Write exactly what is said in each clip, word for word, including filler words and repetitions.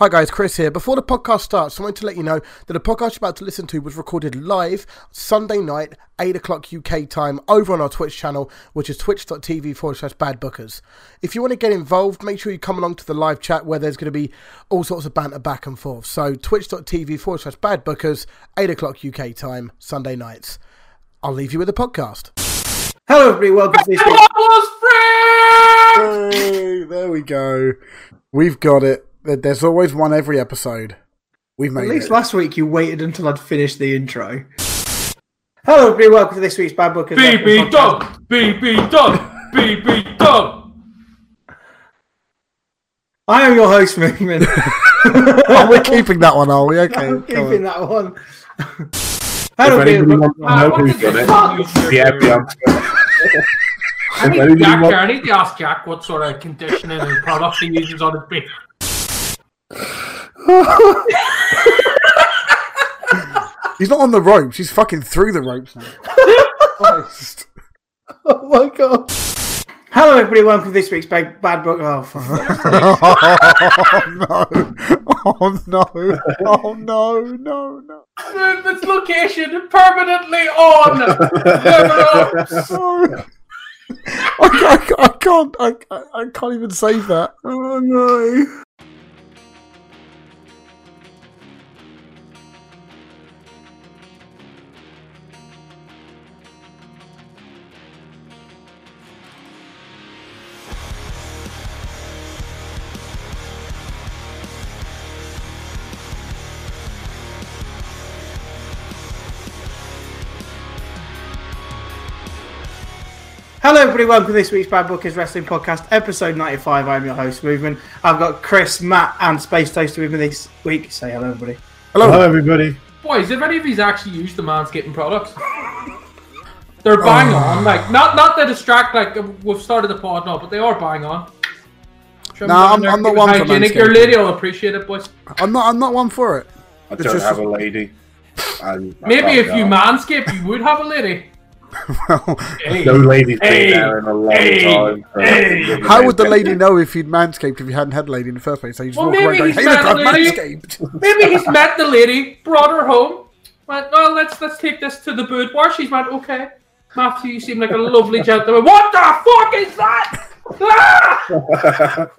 Hi guys, Chris here. Before the podcast starts, I wanted to let you know that the podcast you're about to listen to was recorded live Sunday night, eight o'clock U K time, over on our Twitch channel, which is twitch.tv forward slash badbookers. If you want to get involved, make sure you come along to the live chat where there's going to be all sorts of banter back and forth. So twitch.tv forward slash badbookers, eight o'clock U K time, Sunday nights. I'll leave you with the podcast. Hello everybody, welcome to this thing. Hey, there we go. We've got it. There's always one every episode. We've made it. At least it. Last week you waited until I'd finished the intro. Hello, everybody. Welcome to this week's Bad Bookers. B B Dub! B B Dub! B B Dub! I am your host, Movement. Oh, we're keeping that one, are we? Okay. I'm keeping on. That one. Hello, everybody. Yeah, I need to ask Jack, Jack what sort of conditioning and products he uses on his beard. He's not on the ropes, he's fucking through the ropes now. Oh my god. Hello everybody, welcome to this week's Bad Book. Oh, fuck. Oh no. Oh no. Oh no, no, no. This location permanently on the ropes. I, I, I can't I, I can't even save that. Oh no. Hello everybody, welcome to this week's Bad Bookers Wrestling Podcast, episode ninety-five. I'm your host, Movement. I've got Chris, Matt and Space Toaster with me this week. Say hello everybody. Hello, hello everybody. Boys, have any of these actually used the Manscaping products? They're bang oh. on. Like, not not to distract, like, we've started the pod now, but they are bang on. Should no, I'm, I'm not one for Manscaping. Your lady will appreciate it, boys. I'm not, I'm not one for it. I it's don't just... have a lady. I'm, I'm Maybe if you manscape, you would have a lady. Well, hey, no lady's been hey, there in a long hey, time. So hey. How would the lady know if he'd manscaped if you hadn't had a lady in the first place? So you just well, walk around going, hey look, I've manscaped. Maybe he's met the lady, brought her home, went, well, let's let's take this to the boudoir. She's went, okay, Matthew, you seem like a lovely gentleman. What the fuck is that? Ah!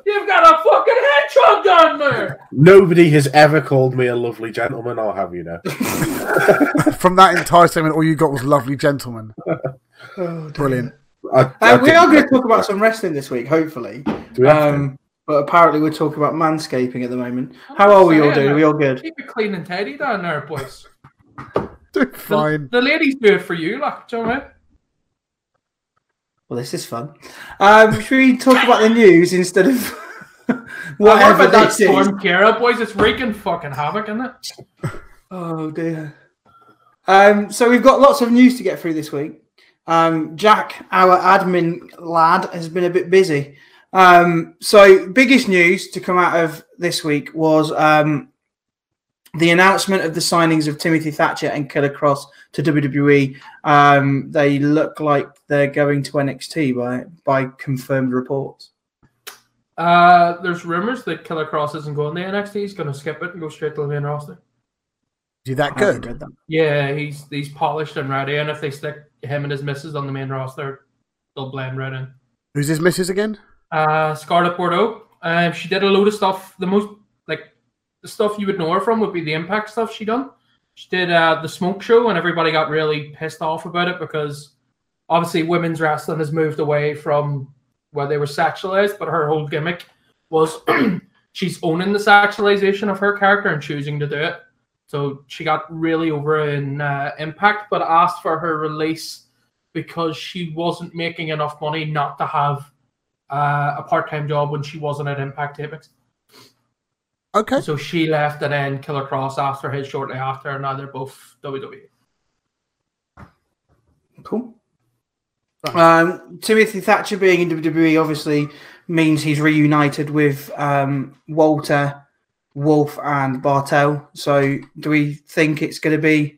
You've got a fucking hedgehog down there. Nobody has ever called me a lovely gentleman, I'll have you know. From that entire segment, all you got was lovely gentleman. Oh, brilliant. I, I uh, we are going to talk about some wrestling this week, hopefully. Do we have um, to? But apparently we're talking about manscaping at the moment. I'm How are we all doing? Are we all good? Keep it clean and tidy down there, boys. Fine. The, the ladies do it for you, like, do you know what I mean? Well, this is fun. Um, should we talk about the news instead of whatever that is? Storm Kara, boys, it's wreaking fucking havoc, isn't it? Oh, dear. Um, so we've got lots of news to get through this week. Um, Jack, our admin lad, has been a bit busy. Um, so biggest news to come out of this week was um, the announcement of the signings of Timothy Thatcher and Killer Cross to W W E. Um, they look like they're going to N X T by by confirmed reports. Uh, there's rumours that Killer Cross isn't going to N X T. He's going to skip it and go straight to the main roster. Is that good? That. Yeah, he's he's polished and ready. And if they stick him and his missus on the main roster, they'll blend right in. Who's his missus again? Uh, Scarlett Bordeaux. Uh, she did a load of stuff. The most like the stuff you would know her from would be the Impact stuff she done. She did uh, the Smoke Show, and everybody got really pissed off about it because obviously women's wrestling has moved away from where they were sexualized, but her whole gimmick was she's owning the sexualization of her character and choosing to do it. So she got really over in uh, Impact, but asked for her release because she wasn't making enough money not to have uh, a part-time job when she wasn't at Impact tapings. Okay. So she left, and then Killer Cross asked for his shortly after, and now they're both W W E. Cool. Um, Timothy Thatcher being in W W E obviously means he's reunited with um, Walter, Wolf, and Bartel. So do we think it's going to be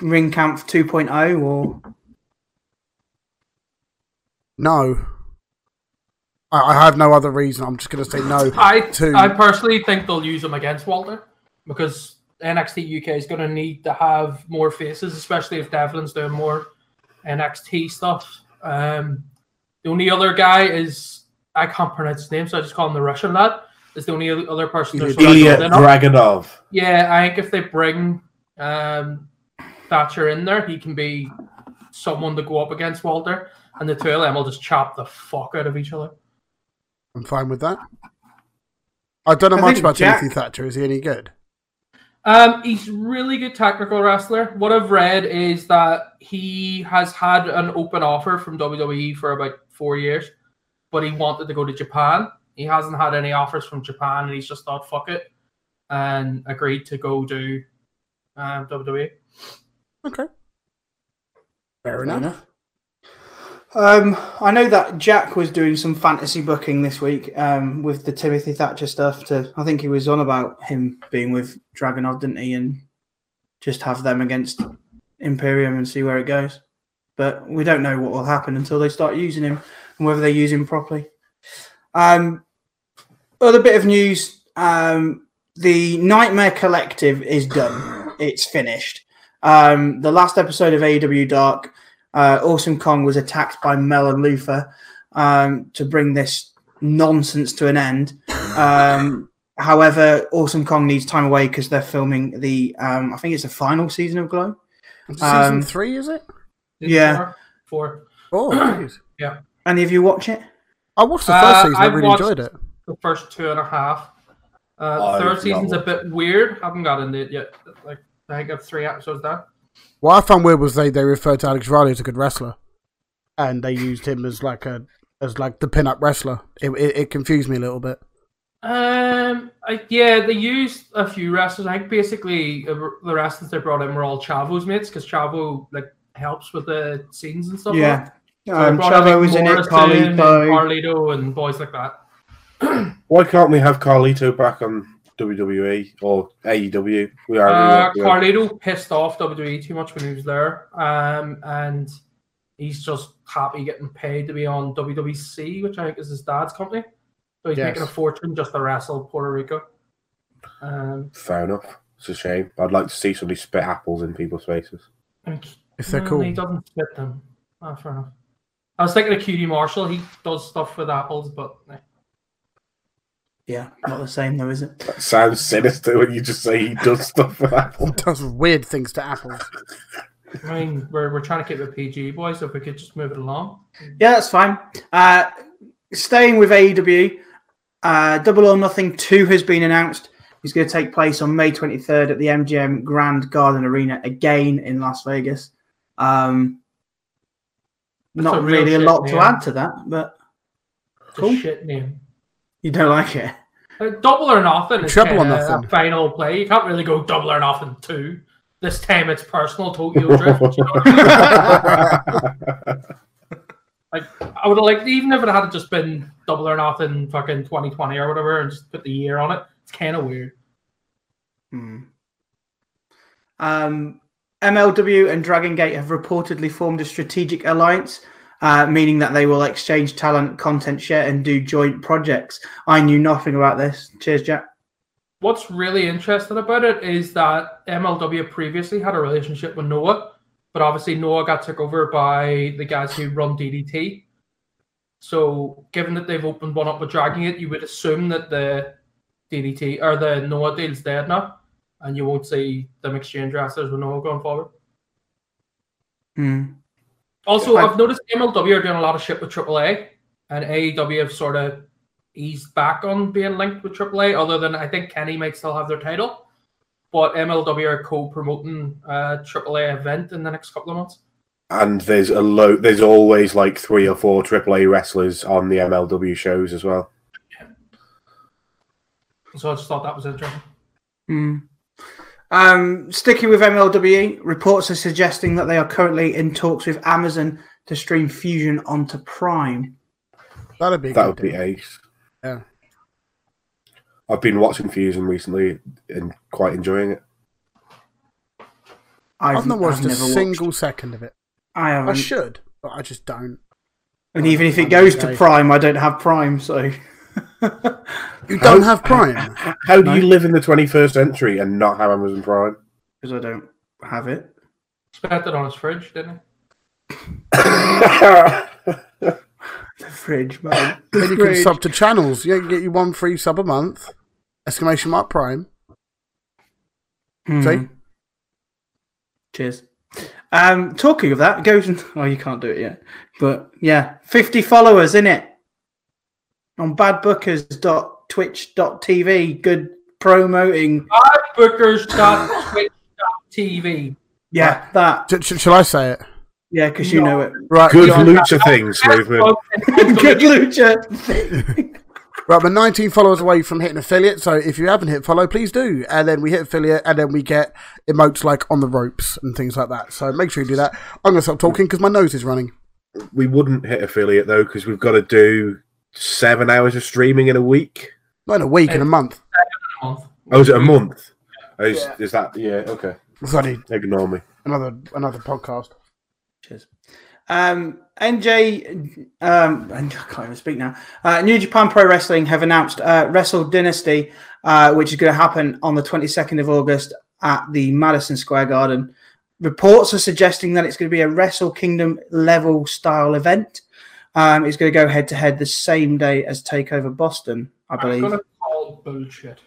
Ring Camp two point oh or? No. I, I have no other reason. I'm just going to say no. I to... I personally think they'll use him against Walter because N X T U K is going to need to have more faces, especially if Devlin's doing more N X T stuff. Um, the only other guy is, I can't pronounce his name, so I just call him the Russian lad. Is the only other person they're Ilya Dragunov. Yeah, I think if they bring um, Thatcher in there, he can be someone to go up against Walter, and the two of them will just chop the fuck out of each other. I'm fine with that. I don't know I much about Jack... Timothy Thatcher. Is he any good? Um, he's a really good technical wrestler. What I've read is that he has had an open offer from W W E for about four years, but he wanted to go to Japan. He hasn't had any offers from Japan, and he's just thought, fuck it, and agreed to go do uh, W W E. Okay. Fair enough. enough. Um, I know that Jack was doing some fantasy booking this week um, with the Timothy Thatcher stuff. To I think he was on about him being with Dragunov, didn't he, and just have them against Imperium and see where it goes. But we don't know what will happen until they start using him and whether they use him properly. Um, other bit of news, um, the Nightmare Collective is done. It's finished. Um, the last episode of A E W Dark, uh, Awesome Kong was attacked by Mel and Lufa um, to bring this nonsense to an end. Um, however, Awesome Kong needs time away because they're filming the, um, I think it's the final season of Glow. Um, season three, is it? Season yeah. Four. four. Oh, yeah. Any of you watch it? I watched the first uh, season. I really enjoyed it. The first two and a half. Uh, third season's a bit weird. I haven't got into it yet. Like I think I've three episodes down. What I found weird was they, they referred to Alex Riley as a good wrestler, and they used him as like a as like the pin-up wrestler. It, it it confused me a little bit. Um, I, yeah, they used a few wrestlers. I think basically the wrestlers they brought in were all Chavo's mates because Chavo like helps with the scenes and stuff. Yeah. Like. So um, Chavo was in it, Carlito. And Carlito and boys like that. Why can't we have Carlito back on W W E or A E W? We are uh, Carlito pissed off W W E too much when he was there, um, and he's just happy getting paid to be on W W C, which I think is his dad's company. So he's yes. making a fortune just to wrestle Puerto Rico. Um, Fair enough. It's a shame. I'd like to see somebody spit apples in people's faces. If they're cool, he doesn't spit them. Oh, fair enough. I was thinking of Q D Marshall. He does stuff with apples, but... Yeah, not the same though, is it? That sounds sinister when you just say he does stuff with apples. He does weird things to apples. I mean, we're, we're trying to keep it P G, boys, so if we could just move it along. Yeah, that's fine. Uh, staying with A E W, uh, Double or Nothing two has been announced. It's going to take place on May twenty-third at the M G M Grand Garden Arena, again in Las Vegas. Um... That's Not a really a lot name. to add to that, but it's cool. A shit name. You don't like it? Uh, double or Nothing is Triple or Nothing. A final play. You can't really go Double or Nothing two. This time it's personal Tokyo Drift. You know? Like, I would have liked, even if it had just been Double or Nothing fucking twenty twenty or whatever and just put the year on it, it's kind of weird. Hmm. Um... M L W and Dragon Gate have reportedly formed a strategic alliance, uh, meaning that they will exchange talent, content share, and do joint projects. I knew nothing about this. Cheers, Jack. What's really interesting about it is that M L W previously had a relationship with Noah, but obviously Noah got took over by the guys who run D D T. So given that they've opened one up with Dragon Gate, you would assume that the D D T or the Noah deal's dead now. And you won't see them exchange wrestlers with Noah going forward. Mm. Also, I've, I've noticed M L W are doing a lot of shit with triple A, and A E W have sort of eased back on being linked with triple A, other than I think Kenny might still have their title. But M L W are co-promoting a triple A event in the next couple of months. And there's a lo- there's always like three or four triple A wrestlers on the M L W shows as well. Yeah. So I just thought that was interesting. Hmm. Um, sticking with M L W, reports are suggesting that they are currently in talks with Amazon to stream Fusion onto Prime. That'd be that would be ace. Yeah, I've been watching Fusion recently and quite enjoying it. I've, I've not watched I've a single watched. second of it. I haven't. I should, but I just don't. And even if it goes to Prime, I don't have Prime, so... You don't have Prime? How do you live in the twenty-first century and not have Amazon Prime? Because I don't have it. Spat that on his fridge, didn't he? The fridge, man. The then you fridge. Can sub to channels. Yeah, you can get you one free sub a month. Exclamation mark Prime. Mm. See? Cheers. Um, talking of that, goes and oh, you can't do it yet, but yeah, fifty followers in it on badbookers dot twitch dot t v. Good promoting badbookers dot twitch dot t v. Yeah, right. That. Sh sh shall I say it? Yeah, because you no. know it. Right, good lucha things, movement. Good lucha. Right, we're nineteen followers away from hitting affiliate, so if you haven't hit follow, please do. And then we hit affiliate, and then we get emotes like on the ropes and things like that. So make sure you do that. I'm going to stop talking because my nose is running. We wouldn't hit affiliate, though, because we've got to do seven hours of streaming in a week. Not in a week, in a month. Oh, is it a month? Oh, is, yeah. is that? Yeah, okay. Sorry. Ignore me. Another, another podcast. Cheers. Um, N J, um, I can't even speak now. Uh, New Japan Pro Wrestling have announced uh, Wrestle Dynasty, uh, which is going to happen on the twenty-second of August at the Madison Square Garden. Reports are suggesting that it's going to be a Wrestle Kingdom level style event. Um, it's going to go head to head the same day as Takeover Boston, I believe. I'm going to call bullshit.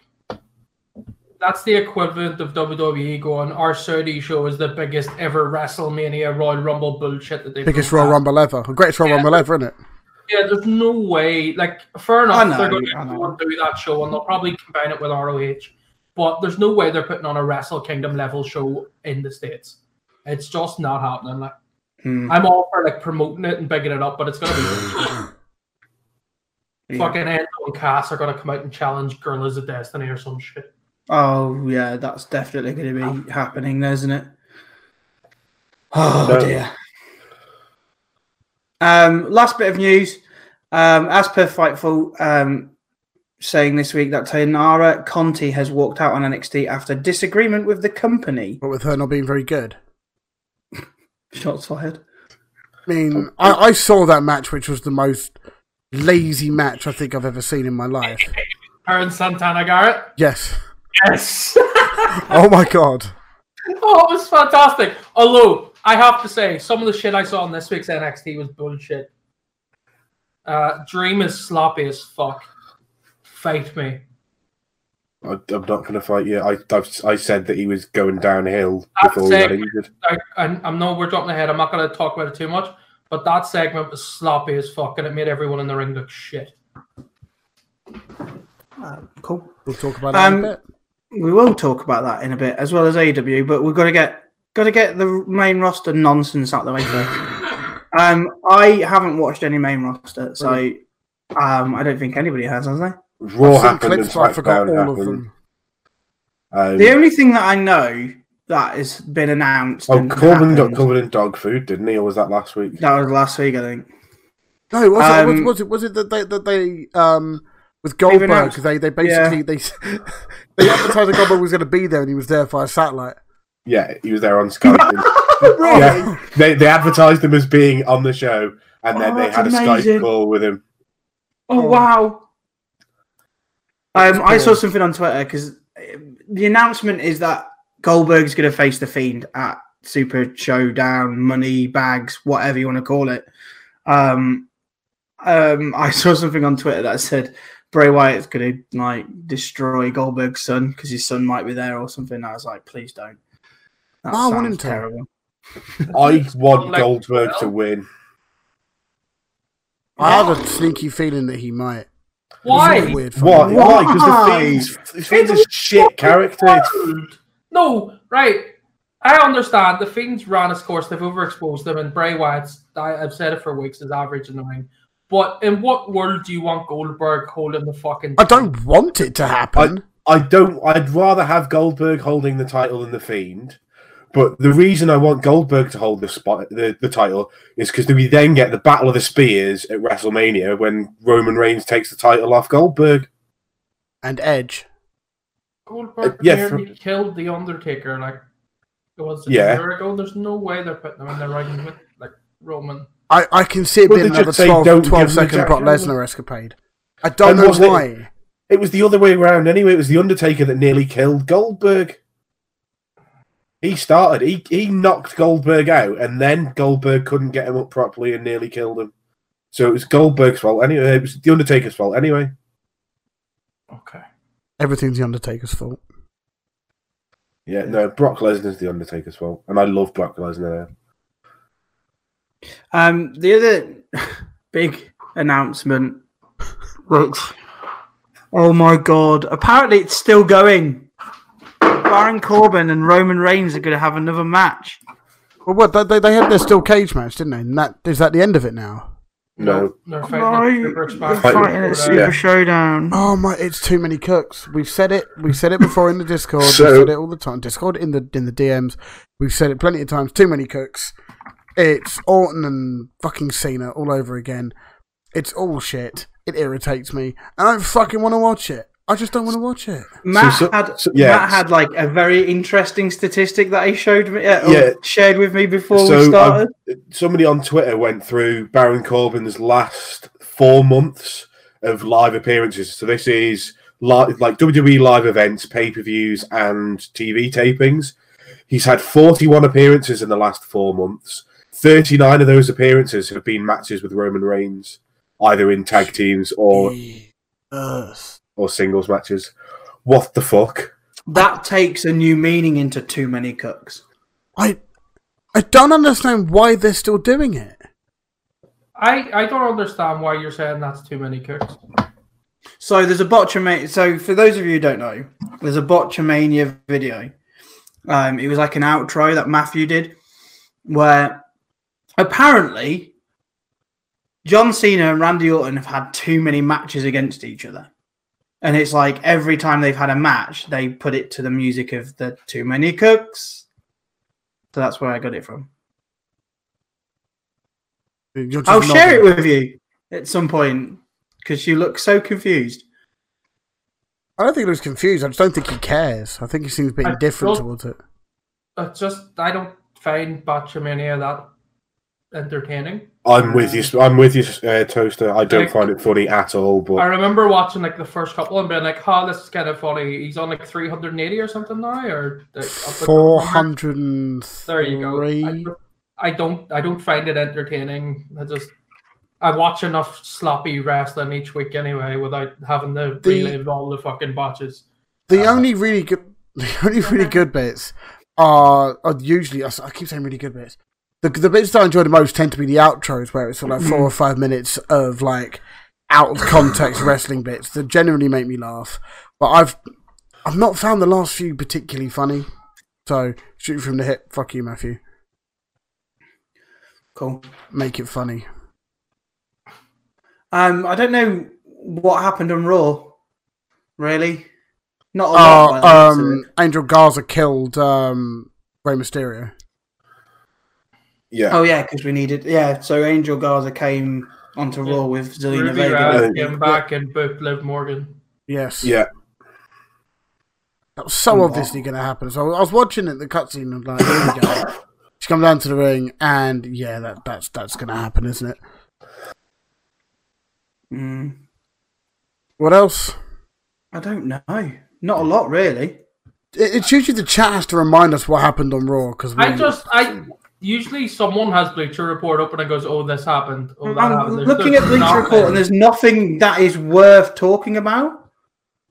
That's the equivalent of W W E going, our Saudi show is the biggest ever WrestleMania Royal Rumble bullshit that they've Biggest Royal Rumble ever. The greatest Royal yeah. Rumble ever, isn't it? Yeah, there's no way. Like, fair enough, know, they're going to do that show and they'll probably combine it with R O H. But there's no way they're putting on a Wrestle Kingdom level show in the States. It's just not happening. Like, hmm. I'm all for like promoting it and bigging it up, but it's going to be... yeah. Fucking Enzo and Cass are going to come out and challenge Gorillas of Destiny or some shit. Oh, yeah, that's definitely going to be happening, isn't it? Oh, no. dear. Um, last bit of news. Um, as per Fightful um, saying this week that Tainara Conti has walked out on N X T after disagreement with the company. But with her not being very good. Shots fired. I mean, I, I saw that match, which was the most lazy match I think I've ever seen in my life. Her and Santana Garrett? Yes. Yes. Oh my god. Oh, it was fantastic. Although I have to say, some of the shit I saw on this week's N X T was bullshit. Uh, Dream is sloppy as fuck. Fight me. I, I'm not gonna fight you. I I've, I said that he was going downhill that before segment, he got injured. I, I know we're jumping ahead. I'm not gonna talk about it too much. But that segment was sloppy as fuck, and it made everyone in the ring look shit. Uh, cool. We'll talk about that um, in a bit. We will talk about that in a bit, as well as A E W, but we've got to get got to get the main roster nonsense out of the way first. um, I haven't watched any main roster, so really? um, I don't think anybody has, has they? Raw happened. Clips, I forgot all happened. Of them. Um, the only thing that I know that has been announced. Oh, Corbin got covered in dog food, didn't he? Or was that last week? That was last week, I think. No, was, um, it, was, was it? Was it that they that they um. With Goldberg, they they basically yeah. they they advertised that Goldberg was going to be there, and he was there via satellite. Yeah, he was there on Skype. Really? Yeah. They they advertised him as being on the show, and then oh, they had amazing. a Skype call with him. Oh, oh. wow! Um, I saw something on Twitter because the announcement is that Goldberg's going to face the Fiend at Super Showdown, Money Bags, whatever you want to call it. Um, um, I saw something on Twitter that said Bray Wyatt's going to like destroy Goldberg's son because his son might be there or something. I was like, please don't. That I sounds terrible. I want like Goldberg to win. I have a sneaky feeling that he might. Why? Weird Why? Why? Because the Fiend's a shit character. It's... No, right. I understand. The Fiend's ran his course. They've overexposed them, and Bray Wyatt's, I, I've said it for weeks, is average in the ring. But in what world do you want Goldberg holding the fucking... I don't want it to happen. I, I don't... I'd rather have Goldberg holding the title than The Fiend. But the reason I want Goldberg to hold the spot, the, the title is because we then get the Battle of the Spears at WrestleMania when Roman Reigns takes the title off Goldberg. And Edge. Goldberg uh, yeah, nearly for... killed The Undertaker like it was a yeah. year ago. There's no way they're putting him in the ring with like Roman... I, I can see it well, being like a twelve, twelve second Brock Lesnar escapade. I don't and know why. It, it was the other way around anyway. It was The Undertaker that nearly killed Goldberg. He started. He, he knocked Goldberg out, and then Goldberg couldn't get him up properly and nearly killed him. So it was Goldberg's fault anyway. It was The Undertaker's fault anyway. Okay. Everything's The Undertaker's fault. Yeah, no, Brock Lesnar's The Undertaker's fault. And I love Brock Lesnar. Um, the other big announcement. Oh my God. Apparently it's still going. Baron Corbin and Roman Reigns are going to have another match. Well, what? They, they had their steel cage match, didn't they? And that, is that the end of it now? No. no, no fight, fighting at Super yeah. Showdown. Oh my! It's too many cooks. We've said it. We've said it before in the Discord. So, we've said it all the time. Discord in the in the D Ms. We've said it plenty of times. Too many cooks. It's Orton and fucking Cena all over again. It's all shit. It irritates me. I don't fucking want to watch it. I just don't want to watch it. Matt so, so, had so, yeah. Matt had like a very interesting statistic that he showed me, uh, yeah. shared with me before so we started. I've, somebody on Twitter went through Baron Corbin's last four months of live appearances. So this is live, like W W E live events, pay-per-views, and T V tapings. He's had forty-one appearances in the last four months. thirty-nine of those appearances have been matches with Roman Reigns, either in tag teams or. Earth. Or singles matches. What the fuck? That takes a new meaning into too many cooks. I I don't understand why they're still doing it. I, I don't understand why you're saying that's too many cooks. So there's a Botchamania. So for those of you who don't know, there's a Botchamania video. Um, it was like an outro that Matthew did where apparently John Cena and Randy Orton have had too many matches against each other. And it's like every time they've had a match, they put it to the music of the Too Many Cooks. So that's where I got it from. I'll share it with you at some point because you look so confused. I don't think he was confused. I just don't think he cares. I think he seems a bit indifferent towards it. I just I don't find Botchamania that entertaining. I'm with you. I'm with you, uh, Toaster. I don't like, find it funny at all. But I remember watching like the first couple and being like, "Oh, this is kind of funny." He's on like three hundred and eighty or something now, or like, four hundred and three. There you go. I, I don't. I don't find it entertaining. I just. I watch enough sloppy wrestling each week anyway, without having to the, relive all the fucking botches. The uh, only really good, the only really good bits are, are usually. I keep saying really good bits. The, the bits that I enjoy the most tend to be the outros, where it's sort of like four or five minutes of like out of context wrestling bits that generally make me laugh. But I've I've not found the last few particularly funny. So shoot from the hip, fuck you, Matthew. Cool. Make it funny. Um, I don't know what happened on Raw. Really, not a lot. Uh, um, Angel Garza killed um, Rey Mysterio. Yeah. Oh yeah, because we needed yeah. So Angel Garza came onto Raw yeah. with Zelina Ruby Vega. Ruby came yeah. back and booked Liv Morgan. Yes. Yeah. That was so oh, obviously wow. going to happen. So I was watching it, the cutscene, and like, here we go. She comes down to the ring, and yeah, that that's that's going to happen, isn't it? Mm. What else? I don't know. Not a lot, really. It, it's usually the chat has to remind us what happened on Raw because I just I. Usually someone has Bleacher Report open and goes, oh, this happened. Oh, that I'm happened. There's looking at Bleacher nothing. Report and there's nothing that is worth talking about.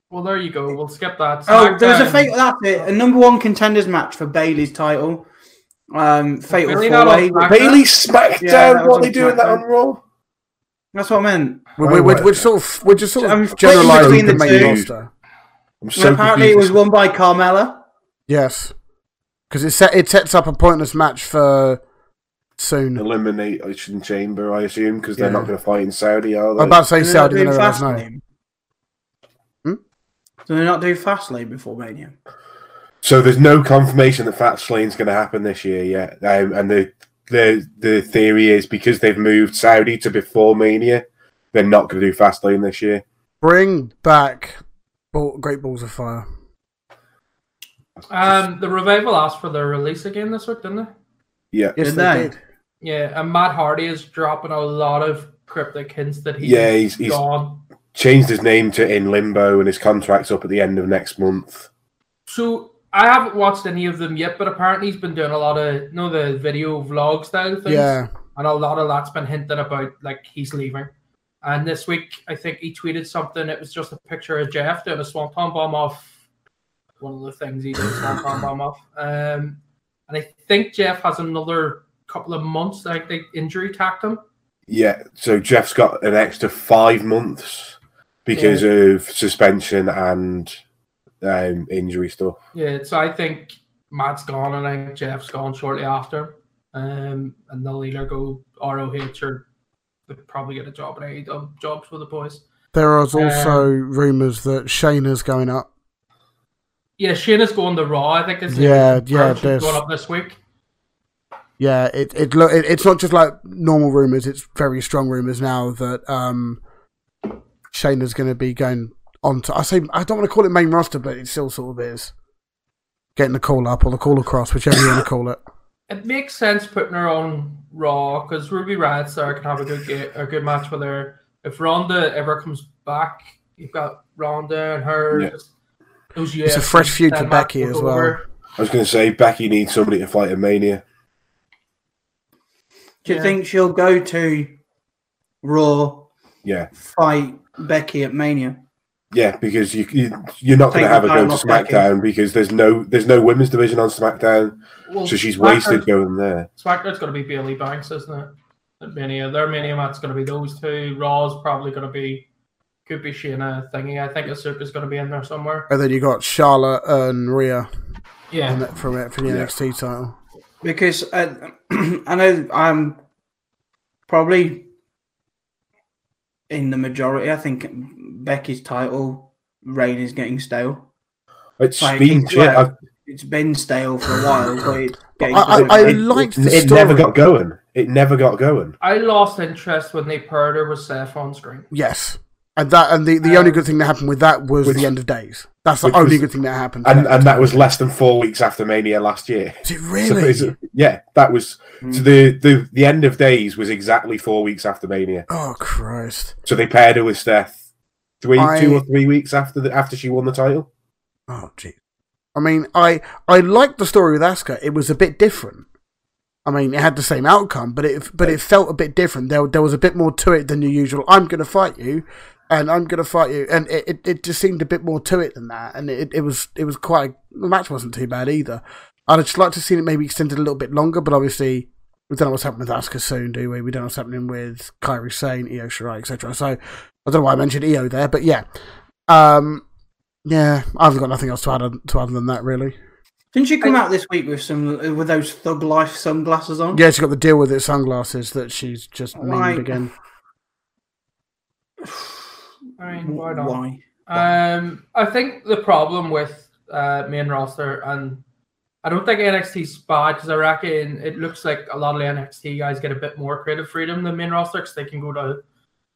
Well, there you go. We'll skip that. Smackdown. Oh, there's a fate. That's it. A number one contenders match for Bayley's title. Um, Fatal four-way. Bayley Smackdown. Yeah, what are they doing that on Raw? That's what I meant. We're, we're, we're, we're sort of, we're just sort I'm of generalizing the, the main roster. So apparently it was won by Carmella. Yes. Because it, set, it sets up a pointless match for soon. Elimination Chamber, I assume, because they're yeah. not going to fight in Saudi, are they? I'm about to say do Saudi. They're not doing hmm? Do they not do Fastlane before Mania? So there's no confirmation that Fastlane's going to happen this year yet. Um, and the, the, the theory is because they've moved Saudi to before Mania, they're not going to do Fastlane this year. Bring back ball, Great Balls of Fire. Um, the Revival asked for their release again this week, didn't they? Yeah. Yes, did they? They did. Yeah, and Matt Hardy is dropping a lot of cryptic hints that he's, yeah, he's, he's gone. Changed his name to In Limbo, and his contract's up at the end of next month. So I haven't watched any of them yet, but apparently he's been doing a lot of, you know, the video vlog style things. Yeah. And a lot of that's been hinted about, like, he's leaving. And this week, I think he tweeted something. It was just a picture of Jeff doing a swanton bomb off. One of the things he did, a swanton bomb off. Um, and I think Jeff has another couple of months. Like, they injury tacked him. Yeah, so Jeff's got an extra five months because yeah. of suspension and um, injury stuff. Yeah, so I think Matt's gone, and I think Jeff's gone shortly after. Um, and they'll either go R O H or they probably get a job at A E W, jobs for the boys. There is also um, rumours that Shayna's going up. Yeah, Shayna's going to Raw, I think. Is yeah, yeah. She's going up this week. Yeah, it it, it it's not just like normal rumours, it's very strong rumours now that um, Shayna's going to be going on to... I say I don't want to call it main roster, but it still sort of is. Getting the call up or the call across, whichever you want to call it. It makes sense putting her on Raw because Ruby Riot's there, can have a good get, a good match with her. If Ronda ever comes back, you've got Ronda and her. Yeah. Just, those it's a fresh feud for Becky as well. Over. I was going to say, Becky needs somebody to fight at Mania. Do you yeah. think she'll go to Raw? Yeah. Fight Becky at Mania. Yeah, because you, you you're not going to have her go to SmackDown because there's no there's no women's division on SmackDown, well, so she's wasted going there. SmackDown's going to be Bailey Banks, isn't it? At Mania, their Mania match's going to be those two. Raw's probably going to be could be Shayna thingy. I think Asuka's going to be in there somewhere. And then you got Charlotte and Rhea. Yeah, the, for, for the yeah. N X T title. Because I, I know I'm probably in the majority. I think Becky's title reign is getting stale. It's like, been yeah, it's been stale for a while. But it's getting I, I, I liked the it story. Never got going. It never got going. I lost interest when they paired her with Seth on screen. Yes, and that and the, the um, only good thing that happened with that was which, the end of days. That's the only was, good thing that happened. And, and that was less than four weeks after Mania last year. Is it really? So, yeah, that was... Mm. So the, the, the end of days was exactly four weeks after Mania. Oh, Christ. So they paired her with Steph three, I... two or three weeks after the, after she won the title. Oh, geez. I mean, I, I liked the story with Asuka. It was a bit different. I mean, it had the same outcome, but it but it felt a bit different. There, there was a bit more to it than your usual, I'm going to fight you. And I'm gonna fight you, and it, it, it just seemed a bit more to it than that, and it, it was it was quite a, the match wasn't too bad either. I'd just like to see it maybe extended a little bit longer, but obviously we don't know what's happening with Asuka soon, do we? We don't know what's happening with Kairi Sane, Io Shirai, et cetera. So I don't know why I mentioned Io there, but yeah, um, yeah, I've got nothing else to add to other than that really. Didn't she come I, out this week with some with those Thug Life sunglasses on? Yeah, she got the deal with it sunglasses that she's just right. memed again. I mean, why not? Why? Um, I think the problem with uh, main roster, and I don't think N X T's bad because I reckon it looks like a lot of N X T guys get a bit more creative freedom than main roster because they can go to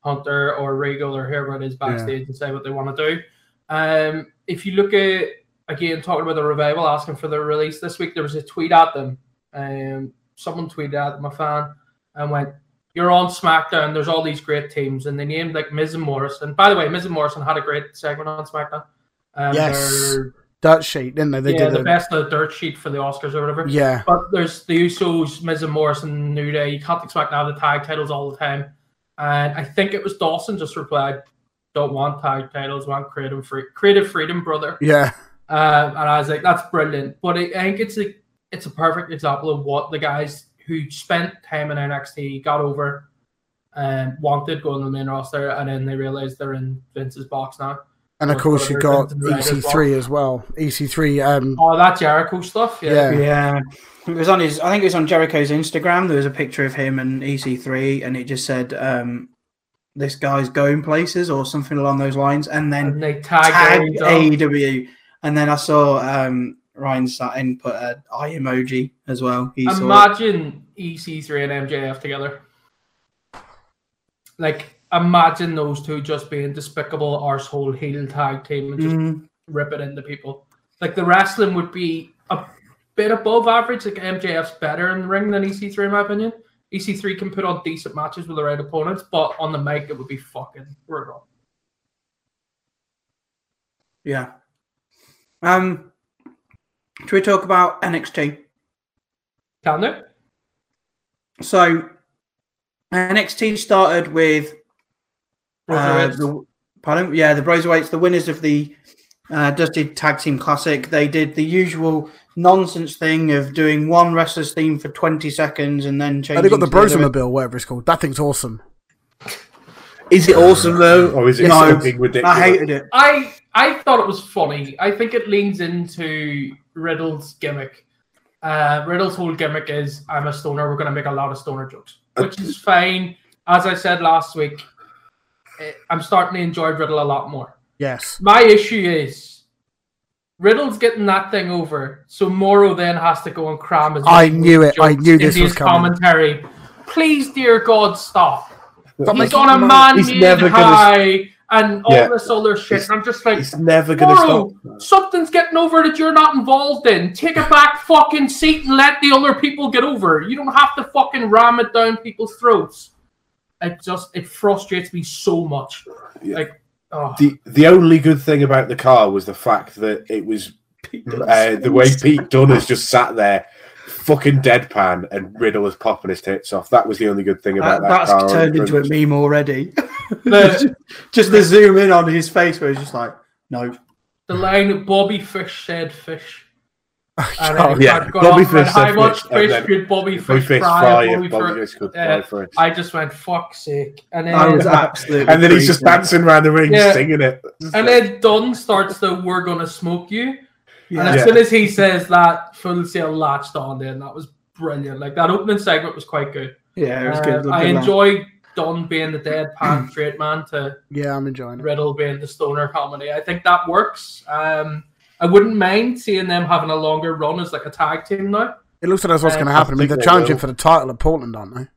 Hunter or Regal or whoever it is backstage yeah. and say what they want to do. Um, if you look at, again, talking about the Revival asking for their release this week, there was a tweet at them. Um, someone tweeted at them, a fan, and went, "You're on SmackDown, there's all these great teams," and they named like Miz and Morrison. By the way, Miz and Morrison had a great segment on SmackDown. Um, yes, Dirt Sheet, didn't they? They yeah, did the a... best of the Dirt Sheet for the Oscars or whatever. Yeah. But there's the Usos, Miz and Morrison, New Day. You can't expect now the tag titles all the time. And I think it was Dawson just replied, "Don't want tag titles, want creative, free- creative freedom, brother." Yeah. Um, and I was like, that's brilliant. But I think it's a, it's a perfect example of what the guys who spent time in N X T, got over, and um, wanted going to the main roster, and then they realised they're in Vince's box now. And of course, you got E C three as well. E C three. Um, oh, that Jericho stuff. Yeah. yeah, yeah. It was on his. I think it was on Jericho's Instagram. There was a picture of him and E C three, and it just said, um, "This guy's going places" or something along those lines. And then and they tagged, tagged A E W. And then I saw. Um, Ryan Satin put an eye emoji as well. He imagine E C three and M J F together. Like, imagine those two just being despicable arsehole heel tag team and just mm. rip it into people. Like, the wrestling would be a bit above average. Like, M J F's better in the ring than E C three, in my opinion. E C three can put on decent matches with their own opponents, but on the mic, it would be fucking brutal. Yeah. Um, should we talk about N X T? Can do. So, N X T started with... Uh, the, pardon? Yeah, the Broserweights, the winners of the uh, Dusty Tag Team Classic. They did the usual nonsense thing of doing one wrestler's theme for twenty seconds and then changing... And they got the Brosermobile, whatever it's called. That thing's awesome. Is it awesome, though? Or is it no, something ridiculous? I hated it. I, I thought it was funny. I think it leans into Riddle's gimmick. Uh, Riddle's whole gimmick is, I'm a stoner, we're going to make a lot of stoner jokes. Which is fine. As I said last week, I'm starting to enjoy Riddle a lot more. Yes. My issue is Riddle's getting that thing over, so Morrow then has to go and cram his... I knew it. I knew this was coming. Commentary. Please, dear God, stop. But he's on a man-made high and all yeah. this other shit. He's, and I'm just like, he's never gonna Morrow, stop. Something's getting over that you're not involved in. Take a back fucking seat and let the other people get over. You don't have to fucking ram it down people's throats. It just, it frustrates me so much. Yeah. Like, oh. the the only good thing about the car was the fact that it was uh, the way Pete Dunne has just sat there, fucking deadpan, and Riddle is popping his tits off. That was the only good thing about uh, that. That's car turned into a meme already. just, just the zoom in on his face where he's just like, no. The line that Bobby Fish said, "Fish." And oh, yeah, Bobby Fish. How much fish could Bobby Fish fry? I just went, fuck's sake. And then, I was absolutely and then he's just dancing around the ring, yeah. singing it. And then Dunn starts the "We're gonna smoke you." Yeah. And as yeah. soon as he says that, Full Sail latched on. Then that was brilliant. Like that opening segment was quite good. Yeah, it was uh, good. I enjoy Dunn being the deadpan straight man to yeah, I'm enjoying it. Riddle being the stoner comedy. I think that works. Um. I wouldn't mind seeing them having a longer run as like a tag team now. It looks like that's what's um, going to happen. I, I mean, they're they challenging will. for the title at Portland, aren't they?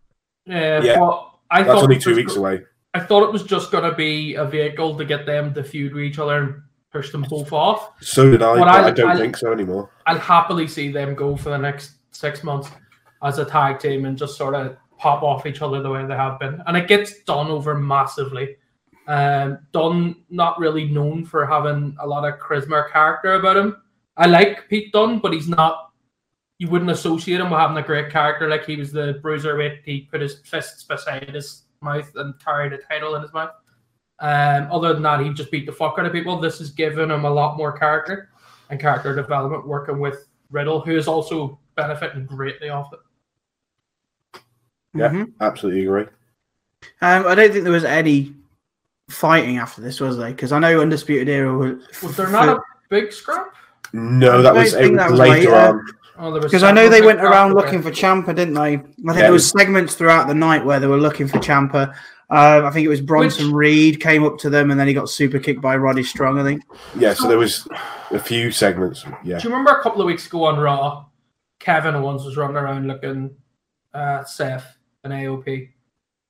Yeah, yeah. But I that's thought only two weeks away. I thought it was just going to be a vehicle to get them to feud with each other and push them both off. So did I, but, but I, I don't I'll, think so anymore. I'll happily see them go for the next six months as a tag team and just sort of pop off each other the way they have been. And it gets done over massively. Um, Dunn, not really known for having a lot of charisma or character about him. I like Pete Dunne, but he's not, you wouldn't associate him with having a great character. Like he was the bruiserweight, he put his fists beside his mouth and carried a title in his mouth. Um, other than that, he just beat the fuck out of people. This has given him a lot more character and character development working with Riddle, who is also benefiting greatly off it. Yeah, mm-hmm. absolutely agree. Um, I don't think there was any fighting after this, was they? Because I know Undisputed Era was... Was there not a big scrap? No, that was, that was later on. Because oh, I know they went around looking there. for Ciampa, didn't they? I think yeah. there was segments throughout the night where they were looking for Ciampa. Uh, I think it was Bronson Which... Reed came up to them and then he got super kicked by Roddy Strong, I think. Yeah, so there was a few segments. Yeah. Do you remember a couple of weeks ago on Raw, Kevin Owens was running around looking at Seth and A O P?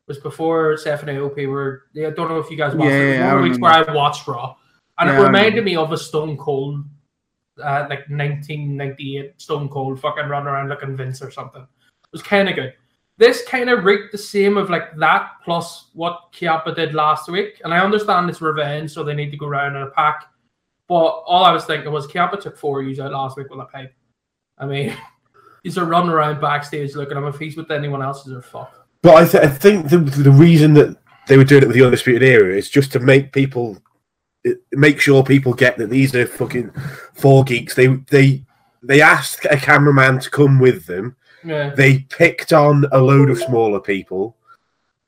Was before Seth and A O P were... I don't know if you guys watched yeah, it. It was yeah, one of the weeks where I watched Raw. And yeah, it reminded me of a Stone Cold, uh, like nineteen ninety-eight Stone Cold fucking running around looking Vince or something. It was kind of good. This kind of reeked the same of like that plus what Ciampa did last week. And I understand it's revenge, so they need to go round in a pack. But all I was thinking was Ciampa took four years out last week with a pipe. I mean, he's a run around backstage looking at him. If he's with anyone else, he's a fuck. But I, th I think the, the reason that they were doing it with the Undisputed Era is just to make people, make sure people get that these are fucking four geeks. They they they asked a cameraman to come with them. Yeah. They picked on a load of smaller people.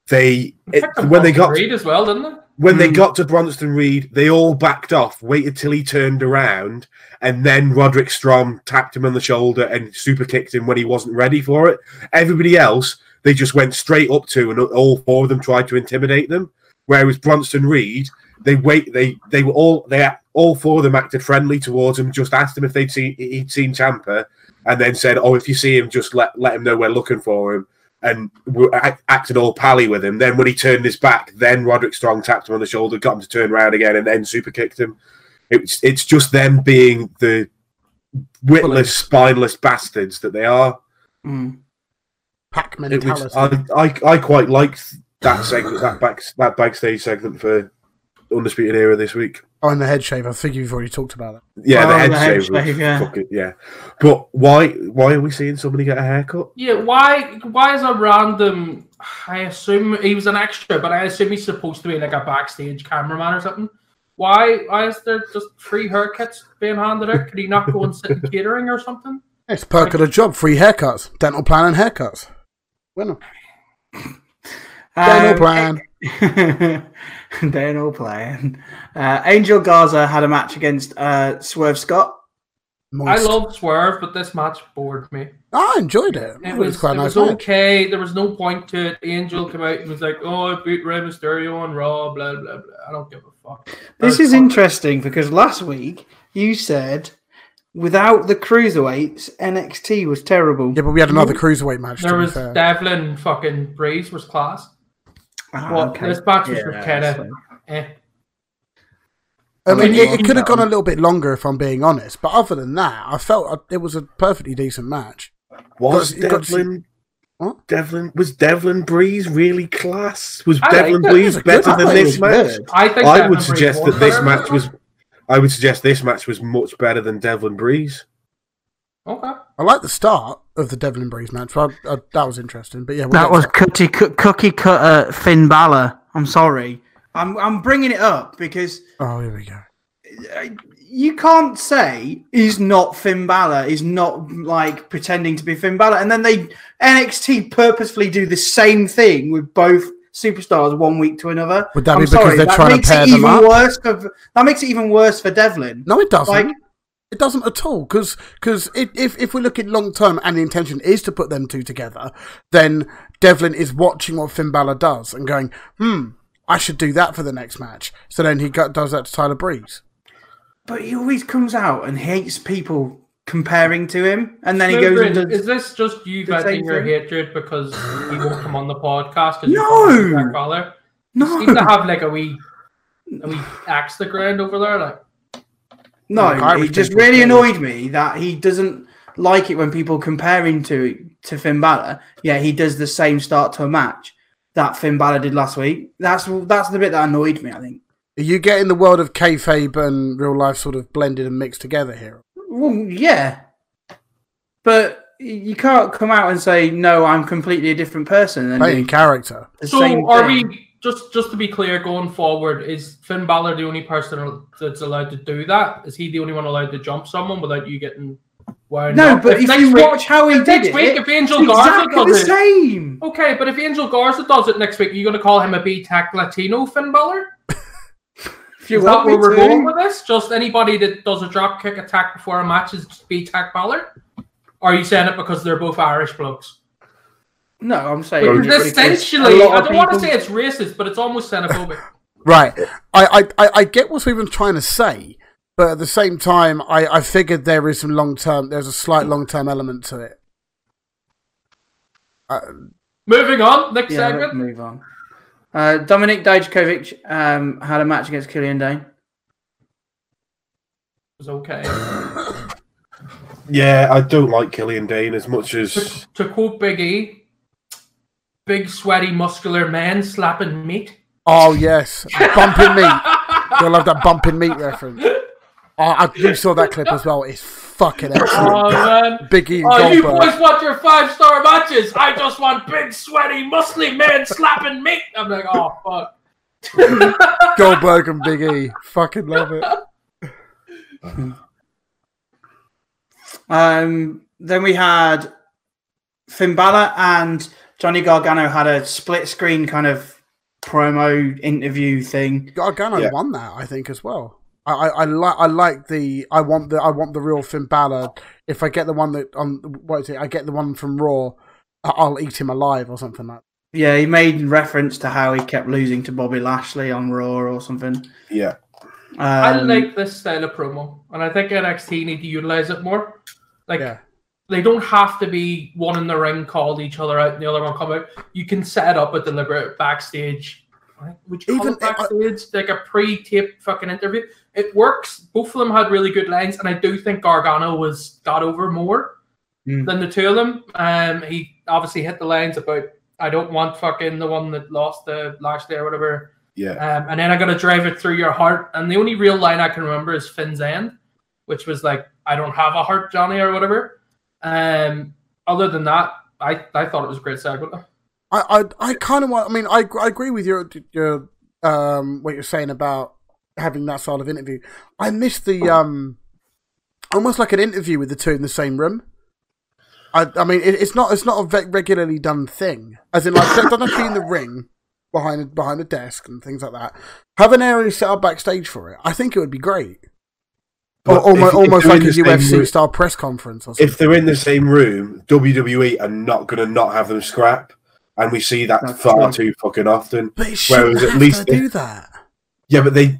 They it, when they got Reed as well, didn't they? When mm. they got to Bronson Reed, they all backed off, waited till he turned around, and then Roderick Strong tapped him on the shoulder and super kicked him when he wasn't ready for it. Everybody else, they just went straight up to, and all four of them tried to intimidate them. Whereas Bronson Reed, they wait, they they were all they all four of them acted friendly towards him. Just asked him if they'd seen he'd seen Ciampa, and then said, "Oh, if you see him, just let let him know we're looking for him." And acted all pally with him. Then when he turned his back, then Roderick Strong tapped him on the shoulder, got him to turn around again, and then super kicked him. It's it's just them being the witless, spineless bastards that they are. Mm. pack mentality. Was, I, I I quite liked that segment, that back that backstage segment for Undisputed Era this week. Oh, and the head shave. I think you've already talked about that. Yeah, oh, the head, the head shave. shave yeah. Fucking, yeah, but why? Why are we seeing somebody get a haircut? Yeah, why? Why is a random? I assume he was an extra, but I assume he's supposed to be like a backstage cameraman or something. Why? Why is there just free haircuts being handed out? Could he not go and sit in catering or something? It's a perk of the job. Free haircuts, dental plan, and haircuts. Winner. Dental um, plan. Dental plan. Uh, Angel Garza had a match against uh, Swerve Scott. Moist. I love Swerve, but this match bored me. I enjoyed it. It, it was, was quite it nice. It was okay. Match. There was no point to it. Angel came out and was like, "Oh, I beat Rey Mysterio on Raw." Blah blah blah. I don't give a fuck. That this is fun. Interesting because last week you said. Without the cruiserweights, N X T was terrible. Yeah, but we had another cruiserweight match. There was Devlin fucking Breeze was class. Ah, well, okay. This match was yeah, kind of eh. I mean, it, it could have gone a little bit longer if I'm being honest. But other than that, I felt it was a perfectly decent match. Was Devlin? What? Devlin was Devlin Breeze really class? Was I Devlin Breeze better than this match? Good. I think I would suggest that this match was. I would suggest this match was much better than Devlin Breeze. Okay. I like the start of the Devlin Breeze match. I, I, that was interesting. But yeah, we'll that was cookie, cookie cutter Finn Balor. I'm sorry. I'm I'm bringing it up because... Oh, here we go. You can't say he's not Finn Balor. He's not like pretending to be Finn Balor. And then they N X T purposefully do the same thing with both... superstars one week to another. Would that I'm be because sorry, they're trying to pair them up? Worse for, that makes it even worse for Devlin. No, it doesn't. Like, it doesn't at all. Because because if if we look at long term and the intention is to put them two together, then Devlin is watching what Finn Balor does and going, hmm, I should do that for the next match. So then he got, does that to Tyler Breeze. But he always comes out and hates people comparing to him, and then so he goes Bryn, into, is this just you venting your hatred because he won't come on the podcast? No! Collar? No! You seem to have like a wee, a wee axe to grind over there. Like, no, it just really annoyed me that he doesn't like it when people compare him to, to Finn Balor. Yeah, he does the same start to a match that Finn Balor did last week. That's, that's the bit that annoyed me, I think. Are you getting the world of kayfabe and real life sort of blended and mixed together here? Well, yeah, but you can't come out and say no. I'm completely a different person. And playing character. So, are thing. we just just to be clear going forward? Is Finn Balor the only person that's allowed to do that? Is he the only one allowed to jump someone without you getting wound no, up? No, but if, if you week, watch how he did next it, week, if Angel exactly Garza does the same. It, okay, but if Angel Garza does it next week, are you going to call him a B-Tech Latino Finn Balor? If you is want that where we're to? Going with this? Just anybody that does a drop kick attack before a match is just B-Tech Balor? Or are you saying it because they're both Irish blokes? No, I'm saying... Essentially, I don't people... want to say it's racist, but it's almost xenophobic. Right. I, I, I get what we've been trying to say, but at the same time, I, I figured there is some long-term... There's a slight long-term element to it. Uh, moving on. Next yeah, segment. Move on. Uh, Dominic Dijakovic um, had a match against Killian Dane. It was okay. Yeah, I don't like Killian Dane as much as... To, to quote Big E, big, sweaty, muscular man slapping meat. Oh, yes. Bumping meat. You'll love that bumping meat reference. Oh, I, you saw that clip as well. It's fucking excellent. Oh, man. Big E and oh, Goldberg. You boys want your five-star matches. I just want big, sweaty, muscly men slapping me. I'm like, oh, fuck. Goldberg and Big E. Fucking love it. Um, then we had Finn Balor and Johnny Gargano had a split-screen kind of promo interview thing. Gargano yeah. won that, I think, as well. I, I, I like I like the I want the I want the real Finn Balor. If I get the one that on what is it? I get the one from Raw. I'll eat him alive or something like that. Yeah, he made reference to how he kept losing to Bobby Lashley on Raw or something. Yeah, um, I like this style of promo, and I think N X T need to utilize it more. Like yeah. they don't have to be one in the ring called each other out and the other one come out. You can set up a deliberate backstage. Would you even backstage I, like a pre-taped fucking interview? It works. Both of them had really good lines, and I do think Gargano was got over more mm. than the two of them. Um, he obviously hit the lines about, I don't want fucking the one that lost the Lashley or whatever. Yeah. Um, and then I got to drive it through your heart. And the only real line I can remember is Finn's End, which was like, I don't have a heart, Johnny, or whatever. Um, other than that, I, I thought it was a great segment. I I, I kind of want, I mean, I, I agree with your, your um what you're saying about having that sort of interview. I missed the, um almost like an interview with the two in the same room. I, I mean, it, it's not it's not a regularly done thing. As in, like, don't have to be in the ring behind behind a desk and things like that. Have an area set up backstage for it. I think it would be great. Or, if, almost if almost like a U F C-style press conference or something. If they're in the same room, W W E are not going to not have them scrap. And we see that That's far true. too fucking often. But it shouldn't have at least to they, do that. Yeah, but they...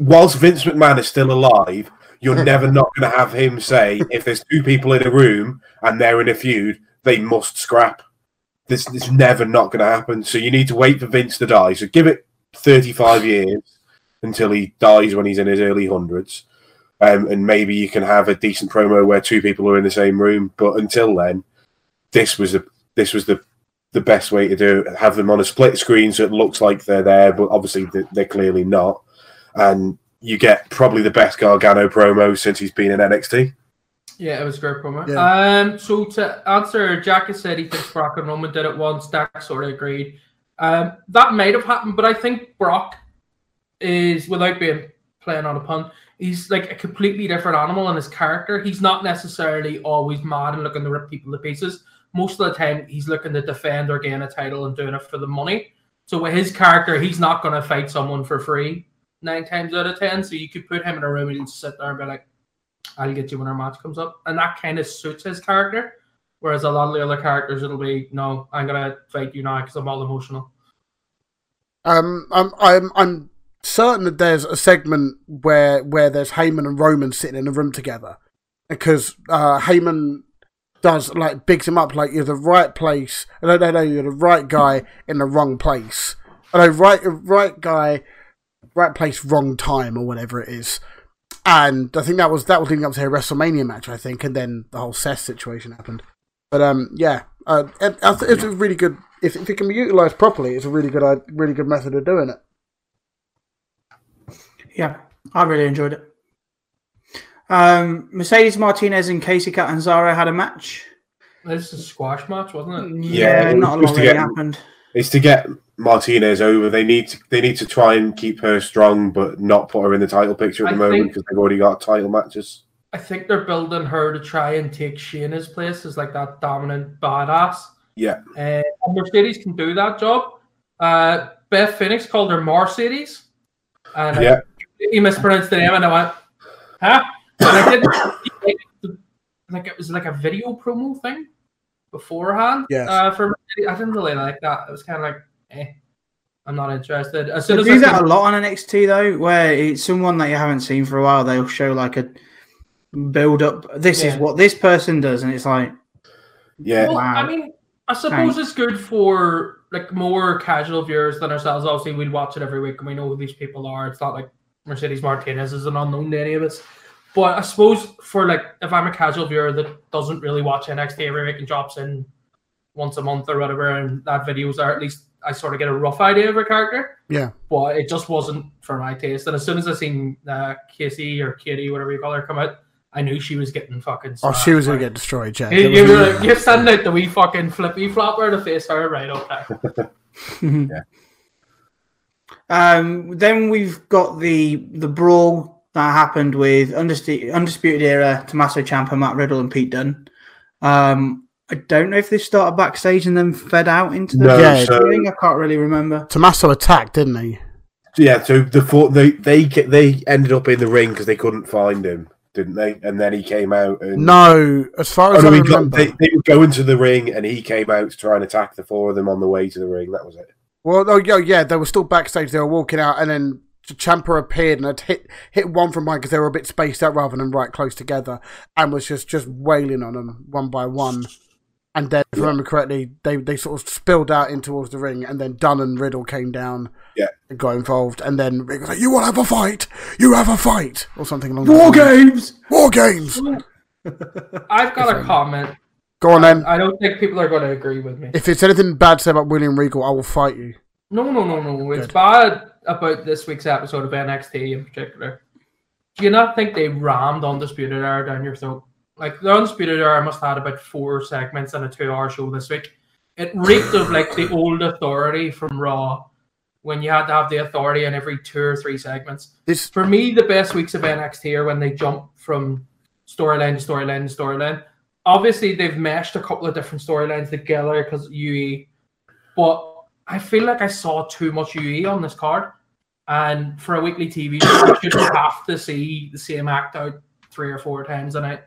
Whilst Vince McMahon is still alive... You're never not going to have him say, if there's two people in a room and they're in a feud, they must scrap. This is never not going to happen. So you need to wait for Vince to die. So give it thirty-five years until he dies when he's in his early hundreds. Um, and maybe you can have a decent promo where two people are in the same room. But until then, this was the, this was the, the best way to do it. Have them on a split screen so it looks like they're there, but obviously they're clearly not. And... You get probably the best Gargano promo since he's been in N X T. Yeah, it was a great promo. Yeah. Um, so to answer, Jack has said he thinks Brock and Roman did it once. Dak sort of agreed. Um, that might have happened, but I think Brock is, without being playing on a pun, he's like a completely different animal in his character. He's not necessarily always mad and looking to rip people to pieces. Most of the time, he's looking to defend or gain a title and doing it for the money. So with his character, he's not going to fight someone for free. Nine times out of ten, so you could put him in a room and he'd sit there and be like, I'll get you when our match comes up. And that kind of suits his character, whereas a lot of the other characters, it'll be, no, I'm going to fight you now because I'm all emotional. Um, I'm, I'm I'm certain that there's a segment where where there's Heyman and Roman sitting in a room together, because uh, Heyman does, like, bigs him up, like, you're the right place, no, no, no, you're the right guy in the wrong place. No, right, right guy... right place, wrong time, or whatever it is. And I think that was that was leading up to a WrestleMania match, I think, and then the whole Seth situation happened. But um, yeah, uh, it, it's a really good. If, if it can be utilised properly, it's a really good, uh, really good method of doing it. Yeah, I really enjoyed it. Um, Mercedes Martinez and Casey Catanzaro had a match. This is a squash match, wasn't it? Yeah, yeah not a lot really happened. It's to get Martinez over. They need to, they need to try and keep her strong, but not put her in the title picture at the I moment because they've already got title matches. I think they're building her to try and take Shayna's place as like that dominant badass. Yeah, uh, and Mercedes can do that job. Uh, Beth Phoenix called her Mercedes, and yeah. I, he mispronounced the name, and I went, "Huh?" And I didn't, like it was like a video promo thing beforehand. Yes. Uh, for Mercedes. I didn't really like that. It was kind of like. Eh, I'm not interested. As soon as they do that a lot on N X T though, where it's someone that you haven't seen for a while, they'll show like a build up. This yeah. is what this person does, and it's like, yeah. Well, wow. I mean, I suppose Thanks. it's good for like more casual viewers than ourselves. Obviously, we watch it every week, and we know who these people are. It's not like Mercedes Martinez is an unknown to any of us. But I suppose for like, if I'm a casual viewer that doesn't really watch N X T every week and drops in once a month or whatever, and that videos are at least. I sort of get a rough idea of her character. Yeah. But it just wasn't for my taste. And as soon as I seen uh, Casey or Katie, whatever you call her, come out, I knew she was getting fucking... Oh, she was going to get destroyed, yeah. You, you were like, you're sending out the wee fucking flippy flopper to face her, right? Okay. yeah. Um, then we've got the the brawl that happened with Undisputed, Undisputed Era, Tommaso Ciampa, Matt Riddle, and Pete Dunne. Um... I don't know if they started backstage and then fed out into the no, yeah, so thing. I can't really remember. Tommaso attacked, didn't he? Yeah, so the four, they they they ended up in the ring because they couldn't find him, didn't they? And then he came out. And, no, as far as oh, no, I remember, got, they, they were going to the ring, and he came out to try and attack the four of them on the way to the ring. That was it. Well, no, yeah, yeah, they were still backstage. They were walking out, and then Ciampa appeared and had hit hit one from behind because they were a bit spaced out rather than right close together, and was just just wailing on them one by one. And then, if I remember correctly, they, they sort of spilled out in towards the ring, and then Dunn and Riddle came down yeah. and got involved. And then Rick was like, you will have a fight! You have a fight! Or something along War that War games! Line. War games! I've got a comment Go on then. I don't think people are going to agree with me. If it's anything bad said about William Regal, I will fight you. No, no, no, no. Good. It's bad about this week's episode of N X T in particular. Do you not think they rammed Undisputed Era down your throat? Like, the Undisputed Era must have had about four segments and a two-hour show this week. It reeked of, like, the old Authority from Raw, when you had to have the Authority in every two or three segments. This... For me, the best weeks of N X T are when they jump from storyline to storyline to storyline. Obviously, they've meshed a couple of different storylines together because U E, but I feel like I saw too much U E on this card, and for a weekly T V show, I shouldn't have to see the same act out three or four times a night.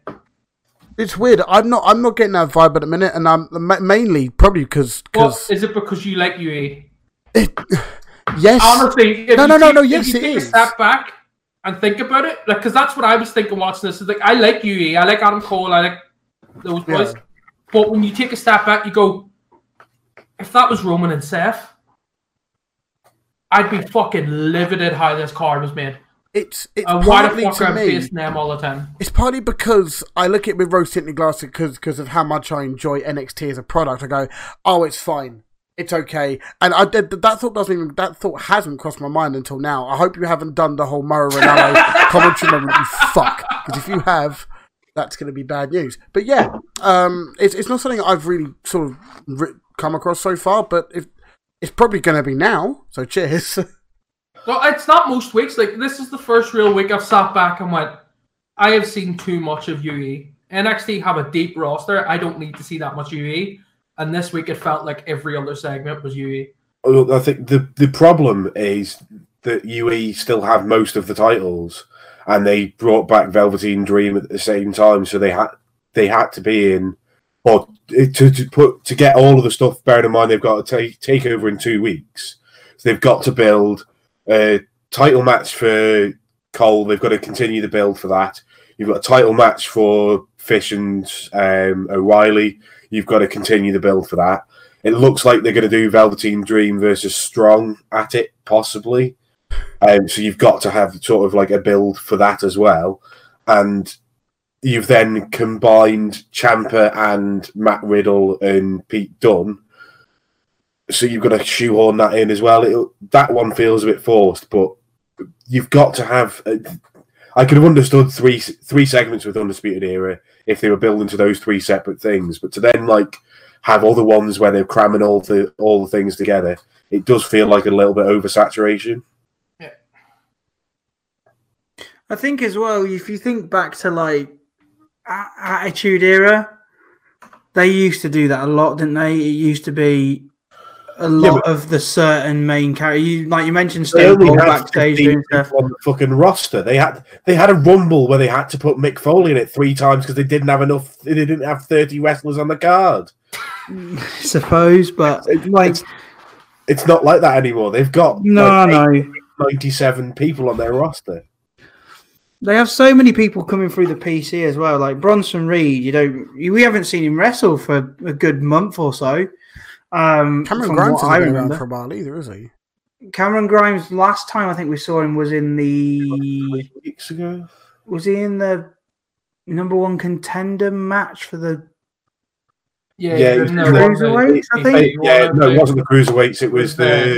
It's weird. I'm not. I'm not getting that vibe at the minute, and I'm mainly probably because. Well, is it because you like U E? It, yes. Honestly, if no, you no, take, no, no. Yes, if you it take is. A step back and think about it, like, because that's what I was thinking watching this. Is like I like U E. I like Adam Cole. I like those boys. Yeah. But when you take a step back, you go, if that was Roman and Seth, I'd be fucking livid at how this card was made. It's it's uh, partly why the fuck I'm facing them all the time. It's partly because I look at it with rose tinted glasses because because of how much I enjoy N X T as a product. I go, oh, it's fine, it's okay, and I did that thought doesn't even that thought hasn't crossed my mind until now. I hope you haven't done the whole Mauro Ranallo commentary moment, you fuck, because if you have, that's going to be bad news. But yeah, um, it's it's not something I've really sort of re come across so far, but if it's probably going to be now. So cheers. Well, it's not most weeks. Like, this is the first real week I've sat back and went, I have seen too much of U E. N X T have a deep roster. I don't need to see that much U E. And this week it felt like every other segment was U E. Look, I think the, the problem is that U E still have most of the titles, and they brought back Velveteen Dream at the same time, so they had they had to be in, or to, to put to get all of the stuff. Bearing in mind they've got to take take over in two weeks, so they've got to build. Uh, title match for Cole. They've got to continue the build for that. You've got a title match for Fish and um, O'Reilly. You've got to continue the build for that. It looks like they're going to do Velveteen Dream versus Strong at it, possibly. Um, so you've got to have sort of like a build for that as well. And you've then combined Ciampa and Matt Riddle and Pete Dunne. So you've got to shoehorn that in as well. It'll, that one feels a bit forced, but you've got to have... Uh, I could have understood three three segments with Undisputed Era if they were building to those three separate things, but to then like have other ones where they're cramming all the all the things together, it does feel like a little bit oversaturation. Yeah, I think as well. If you think back to like Attitude Era, they used to do that a lot, didn't they? It used to be a lot yeah, of the certain main character, you like you mentioned, Steve Paul backstage doing stuff on the fucking roster. They had they had a rumble where they had to put Mick Foley in it three times because they didn't have enough. They didn't have thirty wrestlers on the card. I suppose, but it's, like it's, it's not like that anymore. They've got no, like, no, ninety-seven people on their roster. They have so many people coming through the P C as well. Like Bronson Reed, you know, we haven't seen him wrestle for a good month or so. Um, Cameron Grimes isn't around for a while either, is he? Cameron Grimes, last time I think we saw him was in the weeks ago. Was he in the number one contender match for the? Yeah, yeah, the cruiserweights. I think. Yeah, no, it wasn't the cruiserweights. It was the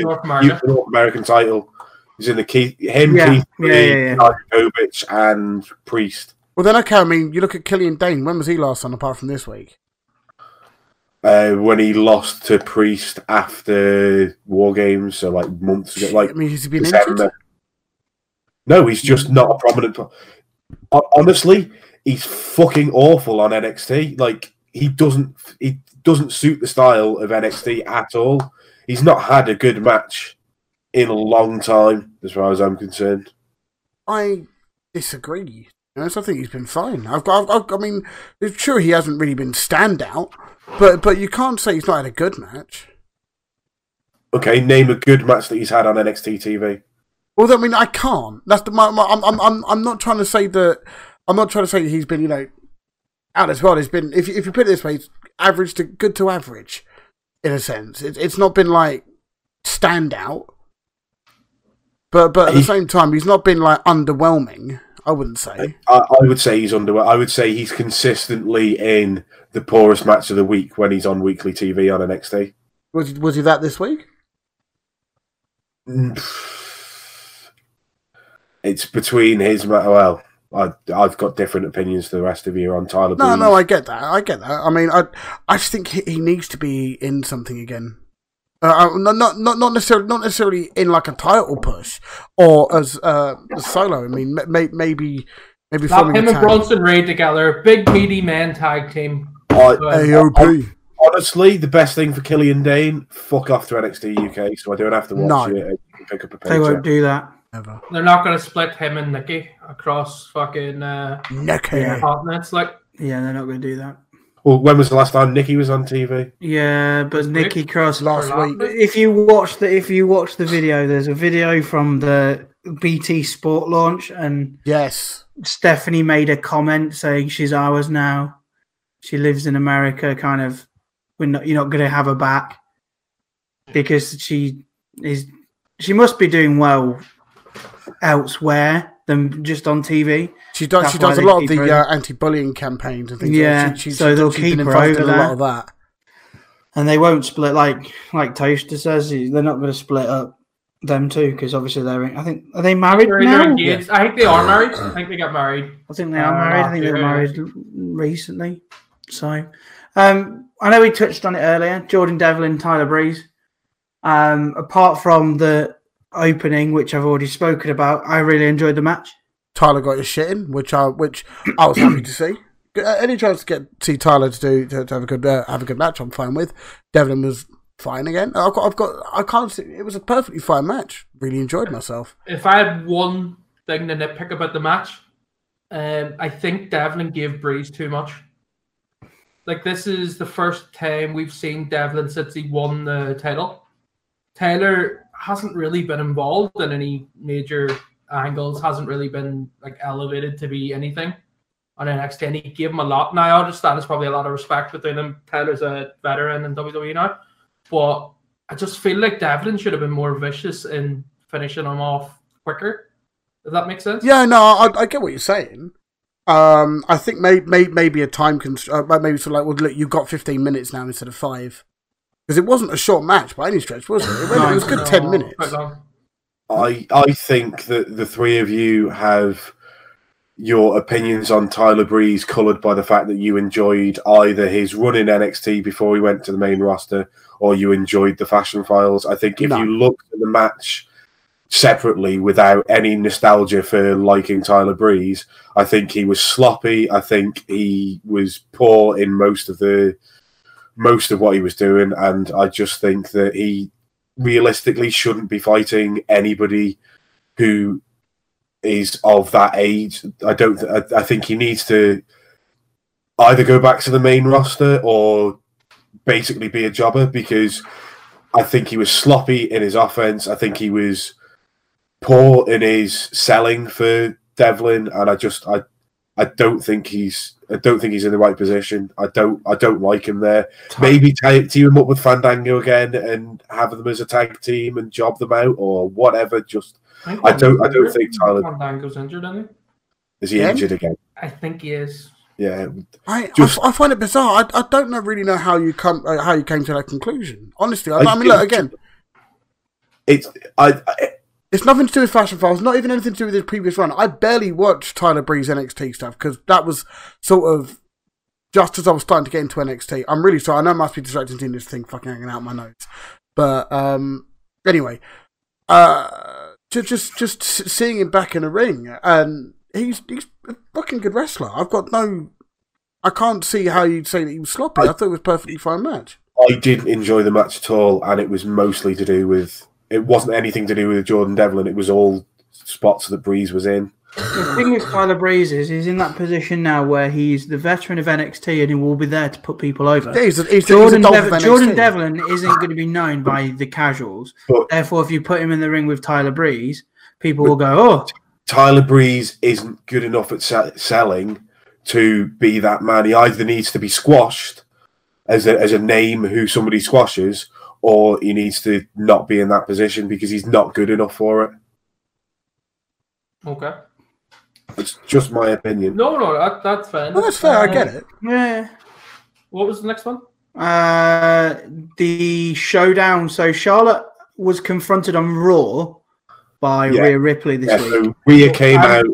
North American title. He's in the Keith, him, yeah. Keith, yeah, yeah, yeah. Kovic and Priest. Well, then okay. I mean, you look at Killian Dane. When was he last on, apart from this week? Uh, when he lost to Priest after War Games, so like months ago, like I mean, has he been injured? No, he's just not a prominent. Pro Honestly, he's fucking awful on N X T. Like he doesn't, he doesn't suit the style of N X T at all. He's not had a good match in a long time, as far as I'm concerned. I disagree. I think he's been fine. I've got, I've, I mean, sure he hasn't really been standout, but but you can't say he's not had a good match. Okay, name a good match that he's had on N X T T V. Well, I mean, I can't. That's the, my, my, I'm I'm I'm not trying to say that. I'm not trying to say that he's been, you know, out as well. He's been, if if you put it this way, he's average to good to average, in a sense. It's it's not been like standout, but but at the same time, he's not been like underwhelming. I wouldn't say. I, I would say he's underwhelming. I would say he's consistently in the poorest match of the week when he's on weekly T V on N X T. Was, was he that this week? It's between his... Well, I, I've got different opinions to the rest of you on Tyler. No, Blues. no, I get that. I get that. I mean, I, I just think he, he needs to be in something again. Uh, not not not necessarily not necessarily in like a title push or as uh, a solo. I mean, may, maybe maybe forming him a and Bronson Reed together, big meaty man tag team. I, A O P. I, honestly, the best thing for Killian Dane, fuck off to N X T U K, so I don't have to watch no. it. And pick up a they won't do that. Never. They're not going to split him and Nikki across fucking uh, Nikki continents. Like, yeah, they're not going to do that. Well, when was the last time Nikki was on T V? Yeah, but Nikki Cross last week. If you watch the if you watch the video, there's a video from the B T Sport launch, and yes, Stephanie made a comment saying she's ours now. She lives in America. Kind of, we're not. You're not going to have her back because she is. She must be doing well elsewhere than just on T V. She does. That's she does a lot of the uh, anti-bullying campaigns and things. Yeah, like she, she, so they'll she's keep been her over in there. A lot of that, and they won't split. Like like Toaster says, they're not going to split up them two because obviously they're. I think are they married they're now? Yeah. I think they are married. I think they got married. I think they are married. I think they were married recently. So, um, I know we touched on it earlier. Jordan Devlin, Tyler Breeze. Um, apart from the opening, which I've already spoken about, I really enjoyed the match. Tyler got his shit in, which I which I was happy to see. Any chance to get see Tyler to do to, to have a good uh, have a good match, I'm fine with. Devlin was fine again. I've got I've got I can't see. It was a perfectly fine match. Really enjoyed myself. If I had one thing to nitpick about the match, um, I think Devlin gave Breeze too much. Like, this is the first time we've seen Devlin since he won the title. Tyler hasn't really been involved in any major angles, hasn't really been like elevated to be anything on N X T, and he gave him a lot. Now, I understand there's probably a lot of respect between them. Tyler's a veteran in W W E now, but I just feel like Devlin should have been more vicious in finishing him off quicker, if that makes sense. Yeah, no, I, I get what you're saying. Um, I think maybe may, maybe a time constraint, uh, maybe sort of like, well, look, you've got fifteen minutes now instead of five. Because it wasn't a short match by any stretch, was it? It, really, it was a good ten minutes. I I think that the three of you have your opinions on Tyler Breeze coloured by the fact that you enjoyed either his run in N X T before he went to the main roster, or you enjoyed the Fashion Files. I think if no. you looked at the match separately without any nostalgia for liking Tyler Breeze, I think he was sloppy. I think he was poor in most of the... most of what he was doing, and I just think that he realistically shouldn't be fighting anybody who is of that age. I don't. Th I think he needs to either go back to the main roster or basically be a jobber, because I think he was sloppy in his offense. I think he was poor in his selling for Devlin, and I just I I don't think he's. I don't think he's in the right position. I don't. I don't like him there. Maybe team him up with Fandango again and have them as a tag team and job them out or whatever. Just I, I don't. I don't think Tyler Fandango's injured. Isn't he? Is he yeah. injured again? I think he is. Yeah. I just, I, I find it bizarre. I I don't know, really know how you come uh, how you came to that conclusion. Honestly, I, I, I mean, look again. It's I. I It's nothing to do with Fashion Files, not even anything to do with his previous run. I barely watched Tyler Breeze N X T stuff because that was sort of just as I was starting to get into N X T. I'm really sorry. I know I must be distracting seeing this thing fucking hanging out my nose. But um, anyway, uh, just, just just seeing him back in the ring, and he's, he's a fucking good wrestler. I've got no... I can't see how you'd say that he was sloppy. I, I thought it was a perfectly fine match. I didn't enjoy the match at all, and it was mostly to do with... It wasn't anything to do with Jordan Devlin. It was all spots that Breeze was in. The thing with Tyler Breeze is he's in that position now where he's the veteran of N X T and he will be there to put people over. Yeah, he's a, he's Jordan, a, he's a Dev Jordan Devlin isn't going to be known by the casuals. But, Therefore, if you put him in the ring with Tyler Breeze, people will go, oh. Tyler Breeze isn't good enough at selling to be that man. He either needs to be squashed as a, as a name who somebody squashes, or he needs to not be in that position because he's not good enough for it. Okay. It's just my opinion. No, no, that, that's fair. Well, that's fair. Uh, I get it. Yeah. What was the next one? Uh, the showdown. So Charlotte was confronted on Raw by yeah. Rhea Ripley this yeah, week. So Rhea came um, out.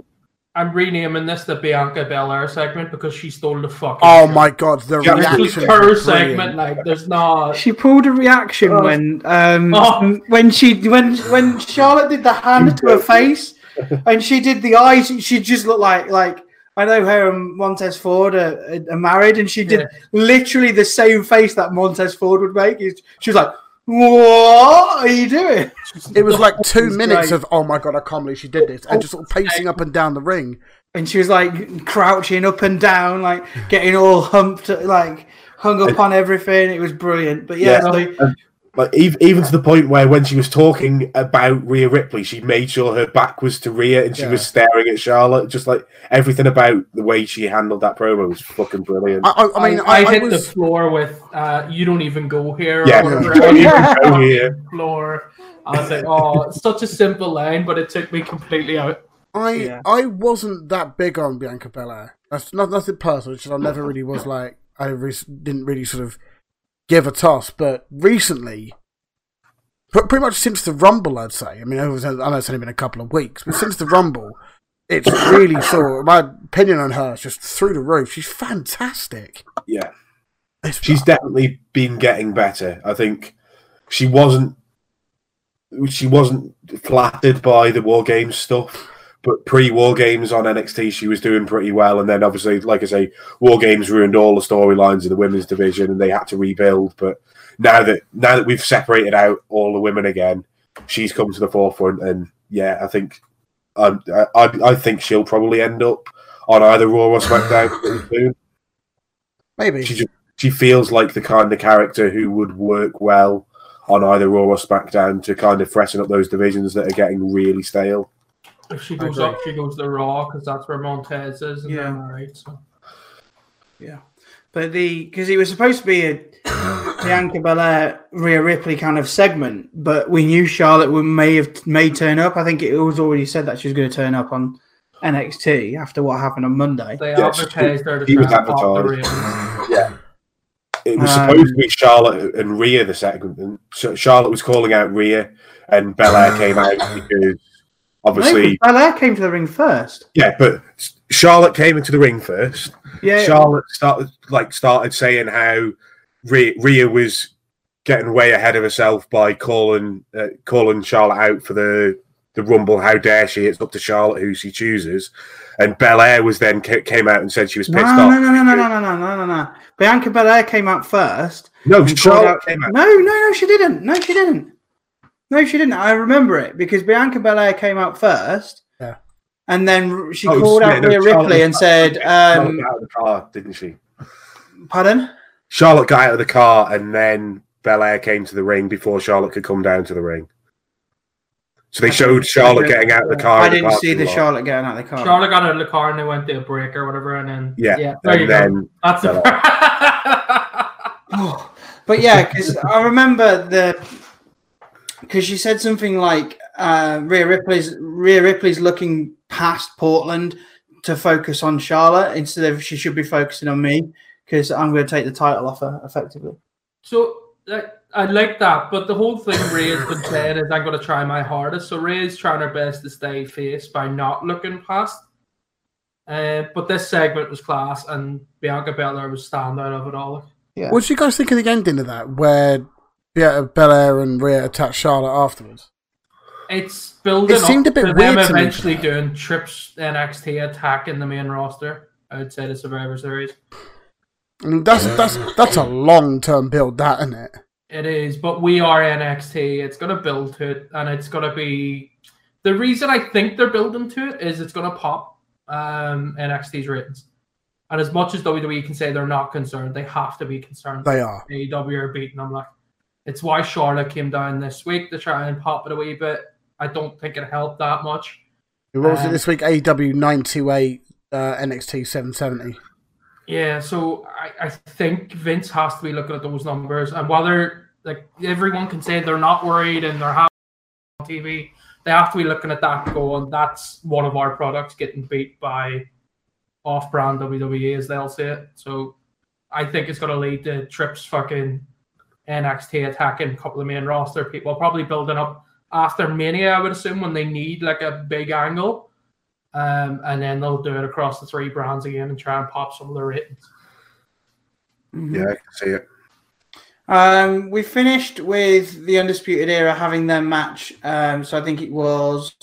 I'm renaming this the Bianca Belair segment because she stole the fucking. Oh show. My god, the yeah, reaction! Her brilliant. Segment, like, there's not. She pulled a reaction oh. when, um, oh. when she when when Charlotte did the hand to her face, and she did the eyes. She just looked like like I know her and Montez Ford are, are married, and she did yeah. literally the same face that Montez Ford would make. She was like. What are you doing? It was like two minutes of, oh my god, I can't believe she did this, and just sort of pacing up and down the ring. And she was like crouching up and down, like getting all humped, like hung up on everything. It was brilliant. But yeah, yeah. So, like even to the point where when she was talking about Rhea Ripley, she made sure her back was to Rhea and she yeah. was staring at Charlotte. Just like everything about the way she handled that promo was fucking brilliant. I, I, I mean, I, I, I hit was... the floor with uh, "You don't even go here." Yeah, or you don't even go here. Floor. I was like, "Oh, it's such a simple line," but it took me completely out. I yeah. I wasn't that big on Bianca Belair. That's not nothing personal. Just I never really was like I re didn't really sort of. Give a toss, but recently, pretty much since the Rumble, I'd say. I mean, I know it's only been a couple of weeks, but since the Rumble, it's really sort of, my opinion on her is just through the roof. She's fantastic. Yeah. It's She's fun. Definitely been getting better. I think she wasn't, she wasn't flattered by the War Games stuff. But pre-War Games on N X T, she was doing pretty well. And then, obviously, like I say, War Games ruined all the storylines in the women's division and they had to rebuild. But now that now that we've separated out all the women again, she's come to the forefront. And, yeah, I think um, I, I think she'll probably end up on either Raw or SmackDown soon. Maybe. She, just, she feels like the kind of character who would work well on either Raw or SmackDown to kind of freshen up those divisions that are getting really stale. If she goes up, she goes to Raw because that's where Montez is. And yeah, right. So. Yeah, but the because it was supposed to be a Bianca Belair, Rhea Ripley kind of segment, but we knew Charlotte would may have may turn up. I think it was already said that she was going to turn up on N X T after what happened on Monday. They yeah, advertised her to advertise. Yeah, it was um, supposed to be Charlotte and Rhea the segment, and so Charlotte was calling out Rhea, and Belair came out because. Obviously, Belair came to the ring first. Yeah, but Charlotte came into the ring first. Yeah, Charlotte started like started saying how Rhea, Rhea was getting way ahead of herself by calling uh, calling Charlotte out for the the Rumble. How dare she? It's up to Charlotte who she chooses. And Belair was then came out and said she was pissed no, off. No, no, no, no, no, no, no, no, no. Bianca Belair came out first. No, Charlotte out, came out. No, no, no, she didn't. No, she didn't. No, she didn't. I remember it because Bianca Belair came out first, yeah, and then she oh, called yeah, out no, Rhea Ripley Charlotte and said, um, got out of the car, didn't she? Pardon? Charlotte got out of the car, and then Belair came to the ring before Charlotte could come down to the ring. So they showed Charlotte getting out of the car. I didn't see the Charlotte getting out of the car. Charlotte got out of the car, and they went to a break or whatever, and then yeah, yeah there and you then go. That's a but yeah, because I remember the. Because she said something like uh, Rhea Ripley's Rhea Ripley's looking past Portland to focus on Charlotte instead of she should be focusing on me because I'm going to take the title off her effectively. So uh, I like that, but the whole thing Rhea's been saying is I'm going to try my hardest. So Rhea's trying her best to stay face by not looking past. Uh, but this segment was class, and Bianca Belair was standout of it all. Yeah. What do you guys think of the ending of that? Where Yeah, Belair and Rhea attacked Charlotte afterwards. It's building it seemed up a bit to weird them to eventually me. Doing trips N X T attacking the main roster. I would say the Survivor Series. I mean, that's that's that's a long term build, that isn't it? It is, but we are N X T. It's going to build to it, and it's going to be the reason I think they're building to it is it's going to pop um, N X T's ratings. And as much as W W E can say they're not concerned, they have to be concerned. They are. A E W are beating them like. It's why Charlotte came down this week to try and pop it a wee bit. I don't think it helped that much. What was um, it this week? A E W nine two eight, uh, N X T seven seventy. Yeah, so I, I think Vince has to be looking at those numbers. And whether like everyone can say they're not worried and they're happy on T V, they have to be looking at that going, that's one of our products getting beat by off-brand W W E, as they'll say it. So I think it's going to lead to Tripp's fucking N X T attacking a couple of main roster people, probably building up after Mania, I would assume, when they need like a big angle. Um, and then they'll do it across the three brands again and try and pop some of the ratings. Yeah, I can see it. Um, we finished with the Undisputed Era having their match. Um, so I think it was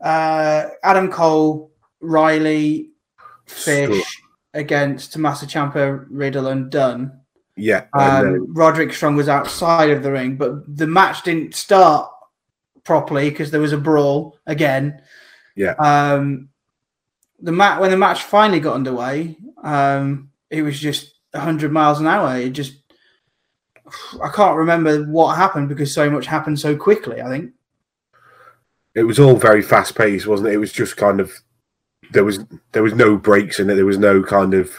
uh, Adam Cole, Riley, Fish Stop. against Tommaso Ciampa, Riddle and Dunn. Yeah. Um, Roderick Strong was outside of the ring, but the match didn't start properly because there was a brawl again. Yeah. Um, the mat when the match finally got underway, um, it was just a hundred miles an hour. It just I can't remember what happened because so much happened so quickly, I think. It was all very fast-paced, wasn't it? It was just kind of... There was there was no breaks in it. There was no kind of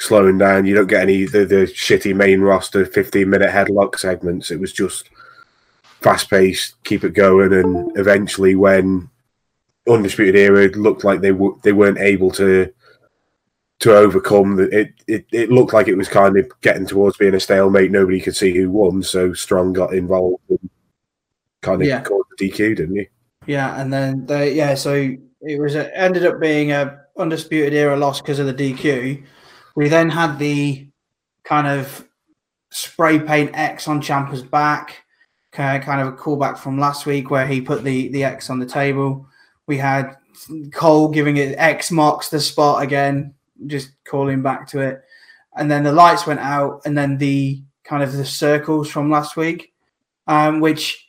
slowing down. You don't get any the, the shitty main roster fifteen-minute headlock segments. It was just fast-paced, keep it going, and eventually when Undisputed Era looked like they, w they weren't able to to overcome the, it, it, it looked like it was kind of getting towards being a stalemate. Nobody could see who won, so Strong got involved and kind of yeah. caught the D Q, didn't he? Yeah, and then they, yeah, so it was a, ended up being a Undisputed Era loss because of the D Q. We then had the kind of spray paint X on Ciampa's back, kind of, kind of a callback from last week where he put the the X on the table. We had Cole giving it X marks the spot again, just calling back to it, and then the lights went out, and then the kind of the circles from last week, um, which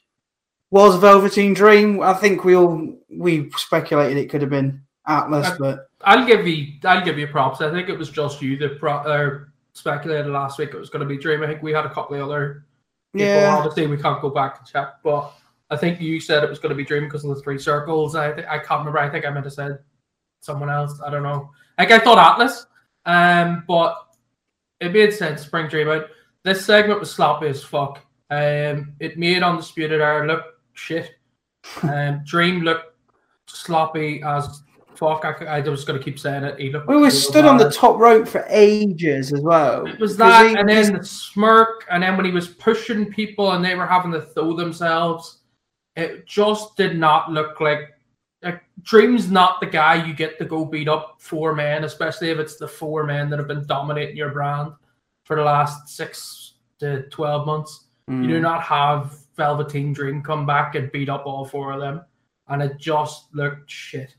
was Velveteen Dream. I think we all we speculated it could have been Atlas, I, but I'll give you I'll give you props. I think it was just you that pro uh, speculated last week it was going to be Dream. I think we had a couple of other people. Yeah. Obviously, we can't go back and check, but I think you said it was going to be Dream because of the three circles. I I can't remember. I think I meant to say someone else. I don't know. Like, I thought Atlas, um, but it made sense to bring Dream out. This segment was sloppy as fuck. Um, it made Undisputed Era look shit. Um, Dream looked sloppy as fuck. I, I was going to keep saying it. He looked we were stood on the top rope for ages as well. It was that, he, and then the smirk, and then when he was pushing people and they were having to throw themselves, it just did not look like... Like, Dream's not the guy you get to go beat up four men, especially if it's the four men that have been dominating your brand for the last six to twelve months. Mm. You do not have Velveteen Dream come back and beat up all four of them, and it just looked shit.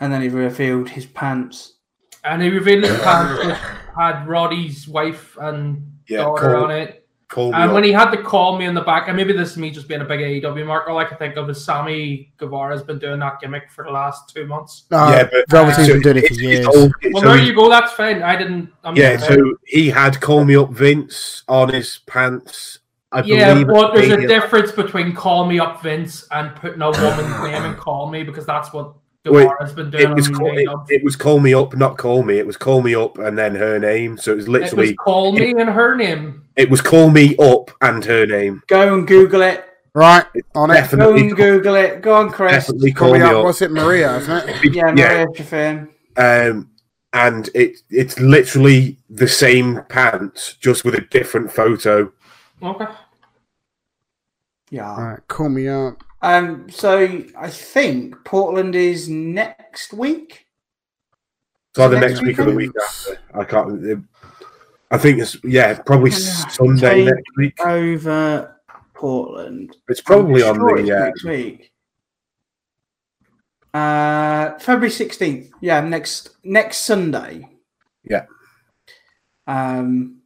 And then he revealed his pants. And he revealed his pants, which had Roddy's wife and yeah, daughter Cole, on it. Cole and when up. he had to call me in the back, and maybe this is me just being a big A E W mark, all I can think of is Sammy Guevara's been doing that gimmick for the last two months. Uh, yeah, but Velveteen's been doing it for years. Old, well, there you go, that's fine. I didn't... I'm yeah, so he had Call Me Up Vince on his pants. I yeah, but there's a difference between Call Me Up Vince and putting a woman's name and Call Me, because that's what Guevara's been doing. It was, call, it, it was Call Me Up, not Call Me. It was Call Me Up and then her name. So it was literally... It was Call Me it, and her name. It was Call Me Up and her name. Go and Google it. Right, on it. Go and Google it. Go on, Chris. Definitely call me up. What's it, Maria, isn't it? Yeah, Maria Chafin. Um, and it it's literally the same pants, just with a different photo. Okay. Yeah. All right, call me up. Um, so I think Portland is next week. It's either next week or the week after. I can't. It, I think it's yeah, probably yeah. Sunday Take next week over Portland. It's probably on the yeah. next week. Uh, February sixteenth. Yeah, next next Sunday. Yeah. Um.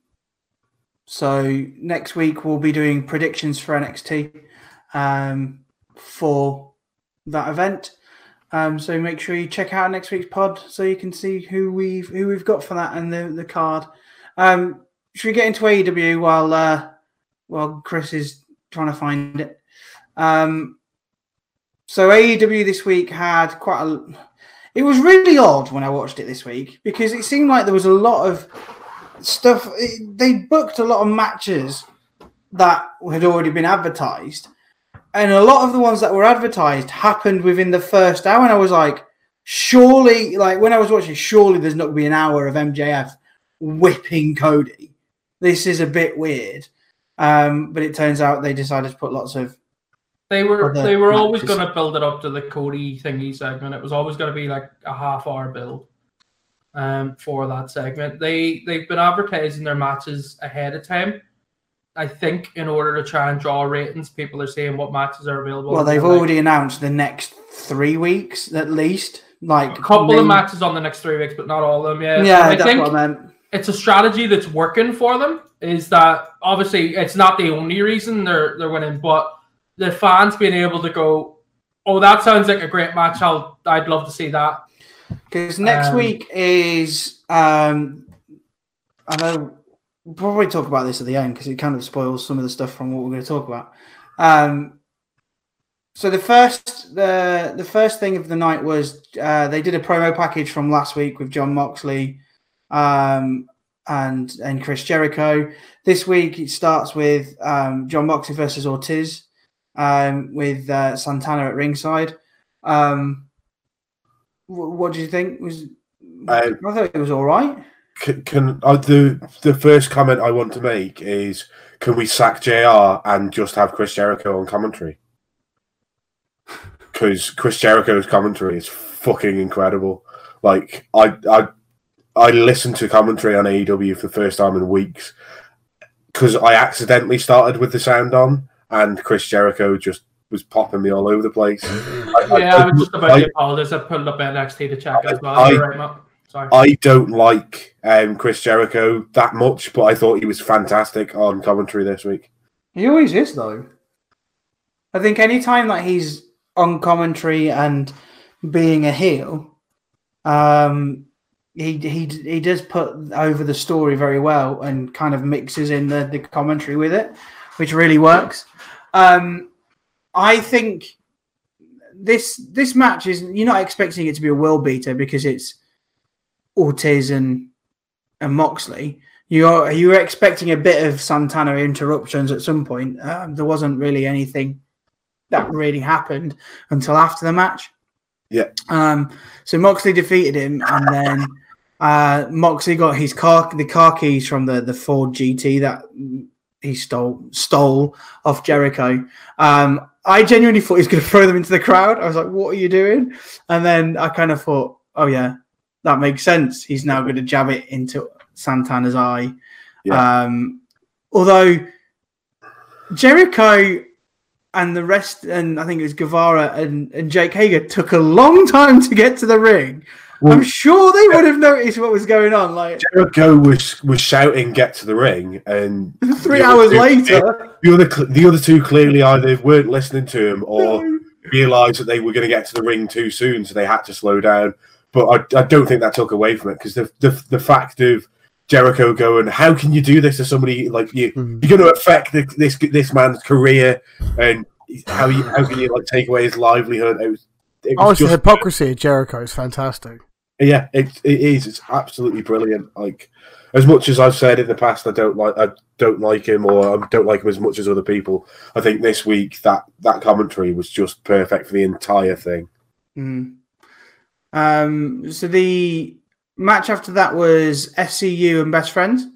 So next week we'll be doing predictions for N X T, um, for that event. Um. So make sure you check out next week's pod so you can see who we've who we've got for that and the the card. Um, should we get into A E W while uh, while Chris is trying to find it? Um, so A E W this week had quite a... It was really odd when I watched it this week because it seemed like there was a lot of stuff. It, they booked a lot of matches that had already been advertised, and a lot of the ones that were advertised happened within the first hour. And I was like, surely, like when I was watching, surely there's not going to be an hour of M J F whipping Cody. This is a bit weird. Um, but it turns out they decided to put lots of. They were they were matches. Always going to build it up to the Cody thingy segment. It was always going to be like a half hour build um, for that segment. They they've been advertising their matches ahead of time. I think in order to try and draw ratings, people are saying what matches are available. Well, they've already announced the next three weeks at least, like a couple of matches on the next three weeks, but not all of them. Yeah, yeah, I think what I meant. It's a strategy that's working for them. Is that obviously it's not the only reason they're they're winning, but the fans being able to go, oh, that sounds like a great match. I'll I'd love to see that. Because next um, week is um, I know. We'll probably talk about this at the end because it kind of spoils some of the stuff from what we're going to talk about. Um, so the first the the first thing of the night was uh, they did a promo package from last week with Jon Moxley um, and and Chris Jericho. This week it starts with um, Jon Moxley versus Ortiz um, with uh, Santana at ringside. Um, what, what do you think? Was I, I thought it was all right. Can, can uh, the the first comment I want to make is, can we sack J R and just have Chris Jericho on commentary? Because Chris Jericho's commentary is fucking incredible. Like I I I listened to commentary on A E W for the first time in weeks because I accidentally started with the sound on, and Chris Jericho just was popping me all over the place. I, yeah, I, I was just about to apologize. I put up N X T to check I, as well. I, right, Sorry. I don't like um, Chris Jericho that much, but I thought he was fantastic on commentary this week. He always is, though. I think any time that he's on commentary and being a heel, um, he he he does put over the story very well and kind of mixes in the, the commentary with it, which really works. Um, I think this this match is you're not expecting it to be a world beater because it's Ortiz and, and Moxley. You're you were expecting a bit of Santana interruptions at some point. Um, there wasn't really anything that really happened until after the match. Yeah. Um. So Moxley defeated him, and then uh, Moxley got his car the car keys from the the Ford G T that he stole stole off Jericho. Um. I genuinely thought he was going to throw them into the crowd. I was like, "What are you doing?" And then I kind of thought, "Oh yeah." That makes sense. He's now going to jab it into Santana's eye. Yeah. Um, although Jericho and the rest, and I think it was Guevara and, and Jake Hager, took a long time to get to the ring. Well, I'm sure they would have noticed what was going on. Like Jericho was was shouting, "Get to the ring!" And three hours two, later, the other the other two clearly either weren't listening to him or no. realised that they were going to get to the ring too soon, so they had to slow down. But I, I don't think that took away from it because the, the the fact of Jericho going, how can you do this to somebody like you? Mm. You're going to affect the, this this man's career, and how you how can you like take away his livelihood? It was, it was oh, it's just, the hypocrisy of Jericho is fantastic. Yeah, it it is. It's absolutely brilliant. Like as much as I've said in the past, I don't like I don't like him, or I don't like him as much as other people. I think this week that that commentary was just perfect for the entire thing. Mm. Um, so the match after that was S C U and Best Friends.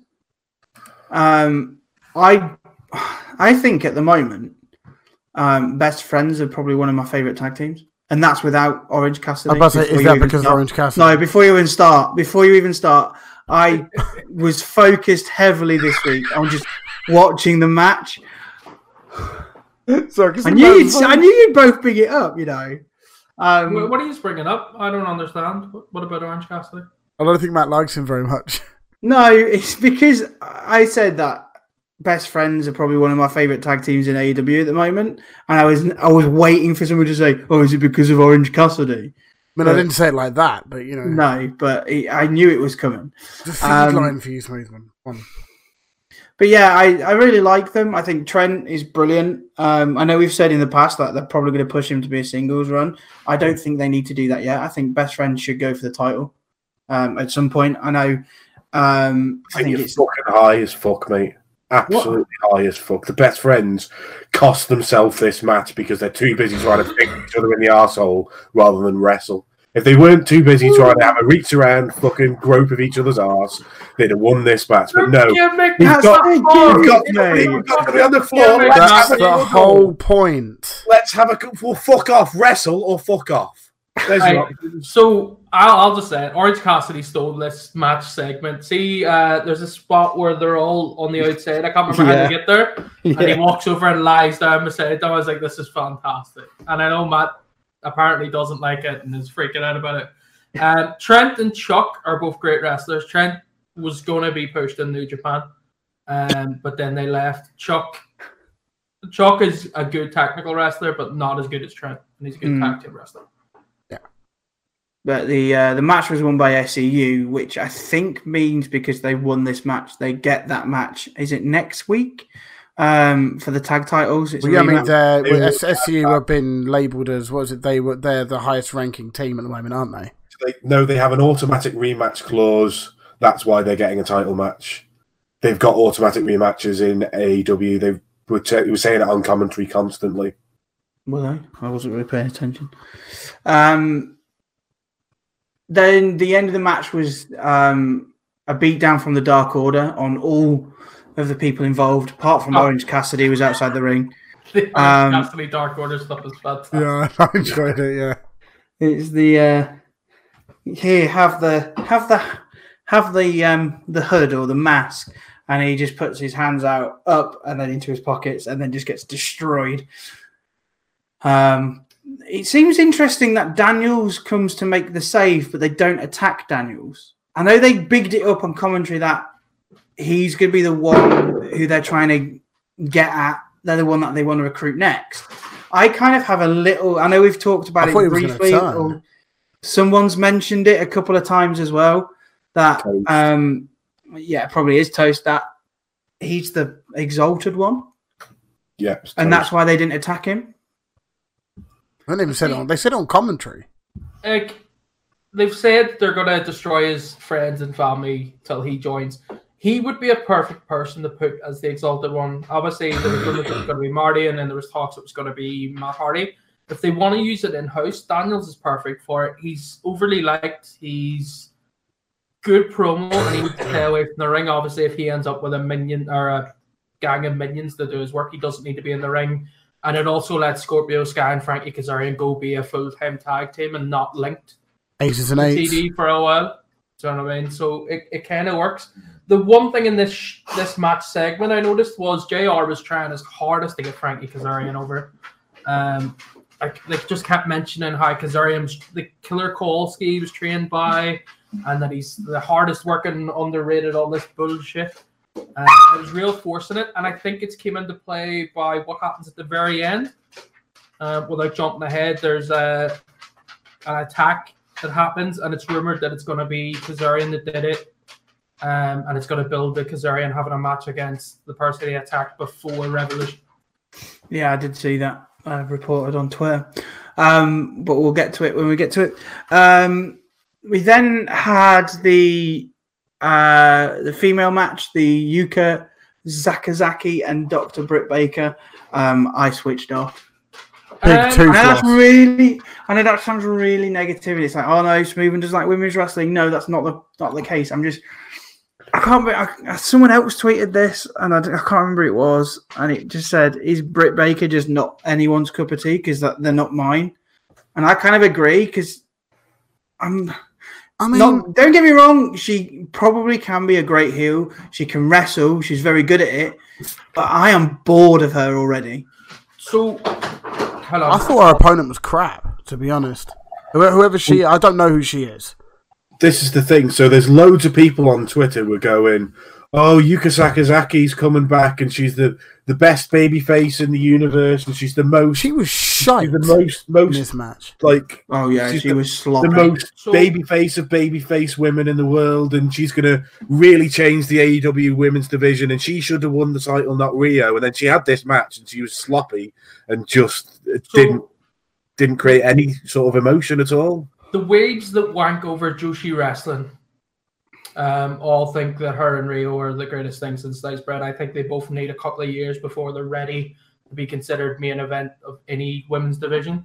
Um, I, I think at the moment, um, Best Friends are probably one of my favorite tag teams, and that's without Orange Cassidy. I say, is that because start, of Orange Cassidy? No, before you even start, before you even start, I was focused heavily this week on just watching the match. Sorry, I knew you'd, I knew you'd both bring it up, you know. Um, what are you bringing up? I don't understand. What about Orange Cassidy? I don't think Matt likes him very much. No, it's because I said that Best Friends are probably one of my favourite tag teams in A E W at the moment, and I was I was waiting for someone to say, "Oh, is it because of Orange Cassidy?" I mean, but, I didn't say it like that, but you know. No, but it, I knew it was coming. The um, line for you, Smooth One. But yeah, I, I really like them. I think Trent is brilliant. Um, I know we've said in the past that they're probably going to push him to be a singles run. I don't think they need to do that yet. I think Best Friends should go for the title um, at some point. I know. Um, I think, I think it's fucking high as fuck, mate. Absolutely what? High as fuck. The best friends cost themselves this match because they're too busy trying to pick each other in the arsehole rather than wrestle. If they weren't too busy Ooh. trying to have a reach around, fucking grope of each other's arse, they'd have won this match. But no, we've got, we've got, we've got to be on the floor. That's the wiggle. whole point. Let's have a well, fuck off, wrestle or fuck off. There's I, so I'll, I'll just say it. Orange Cassidy stole this match segment. See, uh, there's a spot where they're all on the outside. I can't remember yeah. how to get there, yeah. and he walks over and lies down beside them. I was like, this is fantastic. And I know Matt apparently doesn't like it and is freaking out about it. Um, Trent and Chuck are both great wrestlers. Trent was going to be pushed in New Japan, um, but then they left. Chuck Chuck is a good technical wrestler, but not as good as Trent, and he's a good mm. tag team wrestler. Yeah. But the uh, the match was won by S C U, which I think means because they won this match, they get that match. Is it next week? Um, for the tag titles, it's well, yeah, I mean, they're, they're, S C U have been labelled as what is it? They were they're the highest ranking team at the moment, aren't they? they? No, they have an automatic rematch clause. That's why they're getting a title match. They've got automatic rematches in A E W. They were, t- were saying it on commentary constantly. Well, I, I wasn't really paying attention. Um, then the end of the match was um a beatdown from the Dark Order on all of the people involved, apart from oh. Orange Cassidy, who was outside the ring. The um, Cassidy Dark Order stuff is fantastic. Yeah, I enjoyed it. Yeah, it's the uh, here have the have the have the um, the hood or the mask, and he just puts his hands out up and then into his pockets, and then just gets destroyed. Um, it seems interesting that Daniels comes to make the save, but they don't attack Daniels. I know they bigged it up on commentary that he's going to be the one who they're trying to get at. They're the one that they want to recruit next. I kind of have a little... I know we've talked about it briefly. Or someone's mentioned it a couple of times as well. That, um, yeah, probably is Toast. That he's the exalted one. Yeah. And that's why they didn't attack him. I didn't even say it on... They said it on commentary. Like, they've said they're going to destroy his friends and family till he joins... He would be a perfect person to put as the exalted one. Obviously, there was rumors it was going to be Marty, and then there was talks it was going to be Matt Hardy. If they want to use it in-house, Daniels is perfect for it. He's overly liked. He's good promo, and he would stay away from the ring. Obviously, if he ends up with a minion or a gang of minions to do his work, he doesn't need to be in the ring. And it also lets Scorpio Sky and Frankie Kazarian go be a full-time tag team and not linked. Aces and eights. T D for a while. Do you know what I mean? So it, it kind of works. The one thing in this sh- this match segment I noticed was J R was trying his hardest to get Frankie Kazarian over. Um, like they just kept mentioning how Kazarian's the killer Kowalski he was trained by, and that he's the hardest working, underrated, all this bullshit. Uh, I was real forcing it, and I think it's came into play by what happens at the very end. Uh, without jumping ahead, there's a an attack that happens, and it's rumored that it's going to be Kazarian that did it. Um, and it's going to build the Kazarian having a match against the person he attacked before Revolution. Yeah, I did see that uh, reported on Twitter. Um, but we'll get to it when we get to it. Um, we then had the uh, the female match, the Yuka Sakazaki and Doctor Britt Baker. Um, I switched off. Big two. Um, that's really, I know that sounds really negative. It's like, oh no, Movement does like women's wrestling. No, that's not the not the case. I'm just. I can't remember. I, someone else tweeted this, and I, I can't remember who it was. And it just said, "Is Britt Baker just not anyone's cup of tea? Because they're not mine." And I kind of agree because I'm. I mean, not, don't get me wrong. She probably can be a great heel. She can wrestle. She's very good at it. But I am bored of her already. So, hello. I thought her opponent was crap. To be honest, whoever she, I don't know who she is. This is the thing. So there's loads of people on Twitter who are going, oh, Yuka Sakazaki's coming back and she's the, the best babyface in the universe and she's the most... She was shite the most, most, in this match. Like, oh, yeah, she the, was sloppy. The most so, babyface of babyface women in the world and she's going to really change the A E W women's division and she should have won the title, not Rio. And then she had this match and she was sloppy and just so, didn't didn't create any sort of emotion at all. The waves that wank over Joshi Wrestling um, all think that her and Rio are the greatest thing since sliced bread. I think they both need a couple of years before they're ready to be considered main event of any women's division.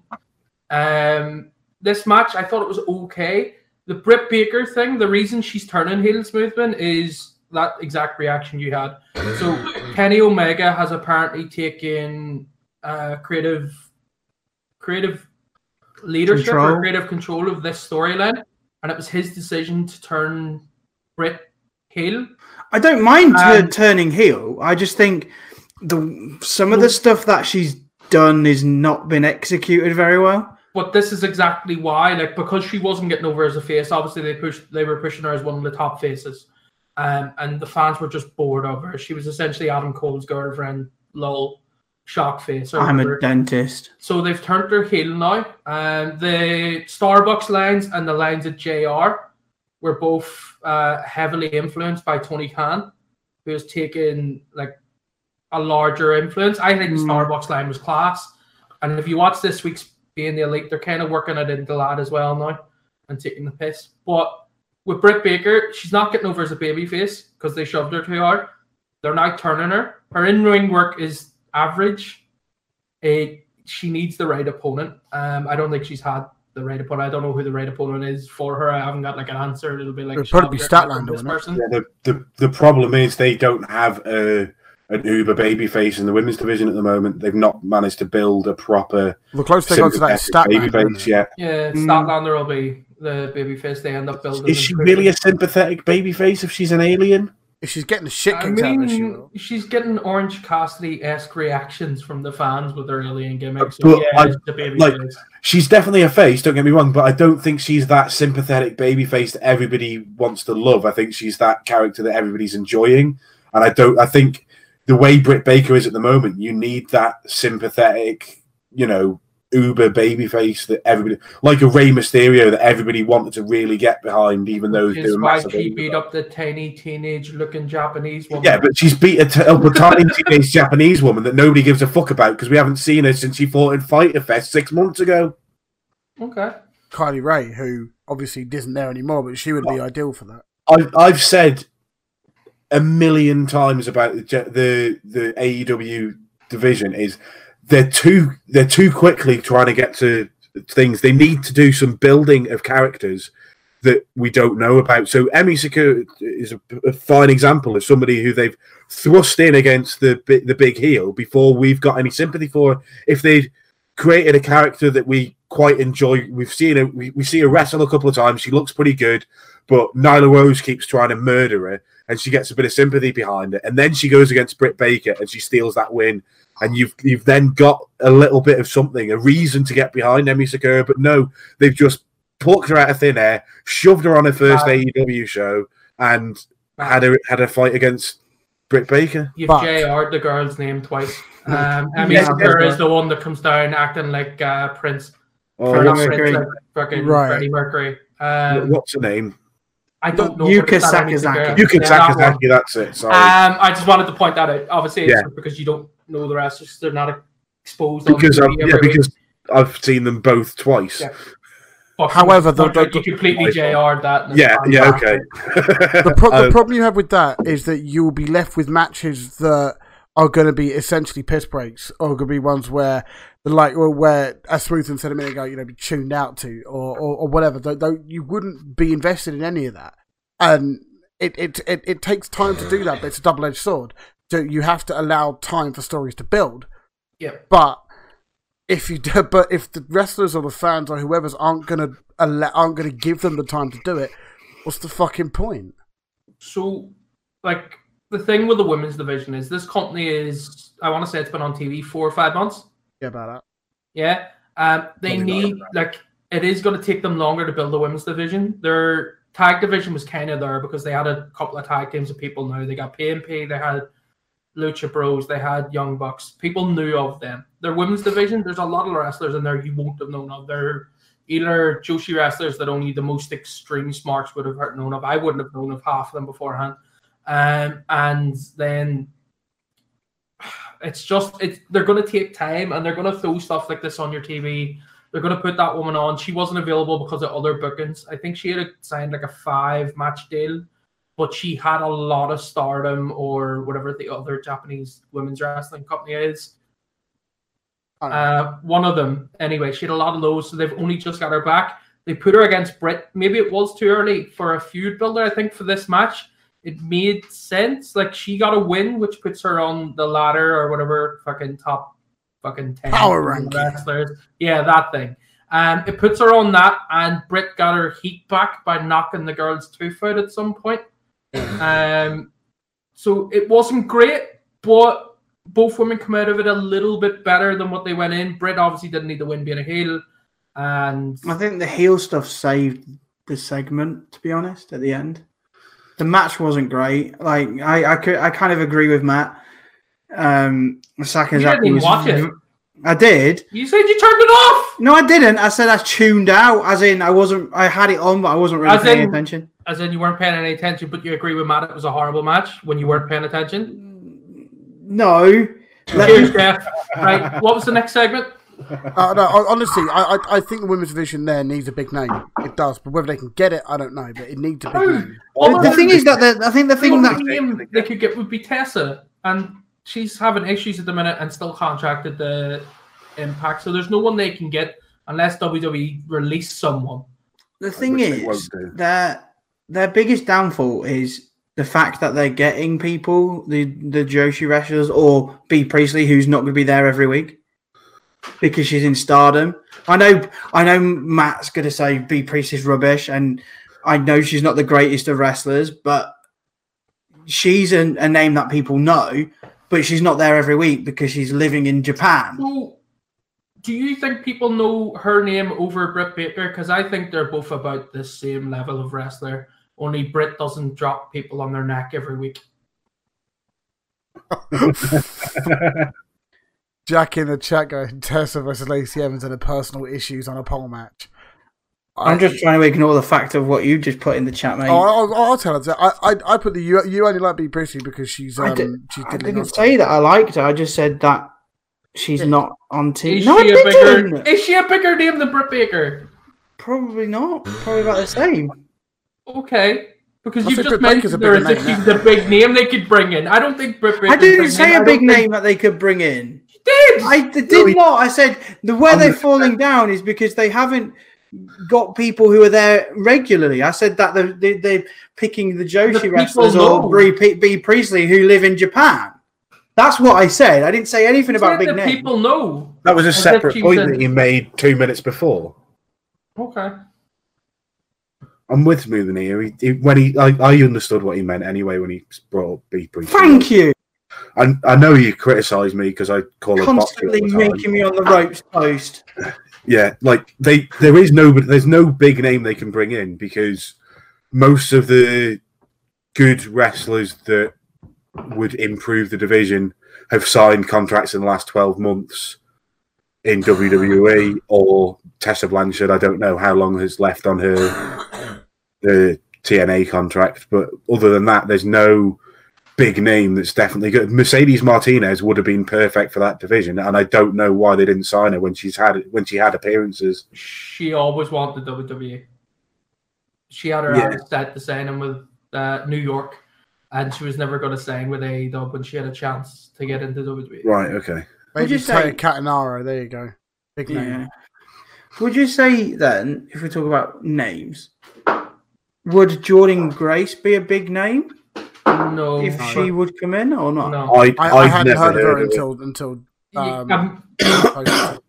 Um, this match, I thought it was okay. The Britt Baker thing, the reason she's turning heels movement is that exact reaction you had. So Kenny Omega has apparently taken uh, creative creative leadership control. or creative control of this storyline, and it was his decision to turn Britt heel. I don't mind her turning heel. I just think the some of the stuff that she's done is not been executed very well. But this is exactly why, like, because she wasn't getting over as a face. Obviously, they pushed, they were pushing her as one of the top faces, um, and the fans were just bored of her. She was essentially Adam Cole's girlfriend, lol, shock face. I'm a dentist. So they've turned her heel now. Um, the Starbucks lines and the lines at J R were both uh, heavily influenced by Tony Khan, who has taken like a larger influence. I think the Starbucks line was class, and if you watch this week's in the Elite, they're kind of working it into that as well now and taking the piss. But with Britt Baker, she's not getting over as a babyface because they shoved her too hard. They're now turning her. Her in-ring work is average. It, she needs the right opponent. Um, I don't think she's had the right opponent. I don't know who the right opponent is for her. I haven't got like an answer. It'll be like probably Statlander. Yeah, the, the the problem is they don't have a. an uber babyface in the women's division at the moment. They've not managed to build a proper... We're close to going to that Statlander. Yeah, yeah Statlander mm. will be the babyface they end up building. Is she really a sympathetic babyface if she's an alien? If she's getting the shit kicked out of her, she's getting Orange Cassidy-esque reactions from the fans with her alien gimmicks. So but yeah, I, the baby like, face. She's definitely a face, don't get me wrong, but I don't think she's that sympathetic babyface that everybody wants to love. I think she's that character that everybody's enjoying. And I don't... I think... the way Britt Baker is at the moment, you need that sympathetic, you know, uber babyface that everybody, like a Rey Mysterio that everybody wanted to really get behind, even though she's why she beat up the tiny teenage-looking Japanese woman. Yeah, but she's beat a, a tiny teenage Japanese woman that nobody gives a fuck about because we haven't seen her since she fought in Fyter Fest six months ago. Okay, Kylie Rae, who obviously isn't there anymore, but she would well, be ideal for that. I've, I've said a million times about the the, the A E W division is they're too they're too quickly trying to get to things. They need to do some building of characters that we don't know about. So Emmy Sakura is a, a fine example of somebody who they've thrust in against the the big heel before we've got any sympathy for her. If they created a character that we quite enjoy, we've seen her, we, we see her wrestle a couple of times. She looks pretty good, but Nyla Rose keeps trying to murder her. And she gets a bit of sympathy behind it, and then she goes against Britt Baker and she steals that win. And you've you've then got a little bit of something, a reason to get behind Emmy Sakura. But no, they've just plucked her out of thin air, shoved her on her first um, A E W show, and had a had a fight against Britt Baker. You've J R'd the girl's name twice. Um, Emmy yes, Sakura yes, is the one that comes down acting like uh, Prince, oh, Prince like fucking right. Freddie Mercury. Um, what's her name? I don't know. Yuka Sakazaki. Yuka Sakazaki, that's it. Sorry. Um, I just wanted to point that out. Obviously, it's yeah. because you don't know the rest. It's just they're not exposed. Because on T V I've, yeah, because I've seen them both twice. Yeah. But however, the, the, you completely the, J R'd that. Yeah, yeah, okay. the, pro um, the problem you have with that is that you will be left with matches that are going to be essentially piss breaks, or going to be ones where, like, or where, as Smoothton said a minute ago, you know, be tuned out to, or or, or whatever. Though, though you wouldn't be invested in any of that, and it it it, it takes time to do that. But it's a double edged sword. So you have to allow time for stories to build. Yeah. But if you do, but if the wrestlers or the fans or whoever's aren't gonna aren't gonna give them the time to do it, what's the fucking point? So, like. The thing with the women's division is this company is, I want to say it's been on T V four or five months. Yeah, about that. Yeah. Um, they Probably need, like, it is going to take them longer to build the women's division. Their tag division was kind of there because they had a couple of tag teams of people now. They got P M P, they had Lucha Bros, they had Young Bucks. People knew of them. Their women's division, there's a lot of wrestlers in there you won't have known of. They're either Joshi wrestlers that only the most extreme smarts would have known of. I wouldn't have known of half of them beforehand. Um, and then it's just it's, they're going to take time and they're going to throw stuff like this on your T V. They're going to put that woman on. She wasn't available because of other bookings. I think she had signed like a five match deal but she had a lot of Stardom or whatever the other Japanese women's wrestling company is. Uh, one of them. Anyway, she had a lot of those, so they've only just got her back. They put her against Britt. Maybe it was too early for a feud builder, I think, for this match. It made sense. Like, she got a win, which puts her on the ladder or whatever, fucking top fucking ten power ranking wrestlers. Yeah, that thing. Um, it puts her on that, and Britt got her heat back by knocking the girl's tooth out at some point. Um, so it wasn't great, but both women come out of it a little bit better than what they went in. Britt obviously didn't need the win being a heel, and I think the heel stuff saved the segment, to be honest, at the end. The match wasn't great. Like, I, I could, I kind of agree with Matt. Um, Saka's acting was, watch it. I did. You said you turned it off. No, I didn't. I said I tuned out. As in, I wasn't. I had it on, but I wasn't really as paying in, attention. As in, you weren't paying any attention. But you agree with Matt? It was a horrible match when you weren't paying attention. No. Cheers, Jeff. Right. What was the next segment? Uh, no, honestly, I, I I think the women's division there needs a big name. It does, but whether they can get it, I don't know. But it needs a big name. Well, the, the thing is that the, I think the thing that name they could get would be Tessa, and she's having issues at the minute and still contracted the Impact. So there's no one they can get unless W W E release someone. The thing is that their biggest downfall is the fact that they're getting people, the the Joshi wrestlers, or Bea Priestley, who's not going to be there every week. Because she's in Stardom. I know I know Matt's going to say Bea Priest is rubbish, and I know she's not the greatest of wrestlers, but she's a, a name that people know, but she's not there every week because she's living in Japan. So, do you think people know her name over Britt Baker? Because I think they're both about the same level of wrestler, only Britt doesn't drop people on their neck every week. Jack in the chat going, Tessa versus Lacey Evans and her personal issues on a pole match. I'm I, just trying to ignore the fact of what you just put in the chat, mate. Oh, I'll, I'll tell her. I, I, I put the you, you only like Bea Priestley because she's. Um, I, did, she's I didn't say that I liked her. I just said that she's not on T V. No, I didn't. Bigger, is she a bigger name than Britt Baker? Probably not. Probably about the same. Okay. Because I you just Britt mentioned there as if she's the big name they could bring in. I don't think Britt Baker. I didn't say a big name think... that they could bring in. Did. I did no, not. I said the where they're falling down is because they haven't got people who are there regularly. I said that they're, they're picking the Joshi the wrestlers know. or Bea, Bea Priestley who live in Japan. That's what I said. I didn't say anything about big names. People know. That was a separate point said... that you made two minutes before. Okay. I'm with Smooth in here. He, he, when he, I, I understood what he meant anyway when he brought up Bea Priestley. Thank you. I, I know you criticise me because I call her constantly making me on the ropes post. Yeah, like they, there is no, there's no big name they can bring in because most of the good wrestlers that would improve the division have signed contracts in the last twelve months in W W E or Tessa Blanchard. I don't know how long has left on her the T N A contract, but other than that, there's no big name that's definitely good. Mercedes Martinez would have been perfect for that division, and I don't know why they didn't sign her when she's had when she had appearances. She always wanted W W E. She had her yeah. eyes set to sign him with uh, New York, and she was never going to sign with A E W when she had a chance to get into W W E. Right, okay. Maybe you say Catanara, there you go. Big yeah. name. Would you say then, if we talk about names, would Jordan Grace be a big name? No, if no. she would come in or not? No. I, I, I hadn't heard of her until until. Um, um, I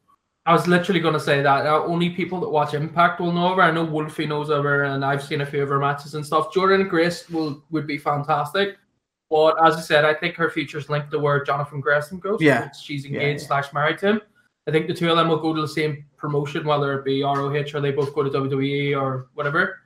was literally going to say that uh, only people that watch Impact will know of her. I know Wolfie knows of her, and I've seen a few of her matches and stuff. Jordan Grace will would be fantastic, but as I said, I think her future's linked to where Jonathan Gresham goes. Yeah, she's engaged yeah, yeah. slash married to him. I think the two of them will go to the same promotion, whether it be R O H or they both go to W W E or whatever.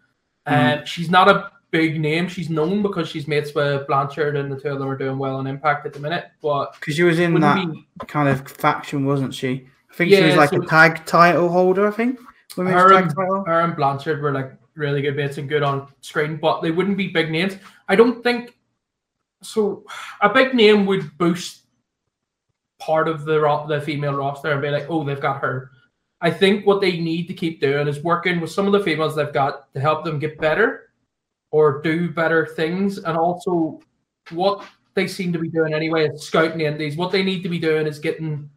And mm. um, she's not a big name. She's known because she's mates with Blanchard, and the two of them are doing well on Impact at the minute. But because she was in that be... kind of faction, wasn't she? I think yeah, she was like so a tag title holder. I think women's her tag and, title. Her and Blanchard were like really good mates and good on screen, but they wouldn't be big names. I don't think so. A big name would boost part of the ro- the female roster and be like, oh, they've got her. I think what they need to keep doing is working with some of the females they've got to help them get better. or do better things. And also what they seem to be doing anyway is scouting the indies. What they need to be doing is getting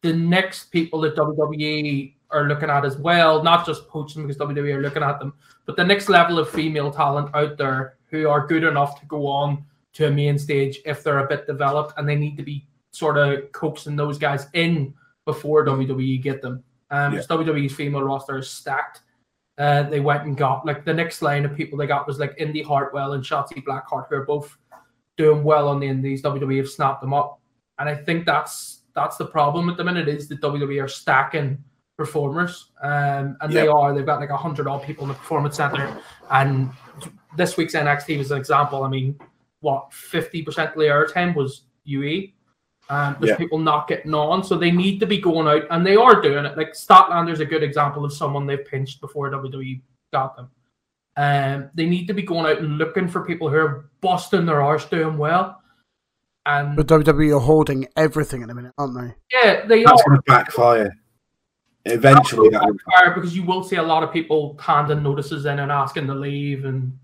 the next people that W W E are looking at as well, not just poach them because W W E are looking at them, but the next level of female talent out there who are good enough to go on to a main stage if they're a bit developed, and they need to be sort of coaxing those guys in before W W E get them. Um, yeah. W W E's female roster is stacked. Uh, they went and got, like, the next line of people they got was, like, Indy Hartwell and Shotzi Blackheart, who are both doing well on the indies. W W E have snapped them up. And I think that's that's the problem at the minute, is that W W E are stacking performers. Um, and yeah. they are. They've got, like, a hundred odd people in the Performance Center. And this week's N X T was an example. I mean, what, fifty percent of the airtime was U E. Um, there's yeah. people not getting on, so they need to be going out, and they are doing it. Like, Statlander's a good example of someone they've pinched before W W E got them. Um, they need to be going out and looking for people who are busting their arse doing well. And but W W E are holding everything in a minute, aren't they? Yeah, they That's are. That's going to backfire. Eventually, that will backfire, because you will see a lot of people handing notices in and asking to leave and.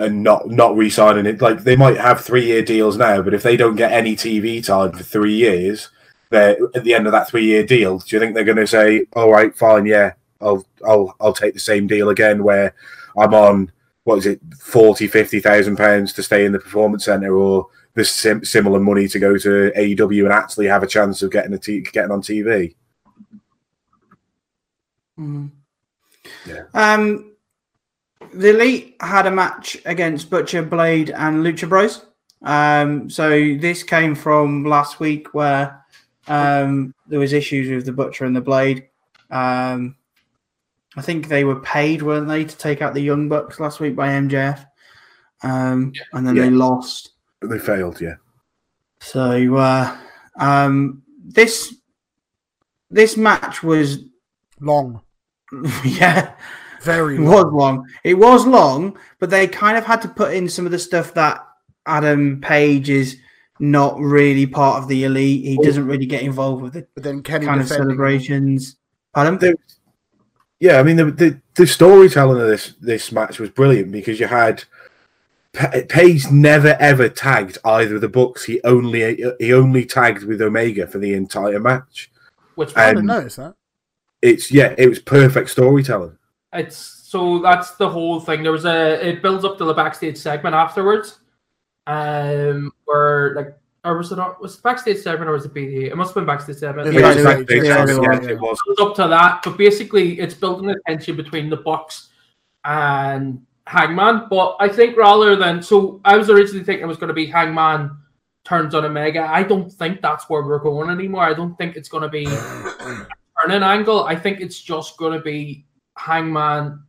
And not not re-signing it. Like, they might have three-year deals now, but if they don't get any T V time for three years, they're at the end of that three-year deal. Do you think they're going to say, "All right, fine, yeah, I'll I'll I'll take the same deal again, where I'm on what is it, forty, fifty thousand pounds to stay in the Performance Centre, or this sim- similar money to go to A E W and actually have a chance of getting a t- getting on T V?" Mm. Yeah. Um. The Elite had a match against Butcher, Blade, and Lucha Bros. Um, so this came from last week, where um, there was issues with the Butcher and the Blade. Um, I think they were paid, weren't they, to take out the Young Bucks last week by M J F, um, yeah. and then yeah. they lost. They failed, yeah. So uh, um, this this match was long, yeah. Very long. It was long. It was long, but they kind of had to put in some of the stuff that Adam Page is not really part of the Elite. He doesn't really get involved with it. But then Kenny kind of celebrations. Pardon? They, yeah, I mean, the, the the storytelling of this this match was brilliant, because you had Page never ever tagged either of the Bucks. He only he only tagged with Omega for the entire match. Which I didn't notice that. It's yeah, it was perfect storytelling. It's so that's the whole thing. There was a it builds up to the backstage segment afterwards, um, where like or was it not, was it backstage segment or was it B D? It must have been backstage segment. Yeah, yeah, backstage yeah, segment. Yeah, yeah. It was up to that, but basically it's building the tension between the Bucks and Hangman. But I think rather than so, I was originally thinking it was going to be Hangman turns on Omega. I don't think that's where we're going anymore. I don't think it's going to be a turning angle. I think it's just going to be Hangman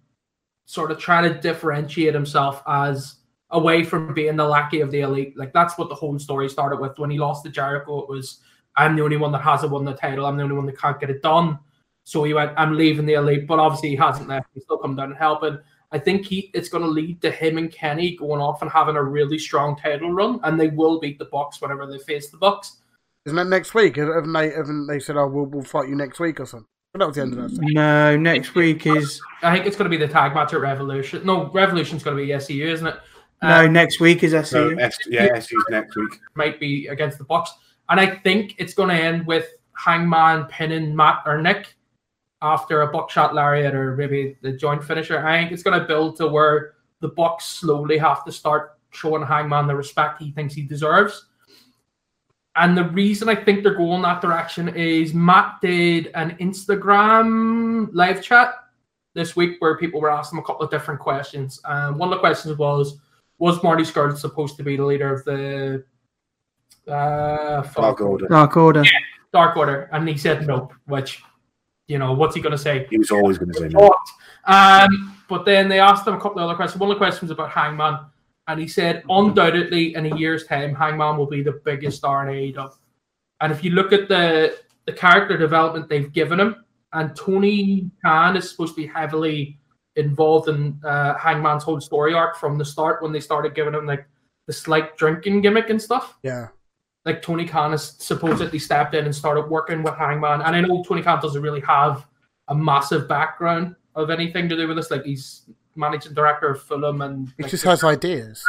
sort of trying to differentiate himself as away from being the lackey of the Elite. Like, that's what the whole story started with. When he lost to Jericho, it was, I'm the only one that hasn't won the title. I'm the only one that can't get it done. So he went, I'm leaving the Elite. But obviously he hasn't left. He's still come down and helping. I think he it's going to lead to him and Kenny going off and having a really strong title run. And they will beat the Bucks whenever they face the Bucks. Isn't that next week? Haven't they, haven't they said, oh, we'll, we'll fight you next week or something? That was the end of that. No, next week is. I think it's going to be the tag match at Revolution. No, Revolution's going to be S E U, isn't it? Uh, no, next week is S E U. No, S- yeah, S E U's next week. Might be against the Bucks, and I think it's going to end with Hangman pinning Matt or Nick after a buckshot lariat or maybe the joint finisher. I think it's going to build to where the Bucks slowly have to start showing Hangman the respect he thinks he deserves. And the reason I think they're going that direction is Matt did an Instagram live chat this week where people were asking him a couple of different questions. Um, one of the questions was, was Marty Skrull supposed to be the leader of the uh, Dark Order? Dark Order. Yeah, Dark Order. And he said nope, which, you know, what's he going to say? He was always going to say no. Um, but then they asked him a couple of other questions. One of the questions about Hangman. And he said, undoubtedly, in a year's time, Hangman will be the biggest star in A E W. And if you look at the, the character development they've given him, and Tony Khan is supposed to be heavily involved in uh, Hangman's whole story arc from the start when they started giving him like the slight drinking gimmick and stuff. Yeah. Like Tony Khan has supposedly stepped in and started working with Hangman. And I know Tony Khan doesn't really have a massive background of anything to do with this. Like he's... managing director of Fulham, and like, he just has ideas.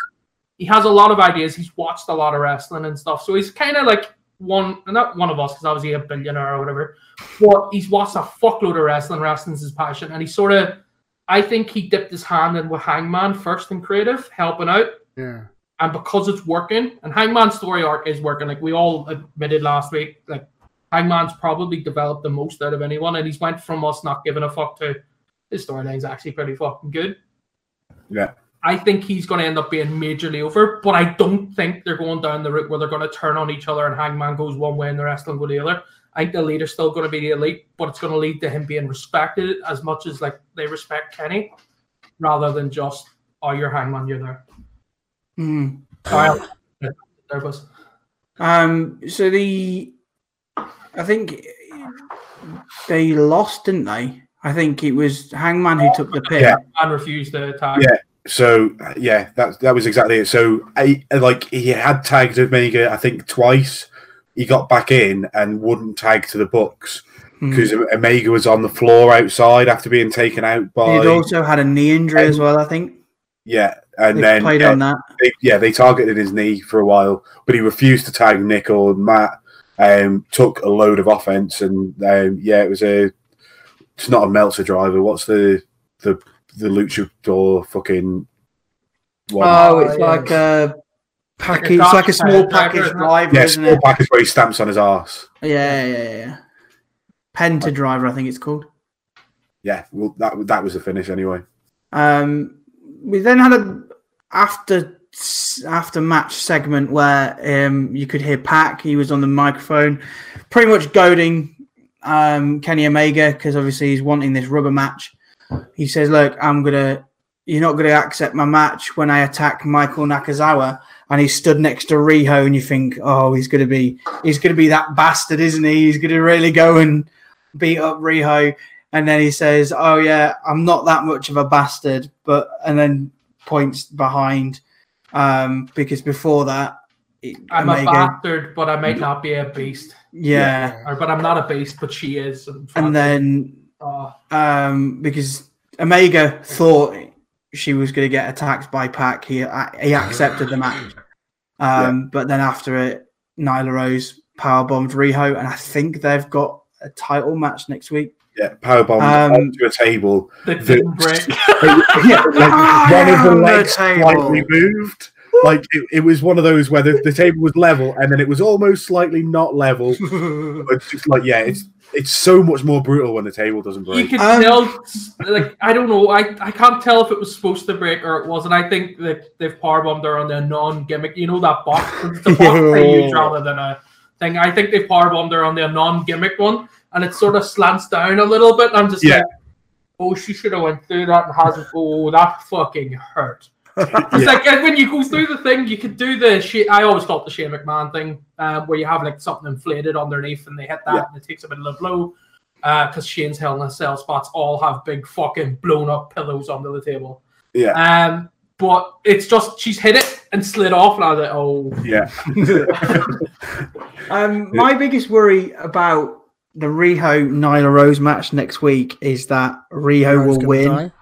He has a lot of ideas. He's watched a lot of wrestling and stuff, so he's kind of like one, not one of us, because obviously a billionaire or whatever. But he's watched a fuckload of wrestling. Wrestling's his passion, and he sort of, I think he dipped his hand in with Hangman first in creative, helping out. Yeah. And because it's working, and Hangman's story arc is working, like we all admitted last week, like Hangman's probably developed the most out of anyone, and he's went from us not giving a fuck to his storyline's actually pretty fucking good. Yeah. I think he's going to end up being majorly over, but I don't think they're going down the route where they're going to turn on each other and Hangman goes one way and the rest of them go the other. I think the leader's still going to be the elite, but it's going to lead to him being respected as much as like they respect Kenny, rather than just, oh, you're Hangman, you're there. Mm. Right. Yeah, there it was. Um, so the... I think they lost, didn't they? I think it was Hangman who took the pin. Yeah. And refused the tag. Yeah. So yeah, that that was exactly it. So I, like he had tagged Omega, I think twice. He got back in and wouldn't tag to the Bucks because mm. Omega was on the floor outside after being taken out by. He'd also had a knee injury and, as well, I think. Yeah, and they then played yeah, on that. They, yeah, they targeted his knee for a while, but he refused to tag Nick or Matt. Um, took a load of offense, and um, yeah, it was a. It's not a Meltzer driver. What's the the the luchador fucking? One? Oh, it's yeah. like a package. It's like a small package driver. Yeah, small it? package where he stamps on his arse. Yeah, yeah, yeah. Penta driver, I think it's called. Yeah, well, that that was the finish anyway. Um, we then had a after. after match segment where um, you could hear Pac. He was on the microphone pretty much goading um, Kenny Omega because obviously he's wanting this rubber match. He says, look, I'm gonna you're not gonna accept my match when I attack Michael Nakazawa. And he stood next to Riho, and you think, oh, he's gonna be he's gonna be that bastard, isn't he? He's gonna really go and beat up Riho. And then he says, oh yeah, I'm not that much of a bastard, but and then points behind. Um, because before that, it, I'm Omega, a bastard, but I might not be a beast. Yeah, yeah. Or, but I'm not a beast, but she is. And, and then, oh. um, because Omega thought she was going to get attacked by Pac, he he accepted the match. Um, yeah. But then after it, Nyla Rose powerbombed Riho, and I think they've got a title match next week. Yeah, powerbomb um, to a table. The brick. yeah, like one of the legs slightly moved. Like it, it was one of those where the, the table was level and then it was almost slightly not level. It's just like, yeah, it's it's so much more brutal when the table doesn't break. You can um, tell, like I don't know, I, I can't tell if it was supposed to break or it wasn't. I think that they've powerbombed her on their non-gimmick. You know that box. It's a box yeah. huge rather than a thing. I think they powerbombed her on their non-gimmick one. And it sort of slants down a little bit. And I'm just yeah. like, oh, she should have went through that and hasn't. Oh, that fucking hurt. It's yeah. like when you go through the thing, you could do the shit. I always thought the Shane McMahon thing, uh, where you have like something inflated underneath and they hit that yeah. and it takes a bit of a blow. Because uh, Shane's Hell in a Cell spots all have big fucking blown up pillows under the table. Yeah. Um, but it's just, she's hit it and slid off. And I was like, oh. Yeah. um, my biggest worry about the Riho Nyla Rose match next week is that Riho will win. Die.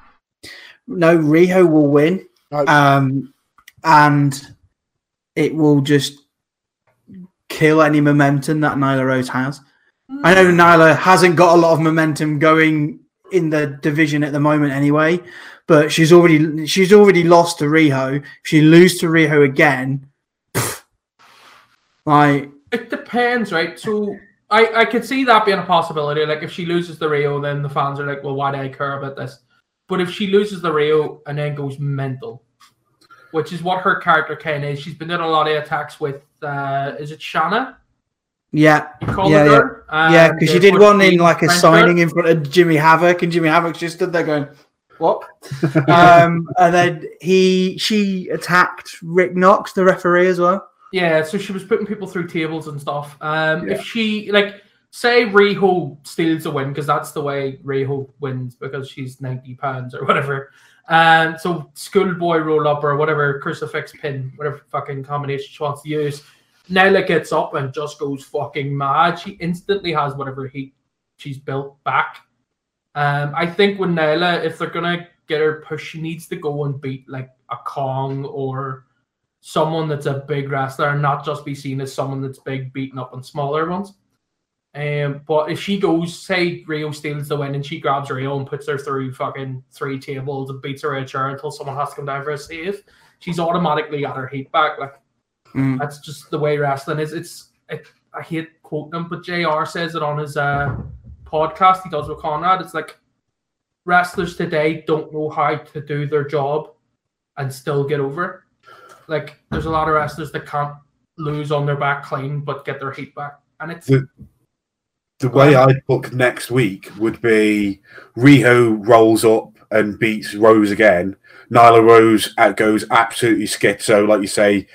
No, Riho will win. No. Um, and it will just kill any momentum that Nyla Rose has. Mm. I know Nyla hasn't got a lot of momentum going in the division at the moment anyway, but she's already she's already lost to Riho. If she loses to Riho again, pff, like it depends, right? So I, I could see that being a possibility. Like, if she loses the Rio, then the fans are like, well, why do I care about this? But if she loses the Rio and then goes mental, which is what her character kind of is. She's been doing a lot of attacks with, uh, is it Shanna? Yeah. You call yeah, her? Yeah, because um, yeah, she did one in, like, a signing in front of Jimmy Havoc, and Jimmy Havoc just stood there going, what? um, and then he, she attacked Rick Knox, the referee, as well. Yeah, so she was putting people through tables and stuff. Um, yeah. If she, like, say Riho steals a win, because that's the way Riho wins, because she's ninety pounds or whatever. Um, so schoolboy roll-up or whatever, crucifix pin, whatever fucking combination she wants to use. Nyla gets up and just goes fucking mad. She instantly has whatever heat she's built back. Um, I think with Nyla, if they're going to get her push. She needs to go and beat like a Kong or someone that's a big wrestler, and not just be seen as someone that's big beating up on smaller ones. Um, but if she goes, say Rio steals the win and she grabs Rio and puts her through fucking three tables and beats her in a chair until someone has to come down for a save, she's automatically got her heat back. Like mm. that's just the way wrestling is. It's it, I hate quoting him, but J R says it on his uh, podcast he does with Conrad. It's like wrestlers today don't know how to do their job and still get over. Like there's a lot of wrestlers that can't lose on their back clean but get their heat back, and it's. The- The way I'd book next week would be Riho rolls up and beats Rose again. Nyla Rose out goes absolutely schizo, like you say,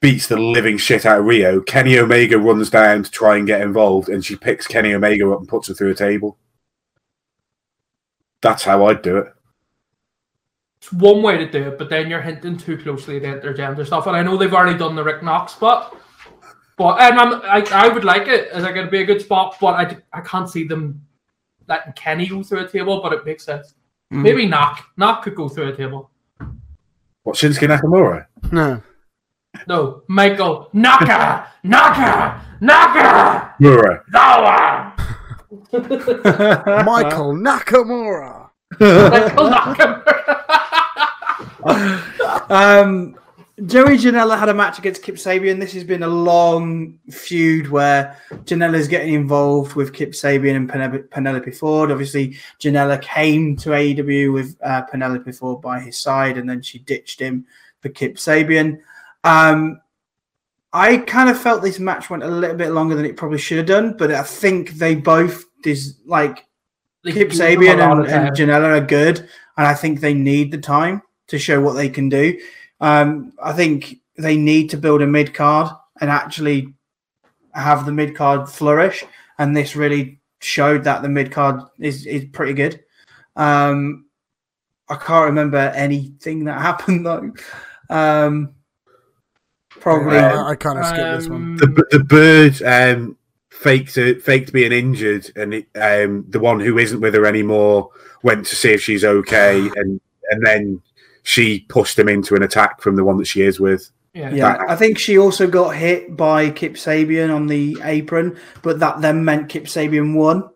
beats the living shit out of Rio. Kenny Omega runs down to try and get involved, and she picks Kenny Omega up and puts her through a table. That's how I'd do it. It's one way to do it, but then you're hinting too closely to intergender stuff. And I know they've already done the Rick Knox spot. But and I'm, I I would like it. Is it going to be a good spot? But I, I can't see them letting Kenny go through a table, but it makes sense. Mm. Maybe Knock. Knock could go through a table. What, Shinsuke Nakamura? No. No, Michael. Naka! Naka! Naka! Mura. Michael Nakamura! Michael Nakamura! um... Joey Janela had a match against Kip Sabian. This has been a long feud where Janela's getting involved with Kip Sabian and Penel- Penelope Ford. Obviously, Janela came to A E W with uh, Penelope Ford by his side, and then she ditched him for Kip Sabian. Um, I kind of felt this match went a little bit longer than it probably should have done, but I think they both, dis- like, they Kip Sabian and, and Janela are good, and I think they need the time to show what they can do. Um, I think they need to build a mid-card and actually have the mid-card flourish. And this really showed that the mid-card is, is pretty good. Um, I can't remember anything that happened, though. Um, probably. Uh, I kind of skipped um, this one. The, the bird um, faked it, faked being injured, and it, um, the one who isn't with her anymore went to see if she's okay, and, and then... she pushed him into an attack from the one that she is with. Yeah, yeah. I think she also got hit by Kip Sabian on the apron, but that then meant Kip Sabian won.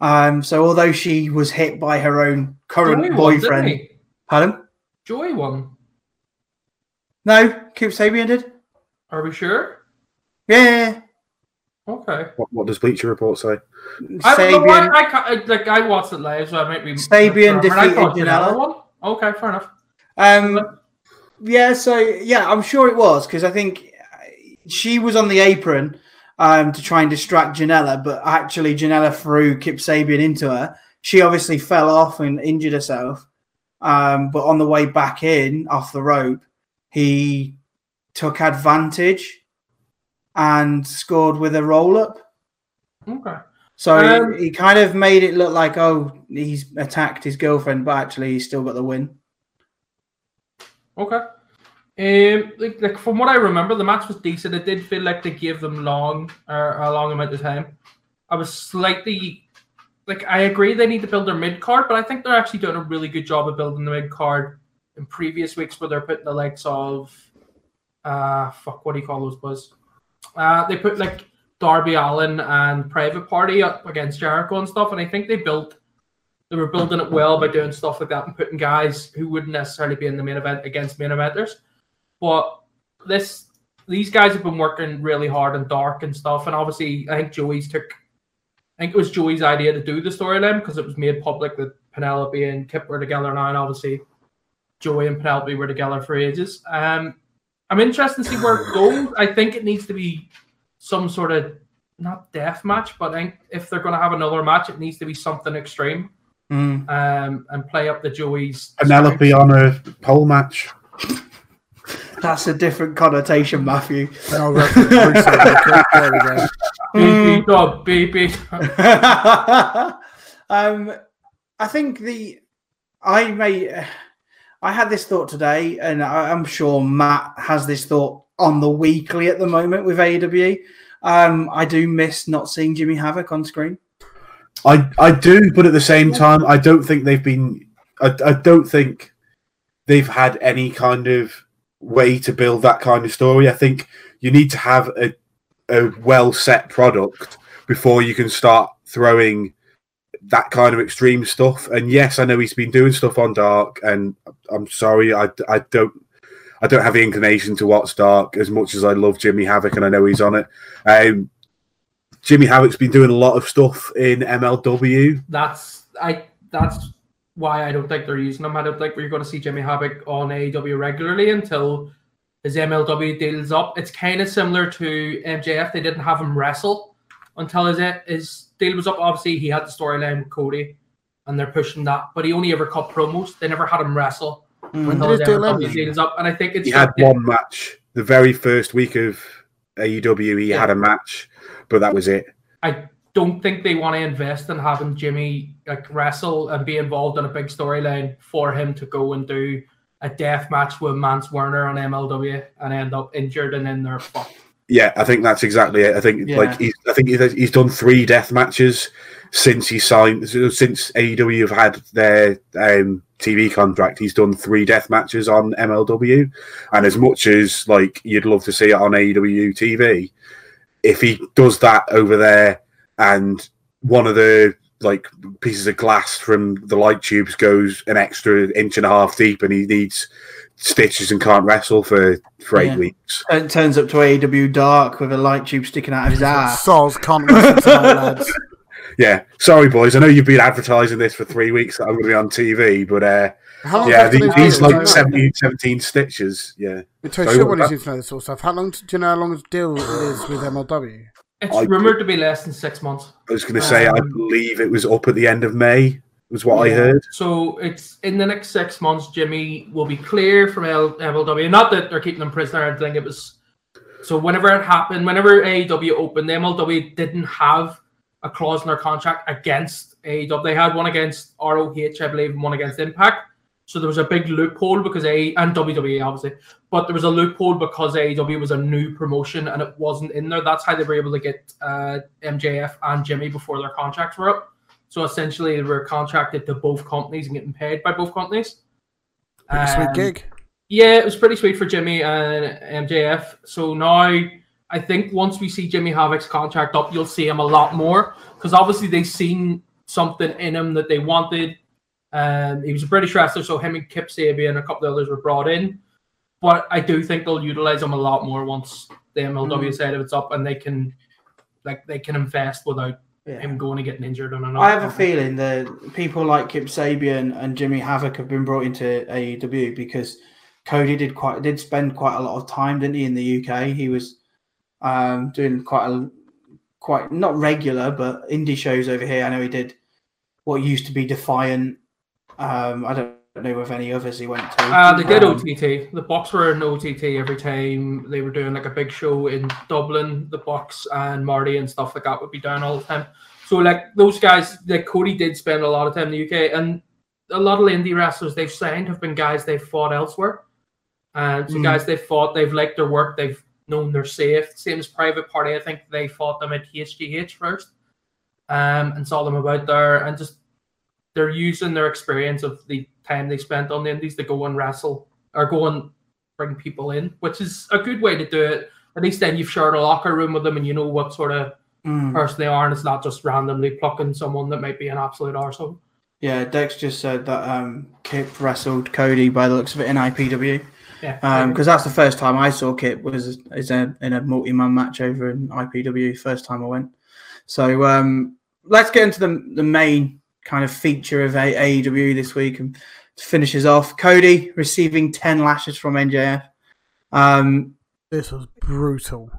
Um, so although she was hit by her own current Joey boyfriend, won, pardon? Joey won. No, Kip Sabian did. Are we sure? Yeah. Okay. What, what does Bleacher Report say? Sabian, I, I, I like I watched it live, so I might be. Sabian defeated Janela. Okay, fair enough. Um, yeah, so yeah, I'm sure it was because I think she was on the apron um, to try and distract Janela, but actually Janela threw Kip Sabian into her. She obviously fell off and injured herself, um, but on the way back in off the rope, he took advantage and scored with a roll up. Okay. So um, he, he kind of made it look like, oh, he's attacked his girlfriend, but actually he's still got the win. Okay. Um, like, like from what I remember, the match was decent. It did feel like they gave them long, uh, a long amount of time. I was slightly, like, I agree they need to build their mid-card, but I think they're actually doing a really good job of building the mid-card in previous weeks where they're putting the likes of, uh, fuck, what do you call those buzz? Uh, they put, like, Darby Allin and Private Party up against Jericho and stuff, and I think they built... They were building it well by doing stuff like that and putting guys who wouldn't necessarily be in the main event against main eventers. But this, these guys have been working really hard and dark and stuff. And obviously, I think Joey's took, I think it was Joey's idea to do the storyline because it was made public that Penelope and Kip were together now. And obviously, Joey and Penelope were together for ages. Um, I'm interested to see where it goes. I think it needs to be some sort of, not death match, but I think if they're going to have another match, it needs to be something extreme. Mm. Um, and play up the Joey's Penelope on a pole match. That's a different connotation, Matthew. B P dog, B P. Um, I think the I may I had this thought today, and I, I'm sure Matt has this thought on the weekly at the moment with A E W. Um, I do miss not seeing Jimmy Havoc on screen. I, I do, but at the same time, I don't think they've been I, I don't think they've had any kind of way to build that kind of story. I think you need to have a, a well-set product before you can start throwing that kind of extreme stuff. And yes, I know he's been doing stuff on Dark, and I'm sorry, I, I don't I don't have the inclination to watch Dark as much as I love Jimmy Havoc, and I know he's on it. Um, Jimmy Havoc's been doing a lot of stuff in M L W. That's I. That's why I don't think they're using him. I don't think we're going to see Jimmy Havoc on A E W regularly until his M L W deal's up. It's kind of similar to M J F. They didn't have him wrestle until his, his deal was up. Obviously, he had the storyline with Cody, and they're pushing that. But he only ever cut promos. They never had him wrestle mm. until his M L W deal is up. And I think it's he had one it. match the very first week of A E W. He yeah. had a match. But that was it. I don't think they want to invest in having Jimmy like, wrestle and be involved in a big storyline for him to go and do a death match with Mance Werner on M L W and end up injured and then they're fucked. Yeah, I think that's exactly it. I think yeah. like he's, I think he's done three death matches since he signed. Since A E W have had their um, T V contract, he's done three death matches on M L W. And as much as like you'd love to see it on A E W T V. If he does that over there and one of the like pieces of glass from the light tubes goes an extra inch and a half deep and he needs stitches and can't wrestle for, for yeah. eight weeks. And turns up to A E W Dark with a light tube sticking out of his ass. Soul's can't wrestle tonight, lads. Yeah. Sorry, boys. I know you've been advertising this for three weeks that I'm going to be on T V, but uh, How yeah, these, these like seventeen, seventeen stitches. Yeah. Between so, what is this sort of stuff? How long do you know how long his deal is with M L W? It's I, rumored to be less than six months. I was going to say, um, I believe it was up at the end of May. Was what yeah. I heard. So it's in the next six months. Jimmy will be clear from M L W. Not that they're keeping him prisoner. I think it was. So whenever it happened, whenever A E W opened, M L W didn't have a clause in their contract against A E W. They had one against R O H, I believe, and one against Impact. So there was a big loophole because A E W, and W W E, obviously, but there was a loophole because A E W was a new promotion and it wasn't in there. That's how they were able to get uh, M J F and Jimmy before their contracts were up. So essentially, they were contracted to both companies and getting paid by both companies. Um, sweet gig. Yeah, it was pretty sweet for Jimmy and M J F. So now, I think once we see Jimmy Havoc's contract up, you'll see him a lot more because obviously they've seen something in him that they wanted. Um, he was a British wrestler, so him and Kip Sabian and a couple of others were brought in. But I do think they'll utilize him a lot more once the M L W mm. side of it's up and they can like they can invest without yeah. him going and getting injured. And I have a feeling that people like Kip Sabian and Jimmy Havoc have been brought into A E W because Cody did quite did spend quite a lot of time, didn't he, in the U K? He was Um, doing quite a quite not regular but indie shows over here. I know he did what used to be Defiant. Um, I don't know if any others he went to. Uh, they did um, O T T. The Bucks were in O T T every time they were doing like a big show in Dublin. The Bucks and Marty and stuff like that would be down all the time. So like those guys, like Cody did spend a lot of time in the U K, and a lot of indie wrestlers they've signed have been guys they've fought elsewhere. And uh, so mm. guys they've fought, they've liked their work, they've known they're safe. Same as Private Party. I think they fought them at H G H first um, and saw them about there. And just they're using their experience of the time they spent on the indies to go and wrestle or go and bring people in, which is a good way to do it. At least then you've shared a locker room with them and you know what sort of mm. person they are. And it's not just randomly plucking someone that might be an absolute arsehole. Yeah, Dex just said that um, Kip wrestled Cody by the looks of it in I P W. Because yeah, um, that's the first time I saw Kip was is a, in a multi-man match over in I P W, first time I went. So um, let's get into the, the main kind of feature of a- AEW this week and to finish us off. Cody receiving ten lashes from M J F. Um, this was brutal.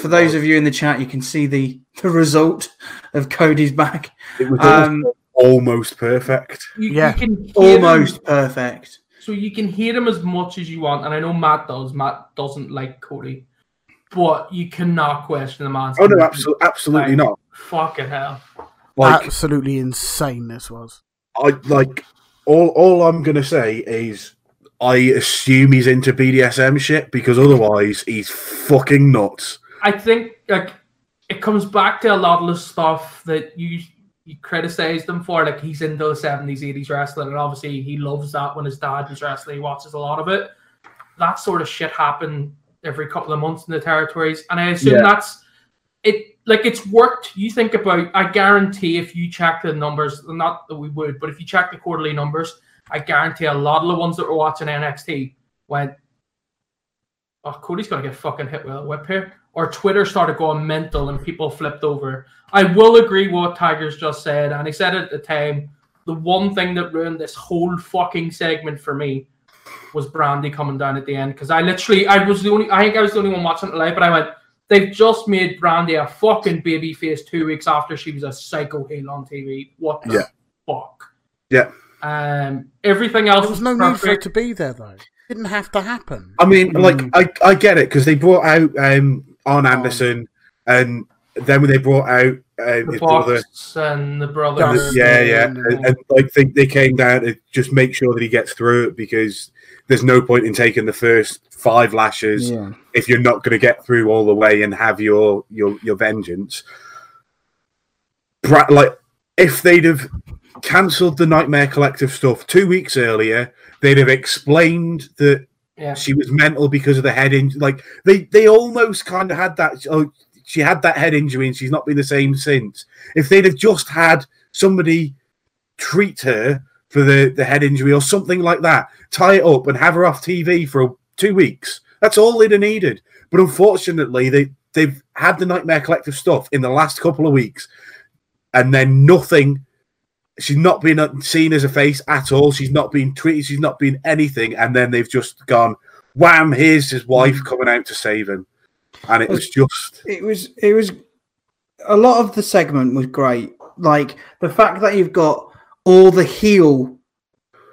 For those of you in the chat, you can see the, the result of Cody's back. It was um, almost perfect. You, yeah, you can almost him. perfect. So you can hate him as much as you want, and I know Matt does. Matt doesn't like Cody, but you cannot question the man's. Oh no, absolutely, absolutely like, not. Fucking hell! Like, absolutely insane. This was. I like all. All I'm gonna say is, I assume he's into B D S M shit because otherwise he's fucking nuts. I think like it comes back to a lot of the stuff that you you criticize them for, like, he's into the seventies, eighties wrestling, and obviously he loves that. When his dad was wrestling, he watches a lot of it. That sort of shit happened every couple of months in the territories, and I assume yeah. that's it. Like, it's worked. You think about, I guarantee if you check the numbers, not that we would, but if you check the quarterly numbers, I guarantee a lot of the ones that were watching N X T went, oh, Cody's going to get fucking hit with a whip here. Or Twitter started going mental and people flipped over. I will agree with what Tiger's just said, and he said it at the time, the one thing that ruined this whole fucking segment for me was Brandy coming down at the end, because I literally, I was the only, I think I was the only one watching it live, but I went, they've just made Brandy a fucking babyface two weeks after she was a psycho heel on T V. What the yeah. fuck? Yeah. Um. Everything else. There was no need for it to be there, though. It didn't have to happen. I mean, like, mm. I, I get it, because they brought out um Arn Anderson, oh. and then when they brought out um, the Fox brother, and the brothers, yeah, yeah, and, and, and like they, they came down to just make sure that he gets through it, because there's no point in taking the first five lashes yeah. if you're not going to get through all the way and have your your your vengeance. Like, if they'd have cancelled the Nightmare Collective stuff two weeks earlier, they'd have explained that yeah. she was mental because of the head injury. Like, they they almost kind of had that. Oh, she had that head injury and she's not been the same since. If they'd have just had somebody treat her for the the head injury or something like that, tie it up and have her off T V for a Two weeks. That's all they'd have needed. But unfortunately, they, they've had the Nightmare Collective stuff in the last couple of weeks, and then nothing. She's not been seen as a face at all. She's not been treated. She's not been anything. And then they've just gone, wham, here's his wife coming out to save him. And it was just... It was... It was a lot of the segment was great. Like, the fact that you've got all the heel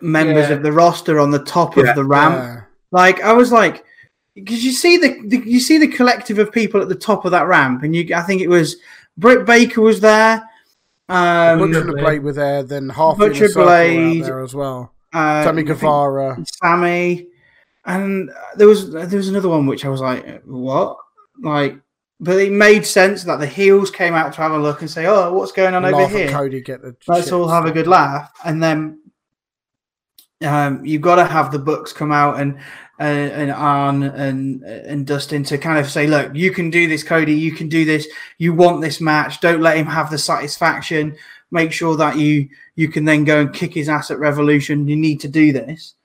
members yeah. of the roster on the top yeah. of the ramp. Yeah. Like, I was like, because you see the, the you see the collective of people at the top of that ramp, and you I think it was Britt Baker was there, um, Butcher and Blade were there, then half Butcher Blade there as well, uh, Sammy Guevara, Sammy, and there was there was another one which I was like, what? Like, but it made sense that the heels came out to have a look and say, oh, what's going on over here? Cody, get the let's all have a good laugh, and then. Um, you've got to have the books come out and uh, and Arn and and Dustin to kind of say, look, you can do this, Cody. You can do this. You want this match. Don't let him have the satisfaction. Make sure that you you can then go and kick his ass at Revolution. You need to do this,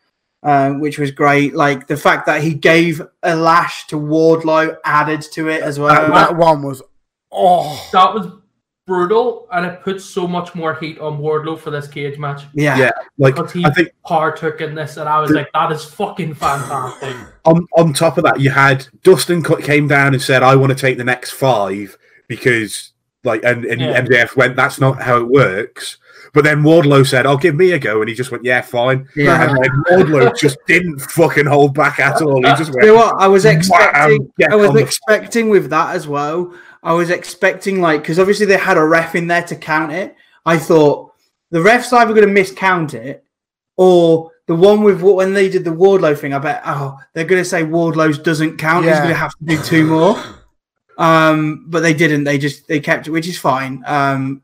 uh, which was great. Like, the fact that he gave a lash to Wardlow added to it as well. That, that one was oh, that was. brutal, and it puts so much more heat on Wardlow for this cage match. Yeah, yeah. Like, because he I think partook in this, and I was the, like, that is fucking fantastic. On on top of that, you had Dustin came down and said, "I want to take the next five because like," and, and yeah. M J F went, "That's not how it works." But then Wardlow said, "I'll give me a go," and he just went, "Yeah, fine." Yeah. And then Wardlow just didn't fucking hold back at all. He just went. You know what? I was expecting. I was expecting with that as well. I was expecting, like, because obviously they had a ref in there to count it. I thought the ref's either going to miscount it, or the one with what when they did the Wardlow thing. I bet oh they're going to say Wardlow's doesn't count. Yeah. He's going to have to do two more. Um, but they didn't. They just they kept it, which is fine. Um,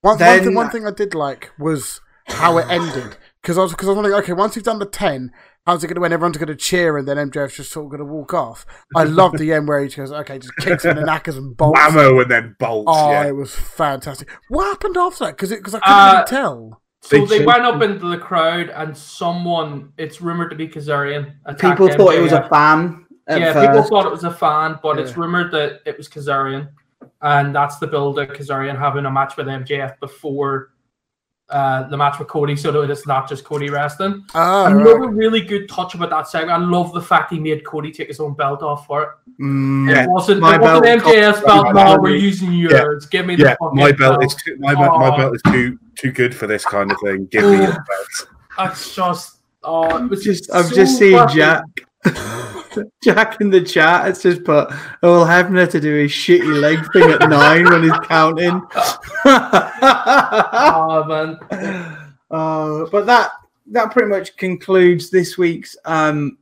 one, then, one, thing, one thing I did like was how it ended, because I was because I was wondering, okay, once you've done the ten. How's it going to when everyone's going to cheer and then M J F's just sort of going to walk off? I love the end where he goes, okay, just kicks him in the knackers and bolts. Whammo and then bolts. Oh, yeah. It was fantastic. What happened after that? Because I couldn't uh, really tell. So they went up into the crowd and someone, it's rumoured to be Kazarian. People thought M J F. It was a fan. Yeah, first. People thought it was a fan, but yeah. It's rumoured that it was Kazarian. And that's the build of Kazarian having a match with M J F before... Uh, the match with Cody, so that it's not just Cody wrestling. Oh, another right. really good touch about that segment. I love the fact he made Cody take his own belt off for it. Mm, it yeah. wasn't, it wasn't M J F's belt. No, we're using yours. Yeah. Give me the yeah. fucking my belt. belt. Is too, my, oh. my belt is too too good for this kind of thing. Give me the belt. That's just. Oh, it was just. I've so just seen funny. Jack. Jack in the chat. It's just put. All Hebner to do his shitty leg thing at nine when he's counting. Oh man. Oh, but that that pretty much concludes this week's um,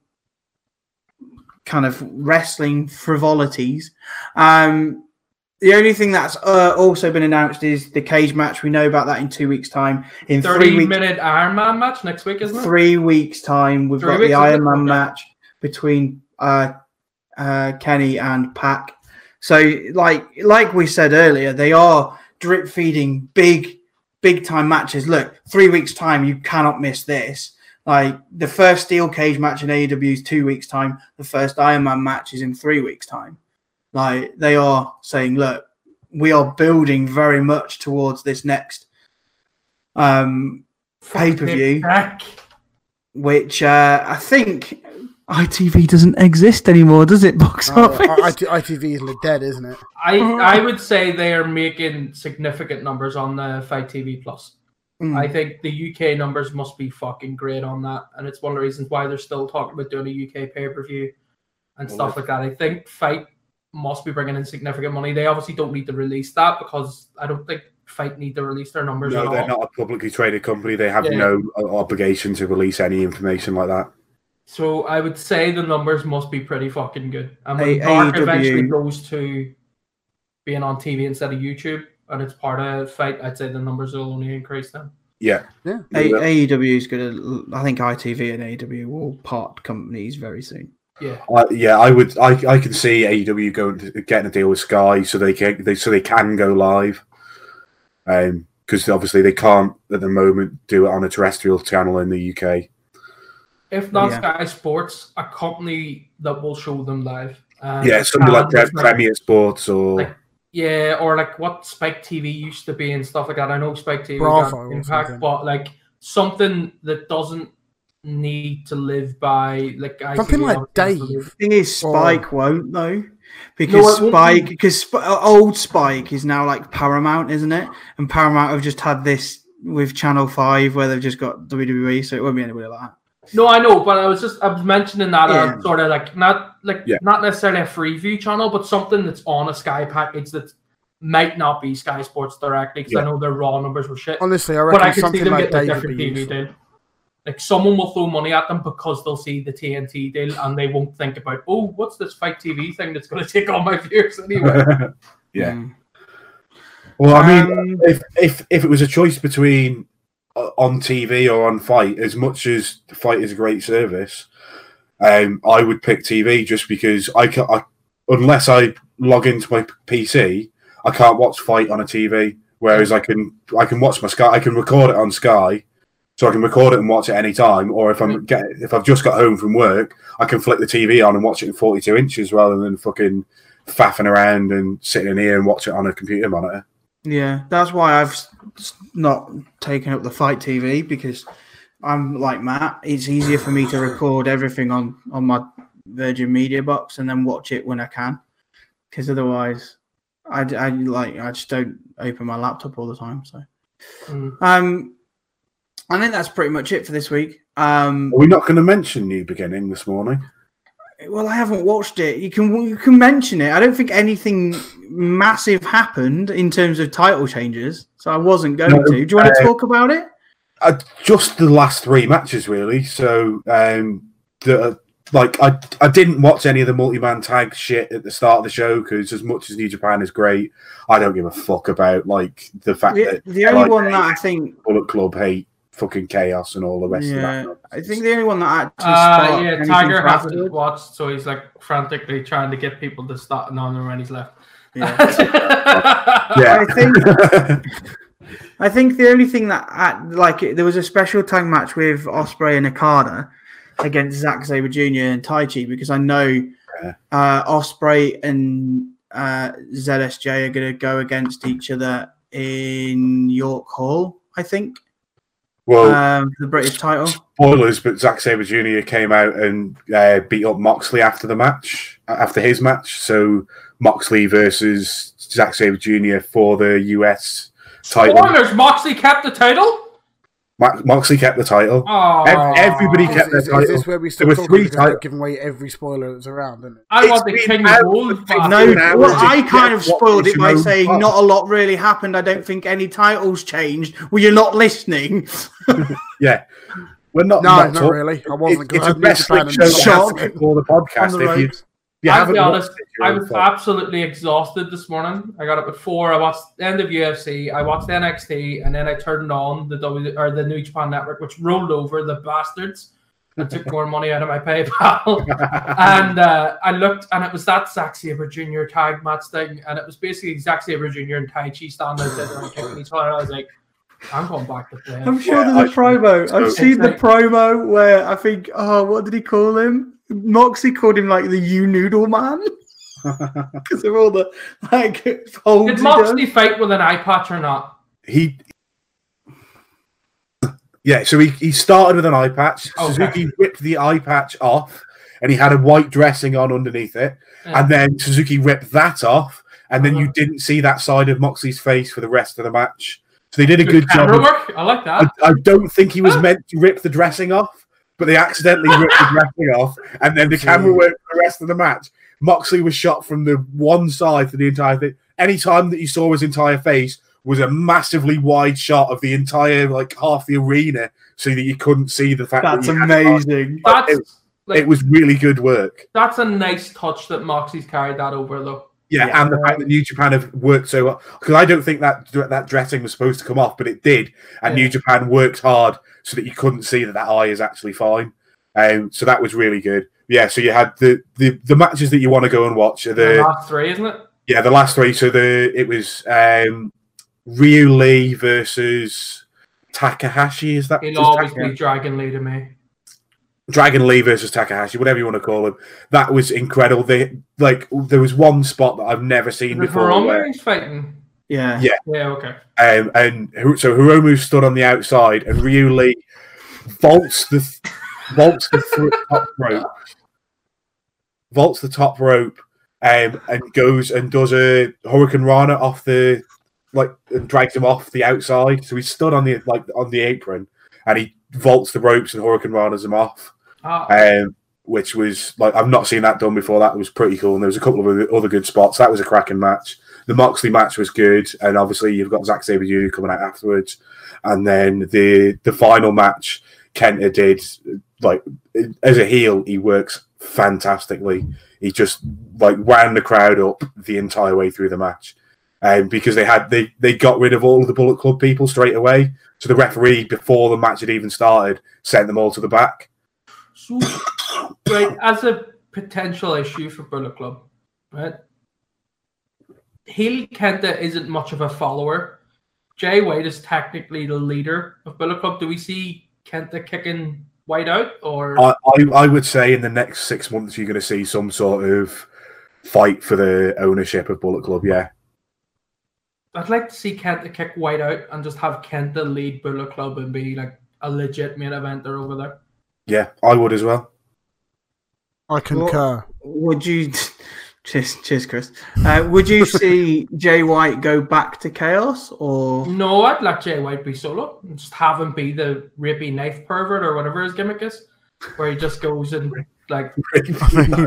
kind of wrestling frivolities. Um, The only thing that's uh, also been announced is the cage match. We know about that in two weeks' time. In thirty-minute Iron Man match next week, isn't it? Three weeks' time, we've got the Iron Man match between uh, uh, Kenny and Pac. So, like, like we said earlier, they are drip feeding big, big time matches. Look, three weeks' time, you cannot miss this. Like, the first steel cage match in A E W is two weeks' time. The first Iron Man match is in three weeks' time. Like, they are saying, look, we are building very much towards this next um, pay-per-view, which uh, I think I T V doesn't exist anymore, does it, Box uh, Office? I T V is dead, isn't it? I, I would say they are making significant numbers on the Fight T V Plus. Mm. I think the U K numbers must be fucking great on that, and it's one of the reasons why they're still talking about doing a U K pay-per-view and well, stuff like that. I think Fight must be bringing in significant money. They obviously don't need to release that because I don't think Fight need to release their numbers. No, at they're all. Not a publicly traded company. They have yeah. no obligation to release any information like that. So I would say the numbers must be pretty fucking good. And when Dark eventually goes to being on T V instead of YouTube and it's part of Fight, I'd say the numbers will only increase then. Yeah. yeah. A- AEW is going to, I think I T V and A E W will part companies very soon. Yeah, uh, yeah, I would. I, I can see A E W going to, getting a deal with Sky, so they can they so they can go live, um, because obviously they can't at the moment do it on a terrestrial channel in the U K. If not yeah. Sky Sports, a company that will show them live. Um, yeah, something like Premier like, Sports or like, yeah, or like what Spike T V used to be and stuff like that. I know Spike T V Bravo got Impact, but like something that doesn't need to live by like something like Dave. The thing is, Spike or... won't though, because no, Spike, because Sp- old Spike is now like Paramount, isn't it? And Paramount have just had this with Channel Five where they've just got W W E, so it won't be anybody like that. No, I know, but I was just I was mentioning that yeah. uh, sort of like not like yeah. not necessarily a freeview channel, but something that's on a Sky package that might not be Sky Sports directly, because yeah. I know their Raw numbers were shit. Honestly, I reckon but I could something see them like Dave different would be T V. Like, someone will throw money at them because they'll see the T N T deal and they won't think about, oh, what's this Fight T V thing that's going to take all my viewers anyway? yeah. Mm. Well, I mean, um, if, if if it was a choice between uh, on T V or on Fight, as much as Fight is a great service, um, I would pick T V just because I can, I, unless I log into my P C, I can't watch Fight on a T V. Whereas I can I can watch my Sky, I can record it on Sky. So I can record it and watch it any time, or if I'm get if I've just got home from work, I can flick the T V on and watch it in forty-two inches rather than fucking faffing around and sitting in here and watch it on a computer monitor. Yeah, that's why I've not taken up the Fight T V, because I'm like Matt. It's easier for me to record everything on on my Virgin Media box and then watch it when I can, because otherwise, I I like I just don't open my laptop all the time. So, mm. um. I think that's pretty much it for this week. Um, Are we not going to mention New Beginning this morning? Well, I haven't watched it. You can you can mention it. I don't think anything massive happened in terms of title changes, so I wasn't going no, to. Do you want uh, to talk about it? Uh, just the last three matches, really. So, um, the, like, I I didn't watch any of the multi-man tag shit at the start of the show because, as much as New Japan is great, I don't give a fuck about like the fact the, that the only like, one that I think Bullet Club hate. Fucking chaos and all the rest yeah. of that. I think the only one that actually uh, yeah, Tiger hasn't watched, so he's like frantically trying to get people to start knowing him when he's left. Yeah, yeah. I think I think the only thing that I, like there was a special tag match with Ospreay and Okada against Zack Sabre Junior and Taichi, because I know yeah. uh, Ospreay and uh, Z S J are going to go against each other in York Hall, I think. Well, um, the British title. Spoilers, but Zack Sabre Junior came out and uh, beat up Moxley after the match, after his match. So Moxley versus Zack Sabre Junior for the U S title. Spoilers, Moxley kept the title? Mo- Moxley kept the title. Aww. Everybody kept the title. Is this where we still talk about giving away every spoiler that's around? Isn't it? I want the King of all. No, well, I kind of spoiled it by saying not a lot really happened. I don't think any titles changed. Well, you're not listening. yeah. We're not. No, not really. I wasn't. It's a wrestling show for the podcast. If you I'll be honest, I was absolutely exhausted this morning. I got up at four. I watched the end of U F C. I watched N X T, and then I turned on the W or the New Japan Network, which rolled over the bastards and took more money out of my PayPal. And uh, I looked, and it was that Zack Sabre Junior tag match thing, and it was basically Zack Sabre Junior and Tai Chi standing out there and kicking each other. I was like, I'm going back to play. I'm sure yeah, there's a promo. I've it's seen like, the promo where I think, oh, what did he call him? Moxie called him like the you noodle man because of all the like. Did Moxie fight with an eye patch or not? He, yeah. So he he started with an eye patch. Okay. Suzuki ripped the eye patch off, and he had a white dressing on underneath it. Yeah. And then Suzuki ripped that off, and then uh-huh. you didn't see that side of Moxie's face for the rest of the match. So they did a good, good job. Of, I like that. I, I don't think he was meant to rip the dressing off, but they accidentally ripped the dressing off, and then the camera worked for the rest of the match. Moxley was shot from the one side for the entire thing. Any time that you saw his entire face was a massively wide shot of the entire, like, half the arena, so that you couldn't see the fact That's that That's amazing. That's, it, like, it was really good work. That's a nice touch that Moxley's carried that over, though. Yeah, yeah, and the fact that New Japan have worked so well. Because I don't think that that dressing was supposed to come off, but it did. And yeah. New Japan worked hard so that you couldn't see that that eye is actually fine. Um, so that was really good. Yeah, so you had the, the, the matches that you want to go and watch. Are the, the last three, isn't it? Yeah, the last three. So the it was um, Ryu Lee versus Takahashi. Is that? It'll always Takahashi? Be Dragon Lee to me. Dragon Lee versus Takahashi, whatever you want to call him. That was incredible. They like there was one spot that I've never seen was before. Hiromu's fighting. Yeah. Yeah. Yeah, okay. Um, and so Hiromu stood on the outside and Ryu Lee vaults the vaults the top rope. Vaults the top rope um, and goes and does a Hurricane Rana off the like and drags him off the outside. So he stood on the like on the apron and he vaults the ropes and Hurricane Ranas him off, oh. um, which was like I've not seen that done before. That was pretty cool, and there was a couple of other good spots. That was a cracking match. The Moxley match was good, and obviously you've got Zack Sabre Junior coming out afterwards, and then the the final match Kenta did like as a heel he works fantastically. He just like wound the crowd up the entire way through the match, and um, because they had they they got rid of all of the Bullet Club people straight away. So the referee, before the match had even started, sent them all to the back. So, right, as a potential issue for Bullet Club, right? Heel Kenta isn't much of a follower. Jay White is technically the leader of Bullet Club. Do we see Kenta kicking White out? Or I, I, I would say in the next six months you're going to see some sort of fight for the ownership of Bullet Club, yeah. I'd like to see Kenta kick White out and just have Kenta lead Bullet Club and be like a legit main eventer over there. Yeah, I would as well. I concur. Would, would you? Cheers, cheers, Chris. Uh, would you see Jay White go back to Chaos or? No, I'd let Jay White be solo. And just have him be the rapey knife pervert or whatever his gimmick is, where he just goes and like. That's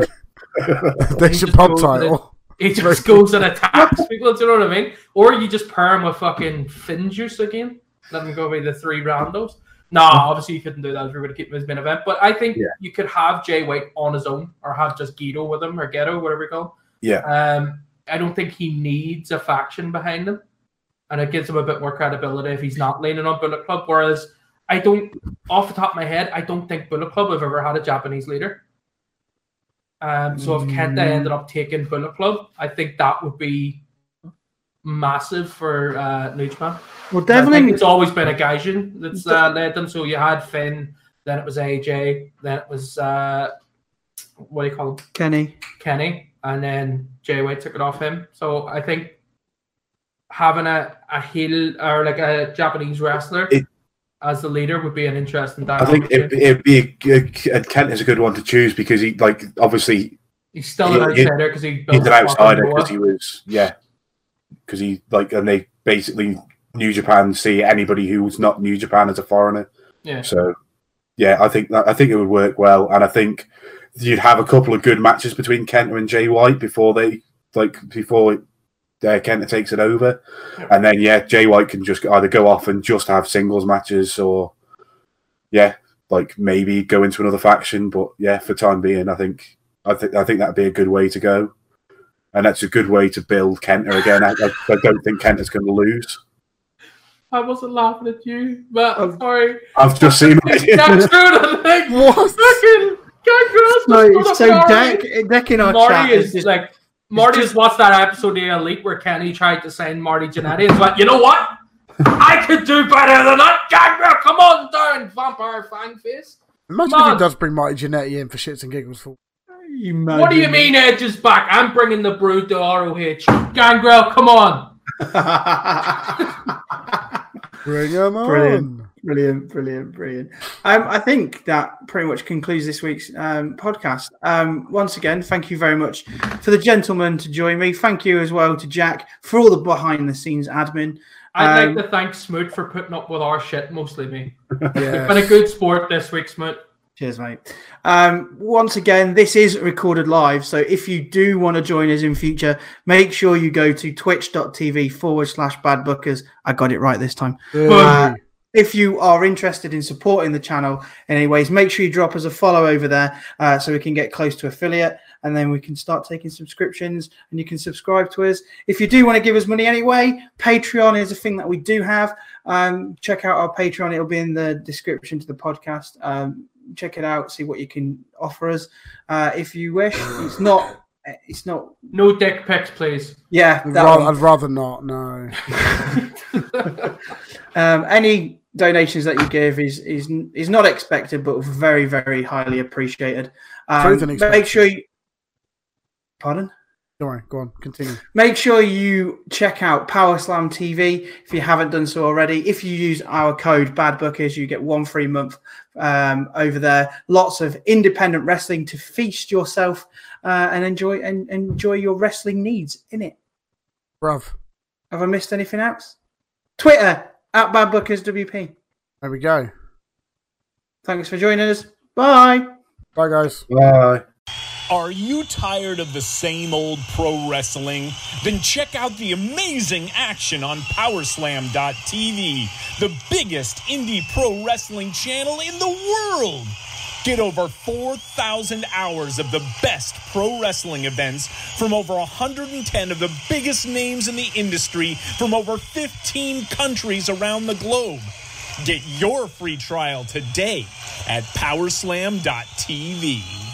your pub title. He just goes and attacks people, do you know what I mean? Or you just pair him with fucking Finn juice again. Let him go with the three randos. No, obviously you couldn't do that if you were to keep him as main event. But I think yeah. you could have Jay White on his own or have just Guido with him or Ghetto, whatever you call him. Yeah. Um, I don't think he needs a faction behind him. And it gives him a bit more credibility if he's not leaning on Bullet Club. Whereas I don't, off the top of my head, I don't think Bullet Club have ever had a Japanese leader. Um, so if Kenta ended up taking Bullet Club, I think that would be massive for uh, New Japan. Well, Devlin, it's always been a Gaijin that's uh, led them. So you had Finn, then it was A J, then it was uh, what do you call him? Kenny. Kenny, and then Jay White took it off him. So I think having a, a heel or like a Japanese wrestler. It As the leader would be an interesting dynamic. I think it, it'd be a, a, a, Kent is a good one to choose because he, like, obviously he's still he, an outsider because he he's an outsider because he was yeah because he like and they basically New Japan see anybody who's not New Japan as a foreigner. Yeah. So yeah, I think that, I think it would work well, and I think you'd have a couple of good matches between Kenta and Jay White before they like before. It, Uh, Kenta takes it over, and then yeah, Jay White can just either go off and just have singles matches, or yeah, like maybe go into another faction. But yeah, for time being, I think I think I think that'd be a good way to go, and that's a good way to build Kenta again. I, I, I don't think Kenta's going to lose. I wasn't laughing at you, but I'm sorry. I've just seen it. That's true. Like, what? Fucking no, so Deck, Deck in our Marty chat is, is just, like Marty just, has watched that episode of Elite where Kenny tried to sign Marty Jannetty. It's like, you know what? I could do better than that. Gangrel, come on down, vampire fan face. Imagine if he does bring Marty Jannetty in for shits and giggles. For what do you mean Edge is back? I'm bringing the brood to R O H. Gangrel, come on. Bring him on. Brilliant. Brilliant, brilliant, brilliant. Um, I think that pretty much concludes this week's um, podcast. Um, once again, thank you very much for the gentleman to join me. Thank you as well to Jack for all the behind-the-scenes admin. I'd um, like to thank Smoot for putting up with our shit, mostly me. Yes. You've been a good sport this week, Smoot. Cheers, mate. Um, once again, this is recorded live, so if you do want to join us in future, make sure you go to twitch.tv forward slash badbookers. I got it right this time. Uh, if you are interested in supporting the channel in any ways, make sure you drop us a follow over there uh, so we can get close to affiliate, and then we can start taking subscriptions and you can subscribe to us. If you do want to give us money anyway, Patreon is a thing that we do have. Um, check out our Patreon. It'll be in the description to the podcast. Um, check it out, see what you can offer us uh if you wish. It's not it's not no dick pics, please. Yeah, I'd rather, I'd rather not, no. um any donations that you give is is is not expected but very, very highly appreciated. Um make sure you pardon Don't worry, go on, continue. Make sure you check out Power Slam T V if you haven't done so already. If you use our code BADBOOKERS, you get one free month um, over there. Lots of independent wrestling to feast yourself uh, and enjoy and enjoy your wrestling needs in it. Bruv. Have I missed anything else? Twitter, at BadBookersWP. There we go. Thanks for joining us. Bye. Bye, guys. Bye. Are you tired of the same old pro wrestling? Then check out the amazing action on powerslam dot t v, the biggest indie pro wrestling channel in the world. Get over four thousand hours of the best pro wrestling events from over one hundred ten of the biggest names in the industry from over fifteen countries around the globe. Get your free trial today at powerslam dot t v.